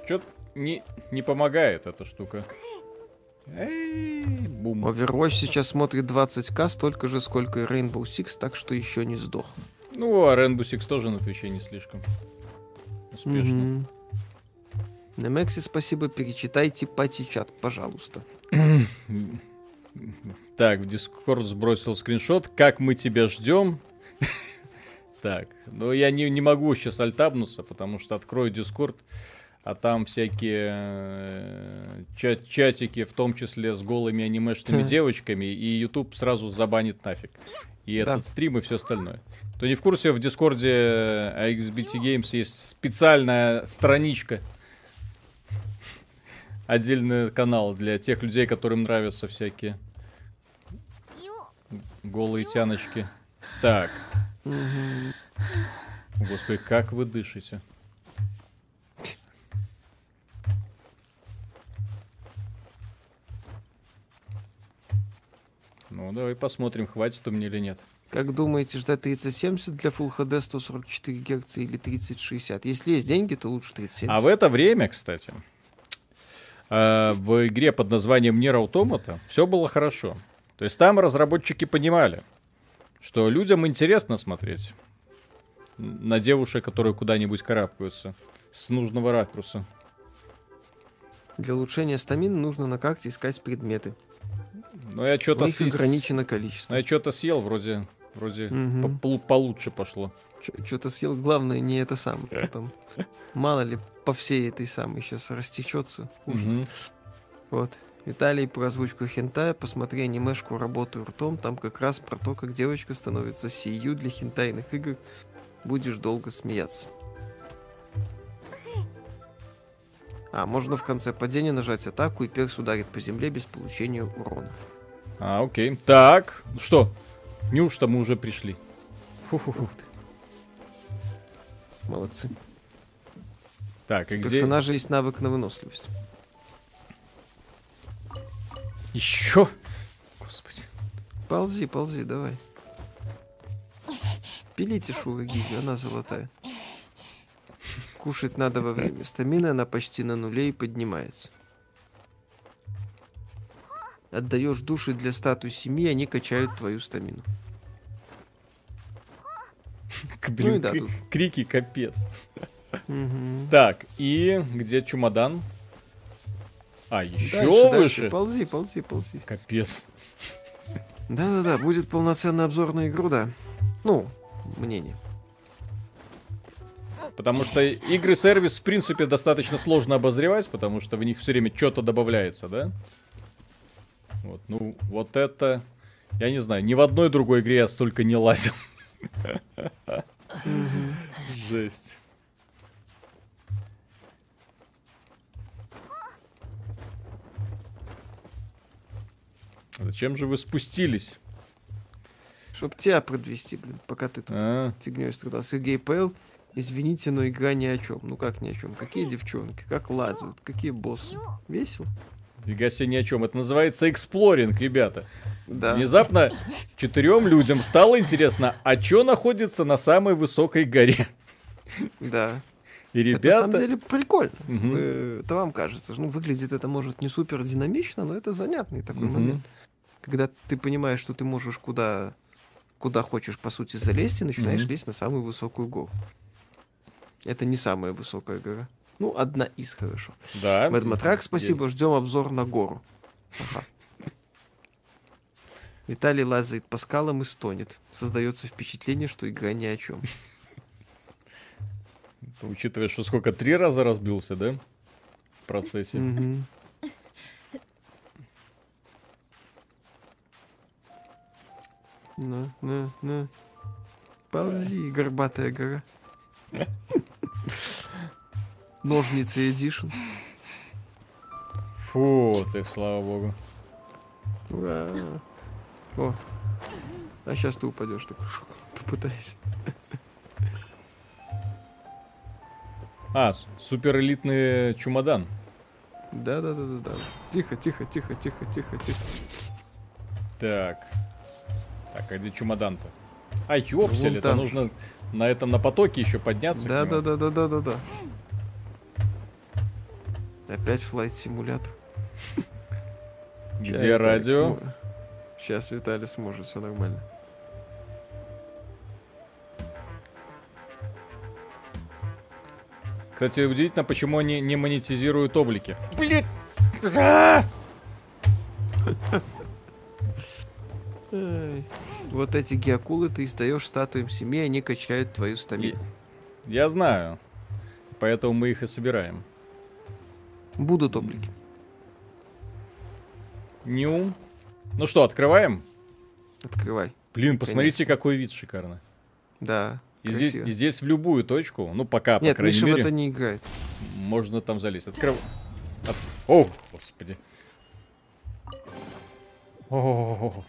Чё-то не помогает эта штука. Бум. Overwatch сейчас смотрит 20к, столько же, сколько и Rainbow Six, так что еще не сдох. Ну, а Rainbow Six тоже на Твиче не слишком успешно. На Мексе спасибо, перечитайте пати-чат, пожалуйста. Так, в Discord сбросил скриншот. Как мы тебя ждем? Так, но я не могу сейчас альтабнуться, потому что открою Discord, а там всякие чатики, в том числе с голыми анимешными девочками, и YouTube сразу забанит нафиг. И этот стрим, и все остальное. Кто не в курсе, в Discordе XBT Games есть специальная страничка. Отдельный канал для тех людей, которым нравятся всякие голые тяночки. Так. Господи, как вы дышите. Ну да, Давай посмотрим, хватит у меня или нет. Как думаете, ждать 3070 для Full HD 144 Гц или 3060? Если есть деньги, то лучше 3070. А в это время, кстати, в игре под названием Nier Automata все было хорошо. То есть там разработчики понимали, что людям интересно смотреть на девушек, которые куда-нибудь карабкаются с нужного ракурса. Для улучшения стамины нужно на карте искать предметы. Но я что-то ограничено количество. Я что-то съел, вроде получше пошло. Что-то съел, главное не это самое. Потом мало ли по всей этой самой сейчас растечется. Вот. Виталий про озвучку хентая. Посмотри анимешку «Работаю ртом». Там как раз про то, как девочка становится сию для хентайных игр. Будешь долго смеяться. А, можно в конце падения нажать атаку, и перс ударит по земле без получения урона. А, окей. Так, что? Неужто мы уже пришли? Фу-фу-фу. Молодцы. Так, и где... У персонажа есть навык на выносливость. Еще? Господи. Ползи, ползи, давай. Пилите шуругию, она золотая. Кушать надо во время стамины, она почти на нуле и поднимается. Отдаешь души для статуи семьи, они качают твою стамину. Блин, ну да, крики капец. Так, и где чемодан? А, еще выше. Дальше. Ползи, ползи, ползи. Капец. Да-да-да, будет полноценный обзор на игру, да. Ну, мнение. Потому что игры-сервис, в принципе, достаточно сложно обозревать, потому что в них все время что-то добавляется, да? Вот, ну, вот это... Я не знаю, ни в одной другой игре я столько не лазил. Жесть. Зачем же вы спустились? Чтоб тебя продвести, блин, пока ты тут фигнёй страдал. Сергей Пэл... Извините, но игра ни о чем. Ну как ни о чем? Какие девчонки? Как лазают? Какие боссы? Весело? Фига себе ни о чем. Это называется эксплоринг, ребята. Да. Внезапно 4 людям стало интересно, а что находится на самой высокой горе? Да. И ребята... Это, на самом деле, прикольно. Это вам кажется. Ну, выглядит это, может, не супер динамично, но это занятный такой момент. Когда ты понимаешь, что ты можешь куда хочешь, по сути, залезть, и начинаешь лезть на самую высокую гору. Это не самая высокая гора. Ну, одна из, хорошо. Да. Мэдматрак, спасибо, ждем обзор на гору. Ага. Виталий лазает по скалам и стонет. Создается впечатление, что игра ни о чем. Учитывая, что сколько, 3 раза разбился, да? В процессе. На. Ползи, горбатая гора. Ножницы эдишн. Фу, ты, слава богу. Ура. О. А сейчас ты упадешь, так попытайся. А, супер элитный чемодан. Да. Тихо. Так, а где чемодан-то? А ёпсель, это нужно на потоке еще подняться. Да. Опять флайт-симулятор. Где радио? Сейчас Виталий сможет, все нормально. Кстати, удивительно, почему они не монетизируют облики. Блин! Вот эти геакулы ты издаешь статуям семьи, они качают твою стамину. Я знаю. Поэтому мы их и собираем. Будут облики. Ню. Ну что, открываем? Открывай. Блин, посмотрите, какой вид шикарный. Да. И здесь в любую точку, ну пока, по крайней мере... Нет, это не играет. Можно там залезть. Открывай. О, господи. О.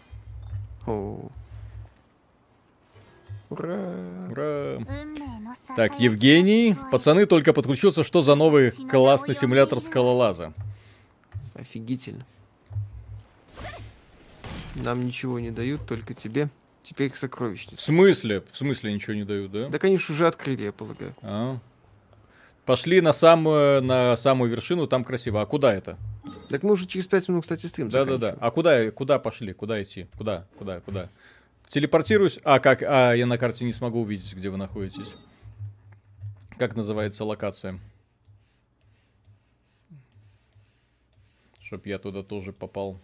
Ура! Так, Евгений. Пацаны, только подключился. Что за новый классный симулятор скалолаза? Офигительно. Нам ничего не дают, только тебе. Теперь к сокровищнице. В смысле? В смысле ничего не дают, да? Да, конечно, уже открыли, я полагаю. А. Пошли на самую вершину, там красиво. А куда это? Так мы уже через 5 минут, кстати, стрим заканчиваем. Да. А куда пошли? Куда идти? Куда? Телепортируюсь? Я на карте не смогу увидеть, где вы находитесь. Как называется локация? Чтоб я туда тоже попал.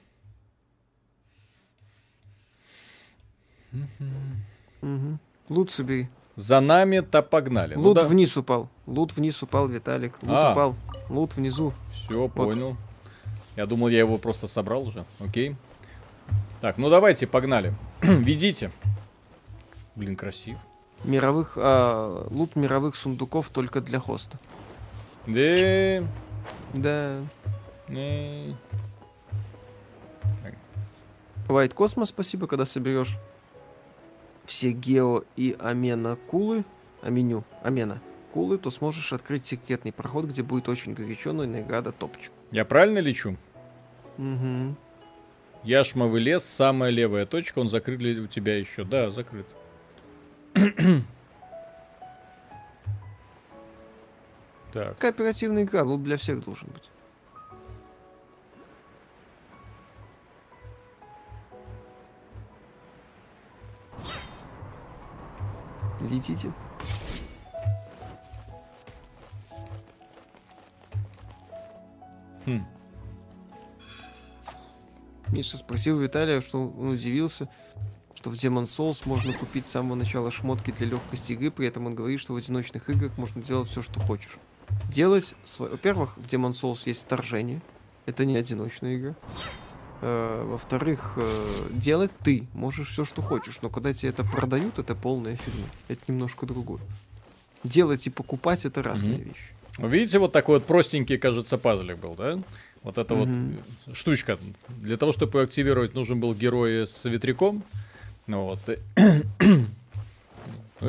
Угу. Лут собери. За нами-то погнали. Лут вниз упал. Виталик. Лут упал. Лут внизу. Все, понял. Я думал, я его просто собрал уже. Окей. Так, ну давайте, погнали. Ведите. Блин, красиво. Лут мировых сундуков только для хоста. Да. White Cosmos, спасибо, когда соберешь все гео и амена кулы, то сможешь открыть секретный проход, где будет очень горячо, но награда топчик. Я правильно лечу? Угу. Яшмовый лес, самая левая точка, он закрыт ли у тебя еще? Да, закрыт. Так. Кооперативный игра, лут для всех должен быть. Летите. Миша спросил Виталия, что он удивился, что в Demon's Souls можно купить с самого начала шмотки для легкости игры, при этом он говорит, что в одиночных играх можно делать все, что хочешь. Во-первых, в Demon's Souls есть вторжение, это не одиночная игра. Во-вторых, делать ты можешь все, что хочешь, но когда тебе это продают, это полная фигня. Это немножко другое. Делать и покупать — это разные вещи. Видите, вот такой вот простенький, кажется, пазлик был, да? Вот эта вот штучка. Для того, чтобы ее активировать, нужен был герой с ветряком. Вот. Ну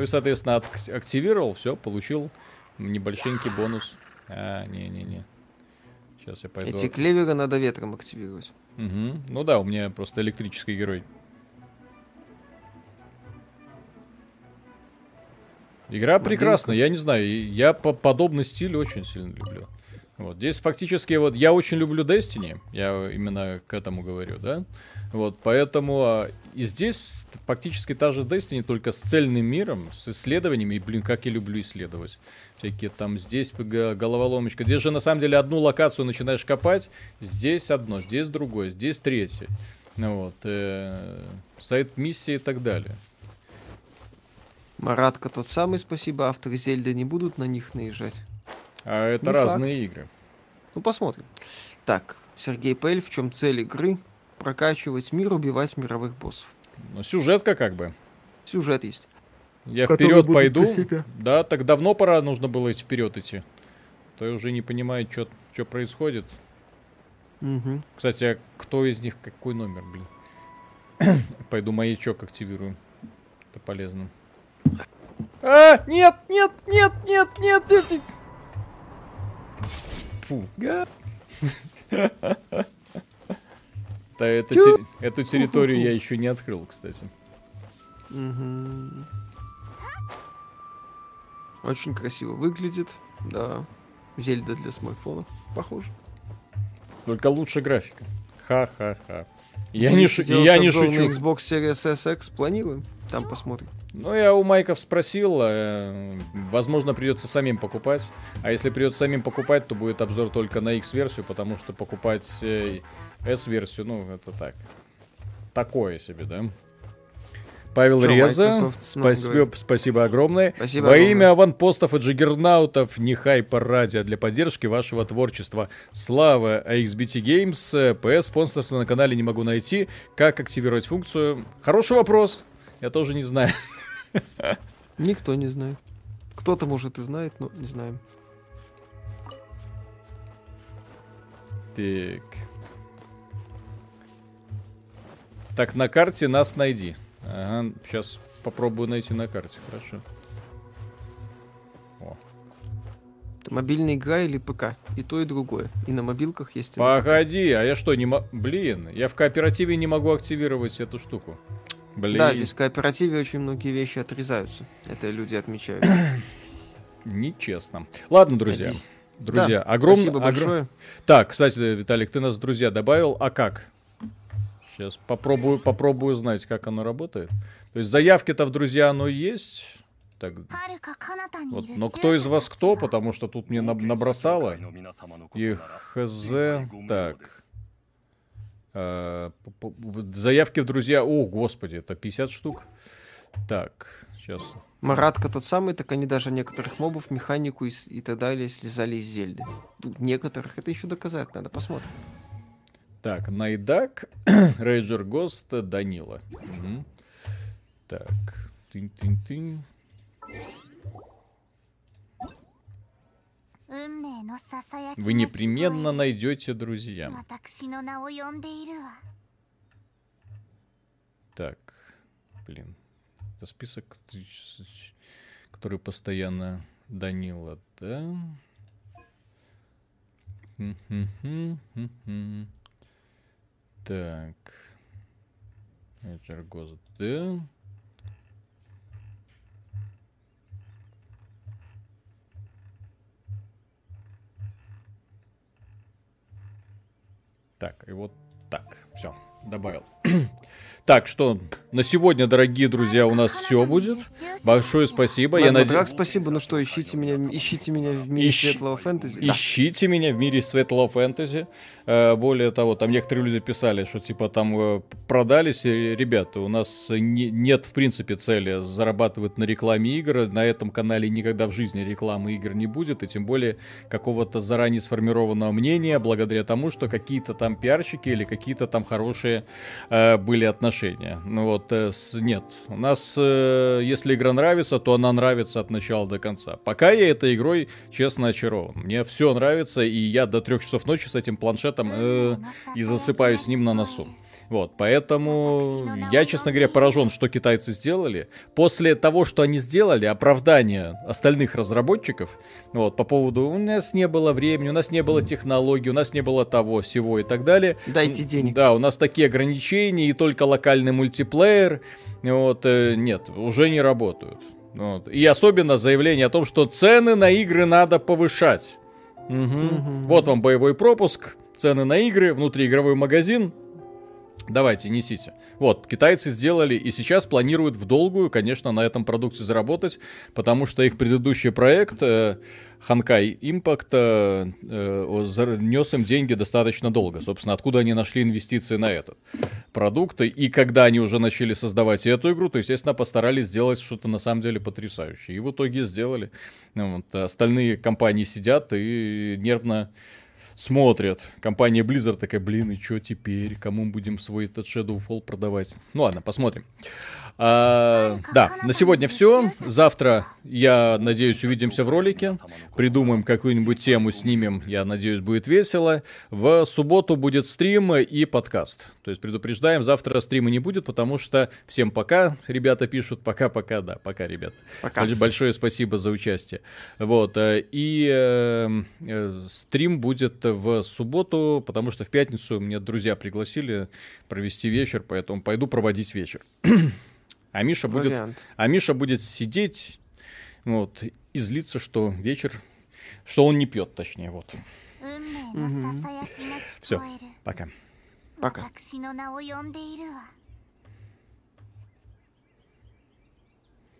и, соответственно, активировал, все, получил небольшенький бонус. Сейчас я пойду. Эти клевера надо ветром активировать. Ну да, у меня просто электрический герой. Игра прекрасна, я не знаю, я подобный стиль очень сильно люблю. Вот, здесь фактически, вот, я очень люблю Destiny, я именно к этому говорю, да? Вот, поэтому и здесь фактически та же Destiny, только с цельным миром, с исследованиями, и, блин, как я люблю исследовать. Всякие там здесь головоломочка, здесь же, на самом деле, одну локацию начинаешь копать, здесь одно, здесь другое, здесь третье, вот, сайт-миссии и так далее. Маратка тот самый, спасибо, авторы Зельды не будут на них наезжать. А это не разные факт. Игры. Ну, посмотрим. Так, Сергей Пэль, в чем цель игры? Прокачивать мир, убивать мировых боссов. Ну, сюжетка как бы. Сюжет есть. Я вперед пойду. Да, так давно пора, нужно было вперед идти. То я уже не понимаю, что происходит. Угу. Кстати, а кто из них какой номер, блин? Пойду маячок активирую. Это полезно. А, нет. Фу. Эту территорию я еще не открыл, кстати. Очень красиво выглядит, да. Зельда для смартфона, похоже. Только лучше графика. Ха-ха-ха. Я не шучу. Xbox Series X планируем, там посмотрим. Ну, я у Майков спросил, возможно, придется самим покупать. А если придется самим покупать, то будет обзор только на X-версию, потому что покупать S-версию, ну, это так. Такое себе, да? Павел Реза, спасибо огромное. Спасибо Во огромное. Имя аванпостов и джиггернаутов, нехай парадия для поддержки вашего творчества. Слава XBT Games, PS спонсорство на канале не могу найти. Как активировать функцию? Хороший вопрос, я тоже не знаю. Никто не знает. Кто-то, может, и знает, но не знаем. Так, на карте нас найди. Ага, сейчас попробую найти на карте, хорошо. О. Мобильная игра или ПК? И то, и другое. И на мобилках есть... Погоди, а я что, не могу... Блин, я в кооперативе не могу активировать эту штуку. Блин. Да, здесь в кооперативе очень многие вещи отрезаются. Это люди отмечают. Нечестно. Ладно, друзья. Здесь... Друзья, да, огромное... Спасибо большое. Так, кстати, Виталик, ты нас, друзья, добавил. А как? Сейчас попробую знать, как оно работает. То есть заявки-то в друзья оно есть... Так. Вот. Но кто из вас кто, потому что тут мне набросало. И хз. Так. Заявки в друзья. О, господи, это 50 штук. Так, сейчас. Маратка тот самый, так они даже некоторых мобов, механику и так далее слезали из Зельды. Тут некоторых это еще доказать, надо посмотрим. Так, Найдак, Рейджер Гост, Данила. Угу. Так. Тынь-тынь-тынь. Вы непременно найдете, друзья. Так, блин, это список, который постоянно Данила, да? Так, Эджергоза, да? Так, и вот так. Все, добавил. Так, что на сегодня, дорогие друзья, у нас все будет. Большое спасибо. Я надеюсь... Спасибо, ну что, ищите меня в мире светлого фэнтези. Ищите меня в мире светлого фэнтези. Более того, там некоторые люди писали, что типа там продались. Ребята, у нас нет в принципе цели зарабатывать на рекламе игр. На этом канале никогда в жизни рекламы игр не будет. И тем более какого-то заранее сформированного мнения, благодаря тому, что какие-то там пиарщики или какие-то там хорошие были отношения. Ну вот, нет. У нас, если игра нравится, то она нравится от начала до конца. Пока я этой игрой, честно, очарован. Мне все нравится, и я до 3 часов ночи с этим планшетом и засыпаю с ним на носу. Вот, поэтому я, честно говоря, поражен, что китайцы сделали. После того, что они сделали, оправдание остальных разработчиков, вот, по поводу «у нас не было времени, у нас не было технологий, у нас не было того, сего» и так далее. Дайте денег. Да, у нас такие ограничения, и только локальный мультиплеер, вот, нет, уже не работают. Вот. И особенно заявление о том, что цены на игры надо повышать. Угу. Угу. Вот вам боевой пропуск, цены на игры, внутриигровой магазин. Давайте, несите. Вот, китайцы сделали и сейчас планируют в долгую, конечно, на этом продукте заработать, потому что их предыдущий проект, Honkai Impact, нес им деньги достаточно долго. Собственно, откуда они нашли инвестиции на этот продукт. И когда они уже начали создавать эту игру, то, естественно, постарались сделать что-то на самом деле потрясающее. И в итоге сделали. Вот. Остальные компании сидят и нервно... смотрят. Компания Blizzard такая, блин, и что теперь? Кому будем свой этот Shadowfall продавать? Ну ладно, посмотрим. Да, на сегодня все. Завтра, я надеюсь, увидимся в ролике. Придумаем какую-нибудь тему, снимем. Я надеюсь, будет весело. В субботу будет стрим и подкаст. То есть предупреждаем, завтра стрима не будет, потому что всем пока. Ребята пишут пока-пока, да, пока, ребята. Пока. Большое спасибо за участие. Вот, и стрим будет в субботу, потому что в пятницу меня друзья пригласили провести вечер, поэтому пойду проводить вечер. А Миша будет сидеть, вот, и злиться, что вечер, что он не пьет, точнее, вот. Все, пока. Пока.